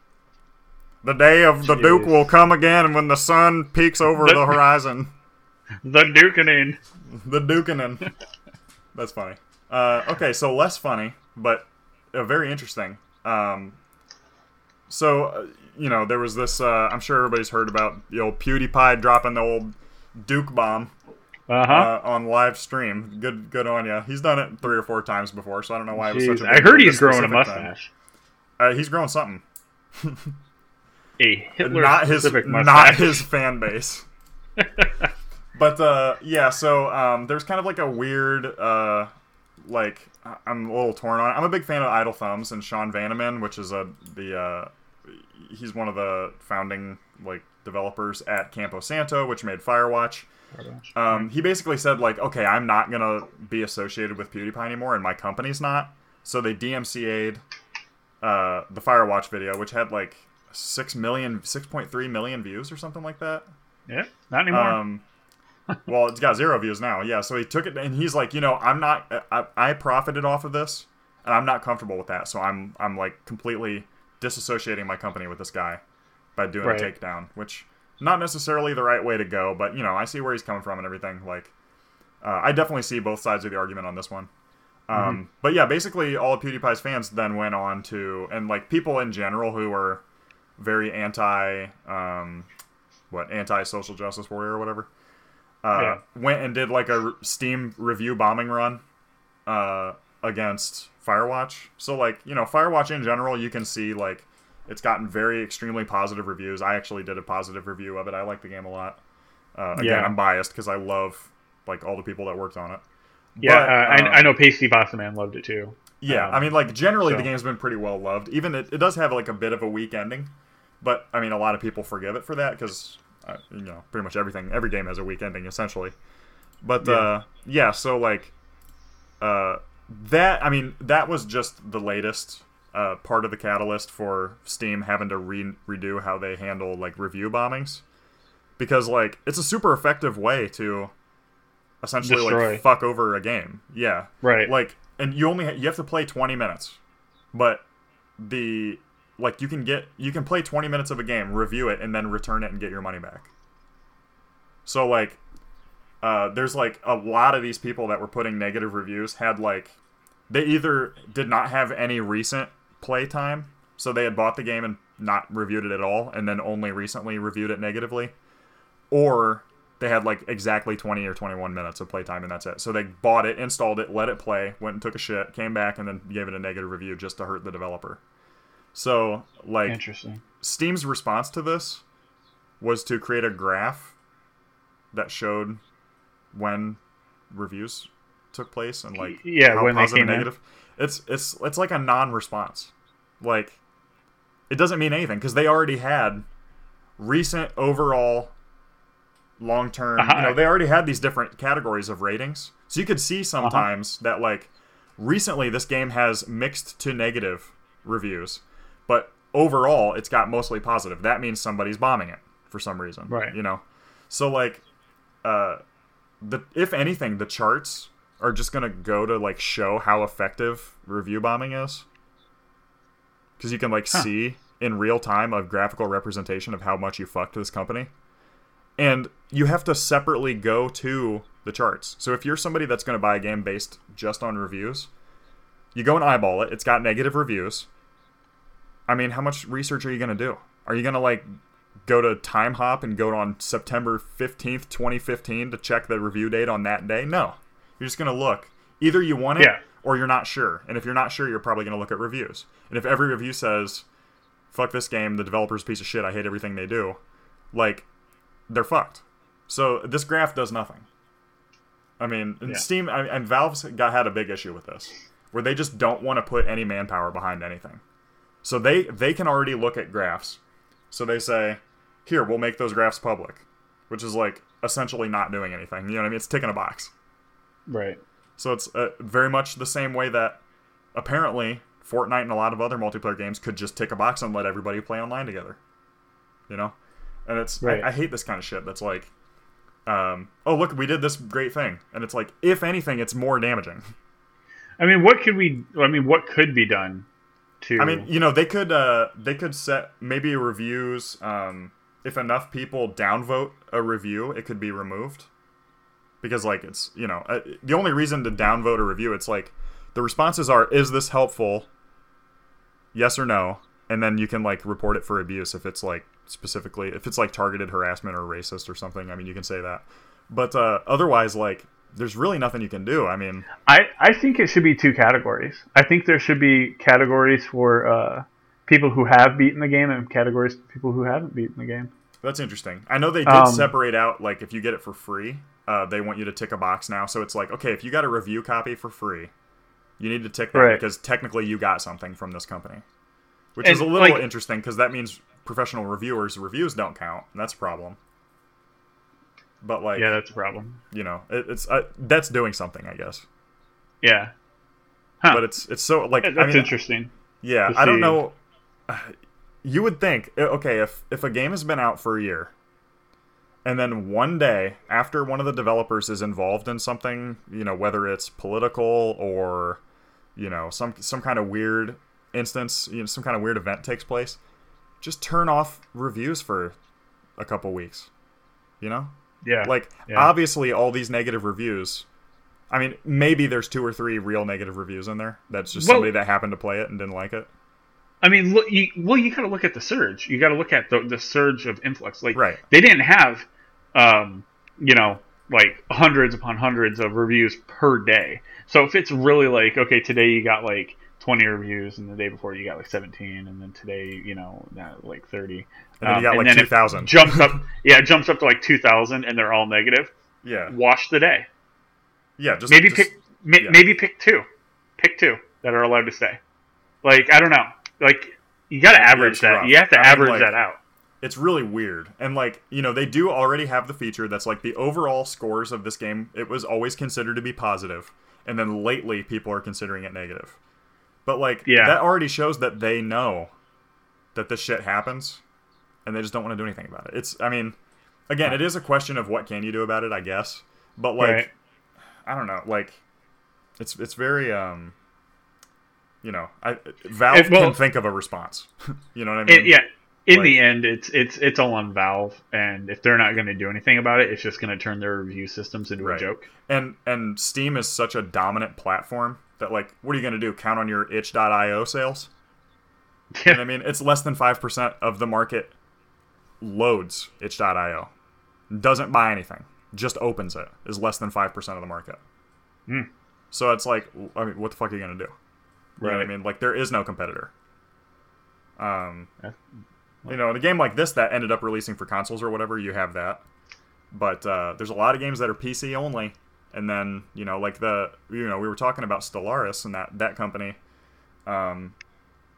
The day of the Duke will come again when the sun peaks over the horizon. The Dukening. The Dukening. That's funny. Okay, so less funny, but very interesting. So, there was this, I'm sure everybody's heard about the old PewDiePie dropping the old Duke bomb on live stream. Good on ya. He's done it 3 or 4 times before, so I don't know why it was such a big deal. I heard he's growing a mustache. He's growing something. Not his fan base. But so there's kind of like a weird like I'm a little torn on it. I'm a big fan of Idle Thumbs and Sean Vanaman, which is he's one of the founding like developers at Campo Santo, which made Firewatch. He basically said like, okay, I'm not gonna be associated with PewDiePie anymore, and my company's not. So they DMCA'd the Firewatch video, which had like 6.3 million views or something like that. Yeah, not anymore. Well, it's got 0 views now. Yeah, so he took it and he's like, I'm not. I profited off of this, and I'm not comfortable with that. So I'm like completely disassociating my company with this guy by doing a takedown, which not necessarily the right way to go. But I see where he's coming from and everything. Like, I definitely see both sides of the argument on this one. But yeah, basically all of PewDiePie's fans then went on to, and like people in general who were very anti-social justice warrior or whatever, went and did like a Steam review bombing run against Firewatch. So like, Firewatch in general, you can see like it's gotten very extremely positive reviews. I actually did a positive review of it. I like the game a lot. Again, I'm biased because I love like all the people that worked on it. Yeah, but, I know Pasty Pasta Man loved it too. Yeah, I mean, like, generally the game's been pretty well loved. Even it does have, like, a bit of a weak ending. But, I mean, a lot of people forgive it for that because, pretty much every game has a weak ending, essentially. But, so, like, that was just the latest part of the catalyst for Steam having to redo how they handle, like, review bombings. Because, like, it's a super effective way to essentially, destroy. Like, fuck over a game. Yeah. Right. Like... And you have to play 20 minutes, but you can play 20 minutes of a game, review it, and then return it and get your money back. So like, there's like a lot of these people that were putting negative reviews had like, they either did not have any recent play time, so they had bought the game and not reviewed it at all, and then only recently reviewed it negatively, or they had like exactly 20 or 21 minutes of playtime, and that's it. So they bought it, installed it, let it play, went and took a shit, came back, and then gave it a negative review just to hurt the developer. So like, interesting. Steam's response to this was to create a graph that showed when reviews took place and like how when positive and negative. It's like a non-response. Like, it doesn't mean anything because they already had recent overall. Long-term, they already had these different categories of ratings. So you could see sometimes that, like, recently this game has mixed to negative reviews. But overall, it's got mostly positive. That means somebody's bombing it for some reason. Right. So, like, if anything, the charts are just going to go to, like, show how effective review bombing is. Because you can, like, see in real time a graphical representation of how much you fucked this company. And you have to separately go to the charts. So if you're somebody that's going to buy a game based just on reviews, you go and eyeball it. It's got negative reviews. I mean, how much research are you going to do? Are you going to, like, go to Time Hop and go on September 15th, 2015 to check the review date on that day? No. You're just going to look. Either you want it or you're not sure. And if you're not sure, you're probably going to look at reviews. And if every review says, fuck this game, the developer's a piece of shit, I hate everything they do, like, they're fucked. So this graph does nothing. I mean, and Steam and Valve's had a big issue with this, where they just don't want to put any manpower behind anything. So they can already look at graphs. So they say, here, we'll make those graphs public, which is, like, essentially not doing anything. You know what I mean? It's ticking a box. Right. So it's very much the same way that apparently Fortnite and a lot of other multiplayer games could just tick a box and let everybody play online together. You know? And it's I hate this kind of shit that's like, oh, look, we did this great thing. And it's like, if anything, it's more damaging. I mean, what could be done to... I mean, you know, they could set maybe reviews... if enough people downvote a review, it could be removed. Because, like, it's, you know... the only reason to downvote a review, it's like, the responses are, is this helpful? Yes or no? And then you can, like, report it for abuse if it's, like, specifically... If it's, like, targeted harassment or racist or something. I mean, you can say that. But otherwise, like... There's really nothing you can do. I mean, I think it should be two categories. I think there should be categories for people who have beaten the game and categories for people who haven't beaten the game. That's interesting. I know they did separate out, like, if you get it for free, they want you to tick a box now. So it's like, okay, if you got a review copy for free, you need to tick that because technically you got something from this company, which is a little interesting because that means professional reviewers' reviews don't count, and that's a problem. But, like, yeah, that's a problem. You know, it's that's doing something, I guess. Yeah. Huh. But it's so, like, that's interesting. Yeah, I don't know. You would think, okay, if a game has been out for a year, and then one day after one of the developers is involved in something, you know, whether it's political or, you know, some kind of weird instance, you know, some kind of weird event takes place, just turn off reviews for a couple weeks, you know? Yeah. Like, obviously, all these negative reviews... I mean, maybe there's 2 or 3 real negative reviews in there. That's just somebody that happened to play it and didn't like it. I mean, look, you got to look at the surge. You got to look at the surge of influx. Like, they didn't have, you know, like, hundreds upon hundreds of reviews per day. So if it's really like, okay, today you got, like, 20 reviews, and the day before you got, like, 17, and then today, you know, like, 30. And then you got, like, 2,000. It jumps up to, like, 2,000, and they're all negative. Yeah. Wash the day. Yeah, just... Maybe pick two. Pick two that are allowed to stay. Like, I don't know. Like, you gotta average that. Rough. You have to average that out. It's really weird. And, like, you know, they do already have the feature that's, like, the overall scores of this game, it was always considered to be positive, and then lately people are considering it negative. But, like, that already shows that they know that this shit happens, and they just don't want to do anything about it. It's, I mean, again, it is a question of what can you do about it, I guess. But, like, I don't know. Like, it's very, you know, Valve can think of a response. You know what I mean? In the end, it's all on Valve, and if they're not going to do anything about it, it's just going to turn their review systems into a joke. And Steam is such a dominant platform that, like, what are you going to do? Count on your itch.io sales? Yeah. You know what I mean? It's less than 5% of the market loads itch.io. Doesn't buy anything. Just opens it. Is less than 5% of the market. Mm. So it's like, I mean, what the fuck are you going to do? You know what I mean? Like, there is no competitor. You know, in a game like this that ended up releasing for consoles or whatever, you have that. But there's a lot of games that are PC only. And then, you know, like we were talking about Stellaris and that company.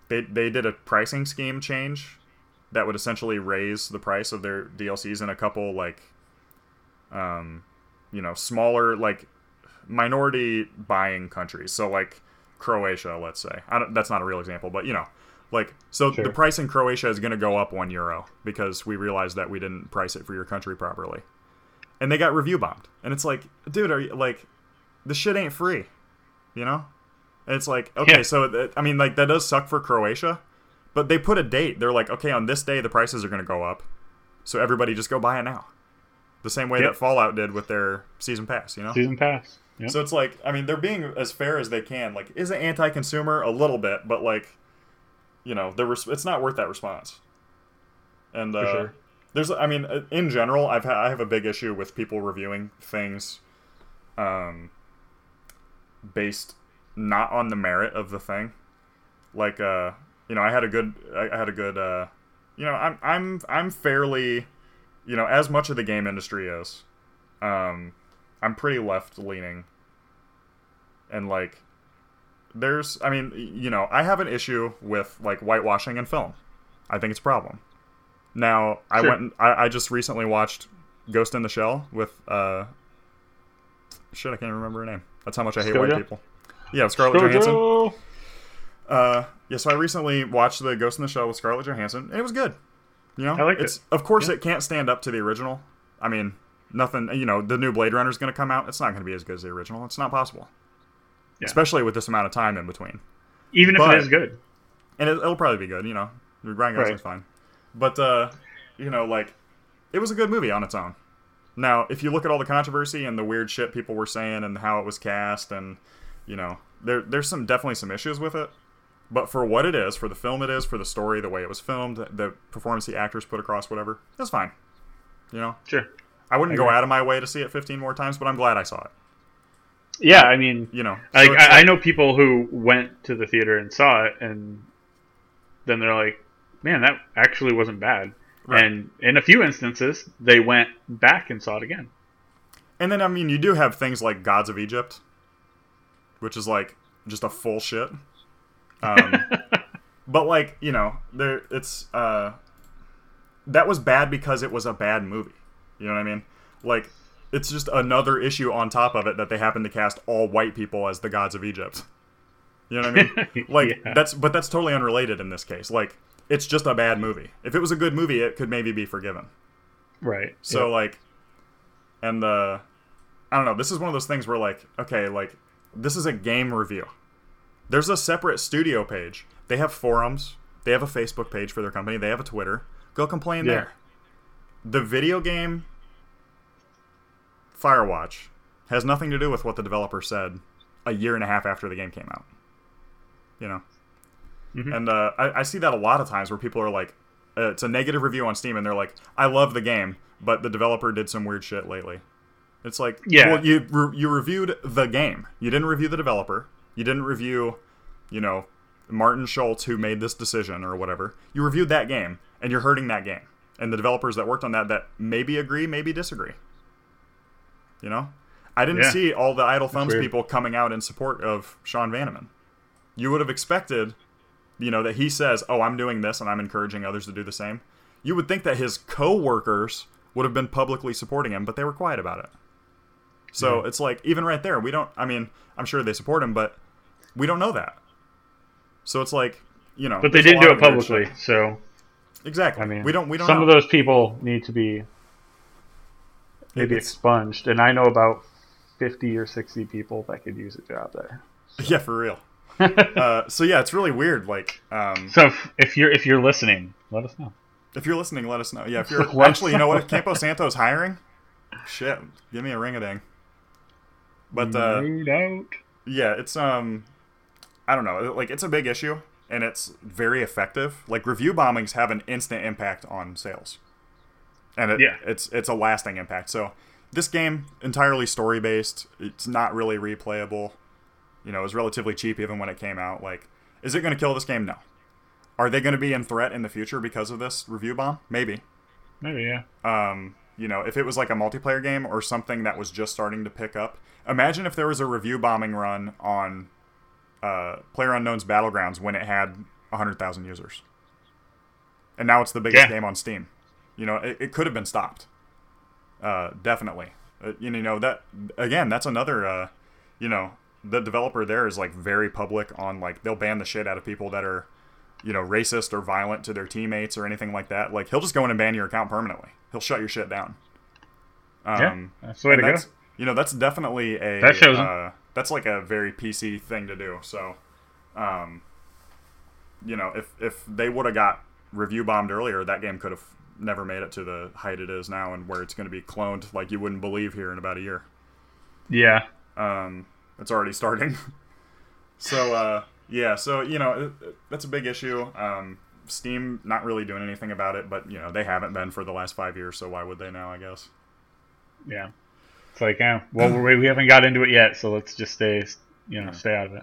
They did a pricing scheme change that would essentially raise the price of their DLCs in a couple, like, you know, smaller, like, minority buying countries. So, like, Croatia, let's say. That's not a real example, but, you know. Like, so the price in Croatia is going to go up €1 because we realized that we didn't price it for your country properly. and they got review bombed. And it's like, dude, are you, like, this shit ain't free, you know? And it's like, okay, yeah. So that does suck for Croatia, but they put a date. They're like, okay, on this day, the prices are going to go up, so everybody just go buy it now. The same way that Fallout did with their Season Pass, you know? Season Pass, yep. So it's like, I mean, they're being as fair as they can. Like, is it anti-consumer? A little bit, but, like, you know, it's not worth that response. And sure. There's, I mean, in general, I have a big issue with people reviewing things based not on the merit of the thing. Like, you know, I had a good, you know, I'm fairly, you know, as much of the game industry is, I'm pretty left leaning. And like, there's, I mean, you know, I have an issue with like whitewashing in film. I think it's a problem. Now, sure. I just recently watched Ghost in the Shell with, I can't remember her name. That's how much I hate white people. Yeah, Scarlett Johansson. Yeah, so I recently watched the Ghost in the Shell with Scarlett Johansson, and it was good. You know, I liked it. Of course, it can't stand up to the original. I mean, nothing, you know, the new Blade Runner is going to come out. It's not going to be as good as the original. It's not possible. Yeah. Especially with this amount of time in between. Even if it is good. And it'll probably be good, you know. Ryan Gosling's fine. But, you know, like, it was a good movie on its own. Now, if you look at all the controversy and the weird shit people were saying and how it was cast and, you know, there's definitely some issues with it. But for what it is, for the film it is, for the story, the way it was filmed, the performance the actors put across, whatever, it's fine. You know? Sure. I wouldn't go out of my way to see it 15 more times, but I'm glad I saw it. Yeah, I mean, you know, so I know people who went to the theater and saw it, and then they're like, man, that actually wasn't bad. Right. And in a few instances, they went back and saw it again. And then, I mean, you do have things like Gods of Egypt, which is, like, just a full shit. But, like, you know, that was bad because it was a bad movie. You know what I mean? Like, it's just another issue on top of it that they happen to cast all white people as the Gods of Egypt. You know what I mean? Like, but that's totally unrelated in this case. Like, it's just a bad movie. If it was a good movie, it could maybe be forgiven. Right. So, like, and I don't know, this is one of those things where, like, okay, like, this is a game review. There's a separate studio page. They have forums. They have a Facebook page for their company. They have a Twitter. Go complain there. The video game Firewatch has nothing to do with what the developer said a year and a half after the game came out. You know? Mm-hmm. And I see that a lot of times where people are like, it's a negative review on Steam, and they're like, I love the game, but the developer did some weird shit lately. It's like, well, you reviewed the game. You didn't review the developer. You didn't review, you know, Martin Schultz, who made this decision or whatever. You reviewed that game, and you're hurting that game. And the developers that worked on that maybe agree, maybe disagree. You know? I didn't see all the Idle Thumbs people coming out in support of Sean Vanneman. You would have expected, you know, that he says, oh, I'm doing this, and I'm encouraging others to do the same. You would think that his co-workers would have been publicly supporting him, but they were quiet about it. So it's like, even right there, we don't, I mean, I'm sure they support him, but we don't know that. So it's like, you know. But they didn't do it publicly, so. Exactly. I mean, we don't some of those people need to be maybe expunged. And I know about 50 or 60 people that could use a job there. So. Yeah, for real. It's really weird. Like, so if you're listening, let us know. If you're listening, let us know. Yeah, if you're actually, you know what, if Campo Santo's hiring, shit, give me a ring-a-ding. But no doubt. Yeah, it's I don't know, like, it's a big issue and it's very effective. Like, review bombings have an instant impact on sales, and it's a lasting impact. So this game, entirely story based, it's not really replayable. You know, it was relatively cheap even when it came out. Like, is it going to kill this game? No. Are they going to be in threat in the future because of this review bomb? Maybe, yeah. You know, if it was like a multiplayer game or something that was just starting to pick up. Imagine if there was a review bombing run on PlayerUnknown's Battlegrounds when it had 100,000 users. And now it's the biggest game on Steam. You know, it could have been stopped. Definitely. You know, that again, that's another, you know... The developer there is, like, very public on, like, they'll ban the shit out of people that are, you know, racist or violent to their teammates or anything like that. Like, he'll just go in and ban your account permanently. He'll shut your shit down. Yeah, that's the way to go. You know, that's definitely a... That shows that's like a very PC thing to do. So, you know, if they would have got review bombed earlier, that game could have never made it to the height it is now and where it's going to be cloned like you wouldn't believe here in about a year. Yeah. It's already starting. So, yeah, so, you know, that's a big issue. Steam not really doing anything about it, but, you know, they haven't been for the last 5 years, so why would they now, I guess? Yeah. It's like, well, we haven't got into it yet, so let's just stay out of it.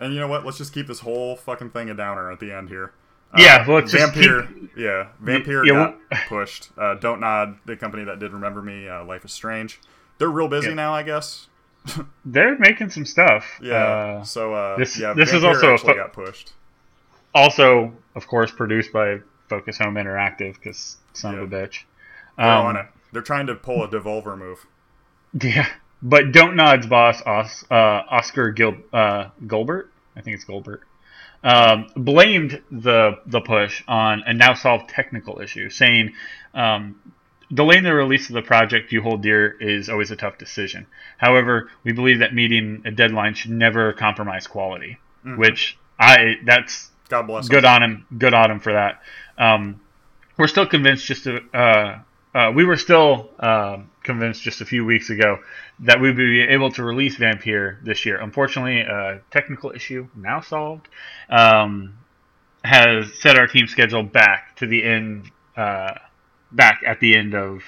And you know what? Let's just keep this whole fucking thing a downer at the end here. Yeah, well, let's Vampire got pushed. Don't Nod, the company that did Remember Me, Life is Strange. They're real busy now, I guess. They're making some stuff. Yeah. This is also got pushed. Also, of course, produced by Focus Home Interactive, because son of a bitch. They're on it. They're trying to pull a Devolver move. Yeah, but Don't Nod's boss, Oscar Goldberg, I think it's Goldberg, blamed the push on a now-solved technical issue, saying, delaying the release of the project you hold dear is always a tough decision. However, we believe that meeting a deadline should never compromise quality, which that's God bless good us. On him. Good on him for that. We're still convinced just to... we were still convinced just a few weeks ago that we'd be able to release Vampire this year. Unfortunately, a technical issue, now solved, has set our team schedule back to the end, back at the end of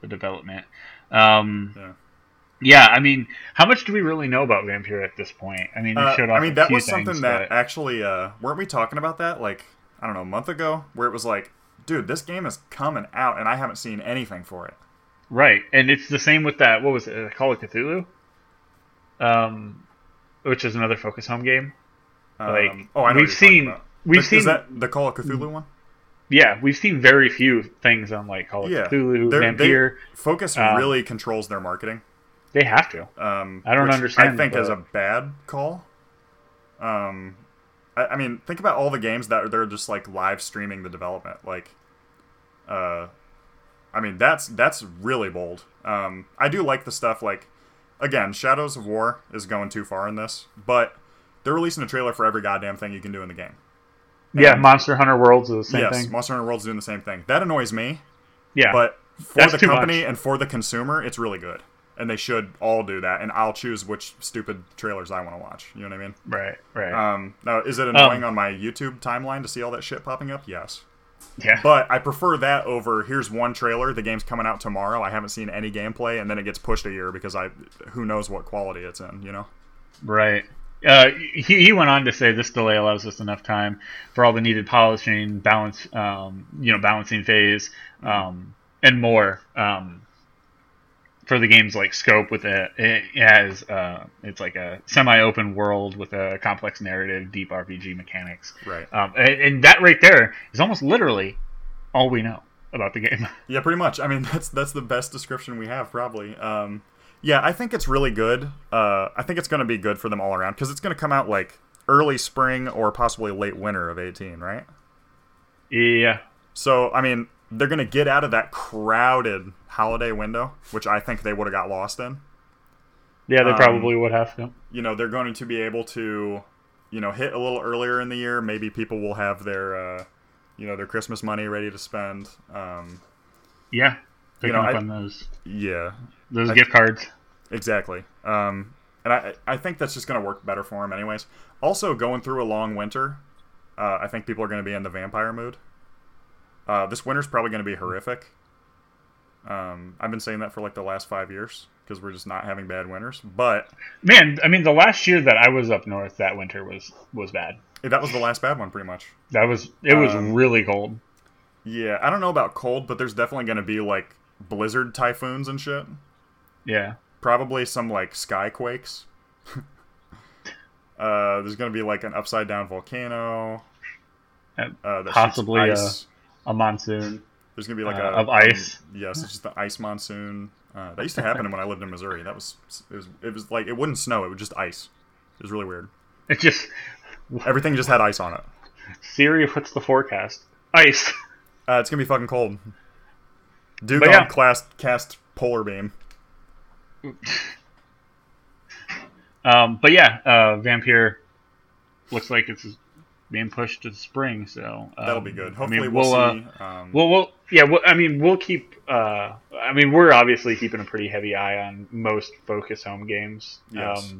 the development. Yeah, I mean, how much do we really know about Vampire at this point? I mean, that was something that actually, weren't we talking about that, like, I don't know, a month ago, where it was like, dude, this game is coming out, and I haven't seen anything for it. Right, and it's the same with that, what was it, Call of Cthulhu? Which is another Focus Home game. I know we've seen. Is that the Call of Cthulhu one? Yeah, we've seen very few things on like Call of Cthulhu, Vampire. Focus really controls their marketing. They have to. I don't understand. I think is a bad call. I mean, think about all the games that they're just, like, live streaming the development. Like, I mean, that's really bold. I do like the stuff, like, again, Shadows of War is going too far in this, but they're releasing a trailer for every goddamn thing you can do in the game. And yeah, Monster Hunter Worlds is the same thing. Yes, Monster Hunter Worlds is doing the same thing. That annoys me. Yeah. But for the company and for the consumer, it's really good. And they should all do that. And I'll choose which stupid trailers I want to watch. You know what I mean? Right. Now, is it annoying on my YouTube timeline to see all that shit popping up? Yes. Yeah. But I prefer that over, here's one trailer, the game's coming out tomorrow, I haven't seen any gameplay, and then it gets pushed a year because who knows what quality it's in, you know? Right. He went on to say this delay allows us enough time for all the needed polishing, balancing phase, and more, for the game's like scope with it's like a semi-open world with a complex narrative, deep RPG mechanics. Right. And that right there is almost literally all we know about the game. Yeah, pretty much. I mean, that's the best description we have probably. Yeah, I think it's really good. I think it's going to be good for them all around because it's going to come out like early spring or possibly late winter of 18, right? Yeah. So, I mean, they're going to get out of that crowded holiday window, which I think they would have got lost in. Yeah, they probably would have. Yeah. You know, they're going to be able to, you know, hit a little earlier in the year. Maybe people will have their, you know, their Christmas money ready to spend. Yeah, picking up on those. Yeah, those gift cards. Exactly. And I think that's just going to work better for them, anyways. Also, going through a long winter, I think people are going to be in the vampire mood. This winter's probably going to be horrific. I've been saying that for like the last 5 years because we're just not having bad winters. But man, I mean, the last year that I was up north, that winter was bad. That was the last bad one, pretty much. It was really cold. Yeah, I don't know about cold, but there's definitely going to be like blizzard typhoons and shit. Yeah, probably some like skyquakes. There's going to be like an upside down volcano. Possibly ice. A monsoon. There's gonna be like of ice. Yes, it's just the ice monsoon. That used to happen when I lived in Missouri. That was it was like it wouldn't snow. It was just ice. It was really weird. It just everything just had ice on it. Siri, what's the forecast? Ice. It's gonna be fucking cold. Dugon cast polar beam. But yeah, Vampire looks like it's being pushed to the spring, so that'll be good. Hopefully, we'll see. We'll keep. We're obviously keeping a pretty heavy eye on most Focus Home games. Yes.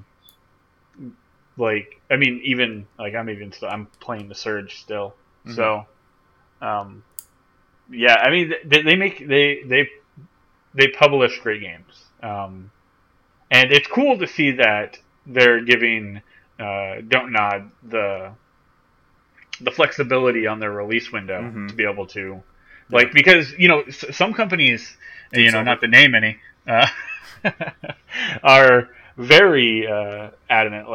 I'm playing The Surge still. Mm-hmm. So, they publish great games, and it's cool to see that they're giving Don't Nod the flexibility on their release window to be able to, because some companies, not to name any, are very adamant.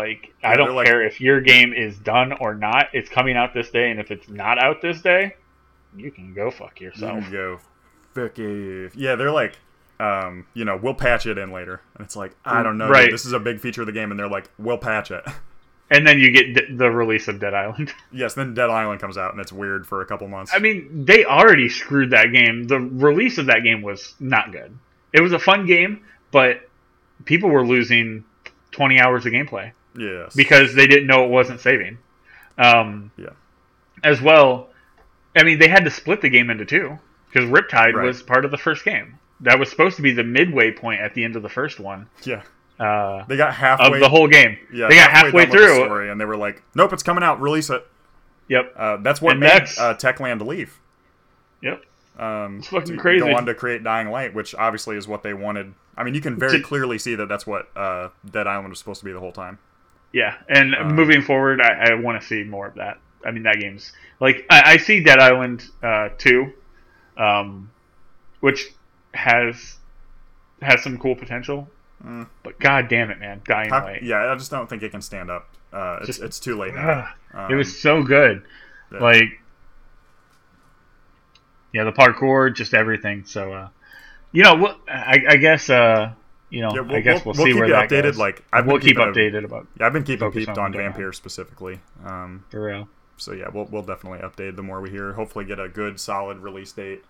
I don't care if your game is done or not; it's coming out this day, and if it's not out this day, you can go fuck yourself. You can go fuck it. Yeah, they're like, we'll patch it in later, and it's like, I don't know, right? Dude, this is a big feature of the game, and they're like, we'll patch it. And then you get the release of Dead Island. Yes, then Dead Island comes out, and it's weird for a couple months. I mean, they already screwed that game. The release of that game was not good. It was a fun game, but people were losing 20 hours of gameplay. Yes. Because they didn't know it wasn't saving. As well, they had to split the game into two, because Riptide was part of the first game. That was supposed to be the midway point at the end of the first one. Yeah. They got halfway of the whole game. Yeah, they got halfway through the story, and they were like, "Nope, it's coming out. Release it." Yep. That's what made Techland leave. Yep. It's fucking crazy. Go on to create Dying Light, which obviously is what they wanted. I mean, you can very clearly see that that's what Dead Island was supposed to be the whole time. Yeah, and moving forward, I want to see more of that. I mean, that game's I see Dead Island 2, which has some cool potential. But god damn it, man, Dying Light. Yeah, I just don't think it can stand up. It's too late now. It was so good. Yeah. The parkour, just everything. So, we'll see where that goes. I've been keeping peeped on Vampire specifically. For real. So yeah, we'll definitely update the more we hear. Hopefully, get a good solid release date.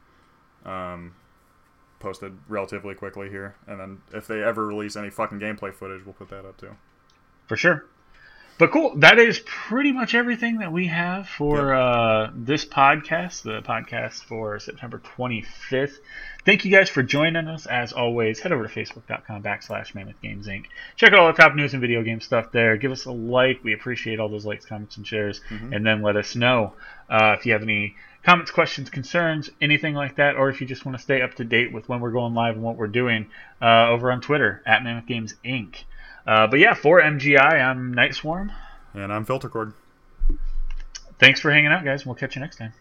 Posted relatively quickly here, and then if they ever release any fucking gameplay footage, we'll put that up too, for sure. But cool, that is pretty much everything that we have for this podcast, the podcast for September 25th. Thank you guys for joining us. As always, head over to facebook.com/MammothGamesInc. Check out all the top news and video game stuff there. Give us a like. We appreciate all those likes, comments, and shares. And then let us know if you have any comments, questions, concerns, anything like that, or if you just want to stay up to date with when we're going live and what we're doing, over on Twitter, @MammothGamesInc. But yeah, for MGI, I'm Night Swarm. And I'm Filtercord. Thanks for hanging out, guys, and we'll catch you next time.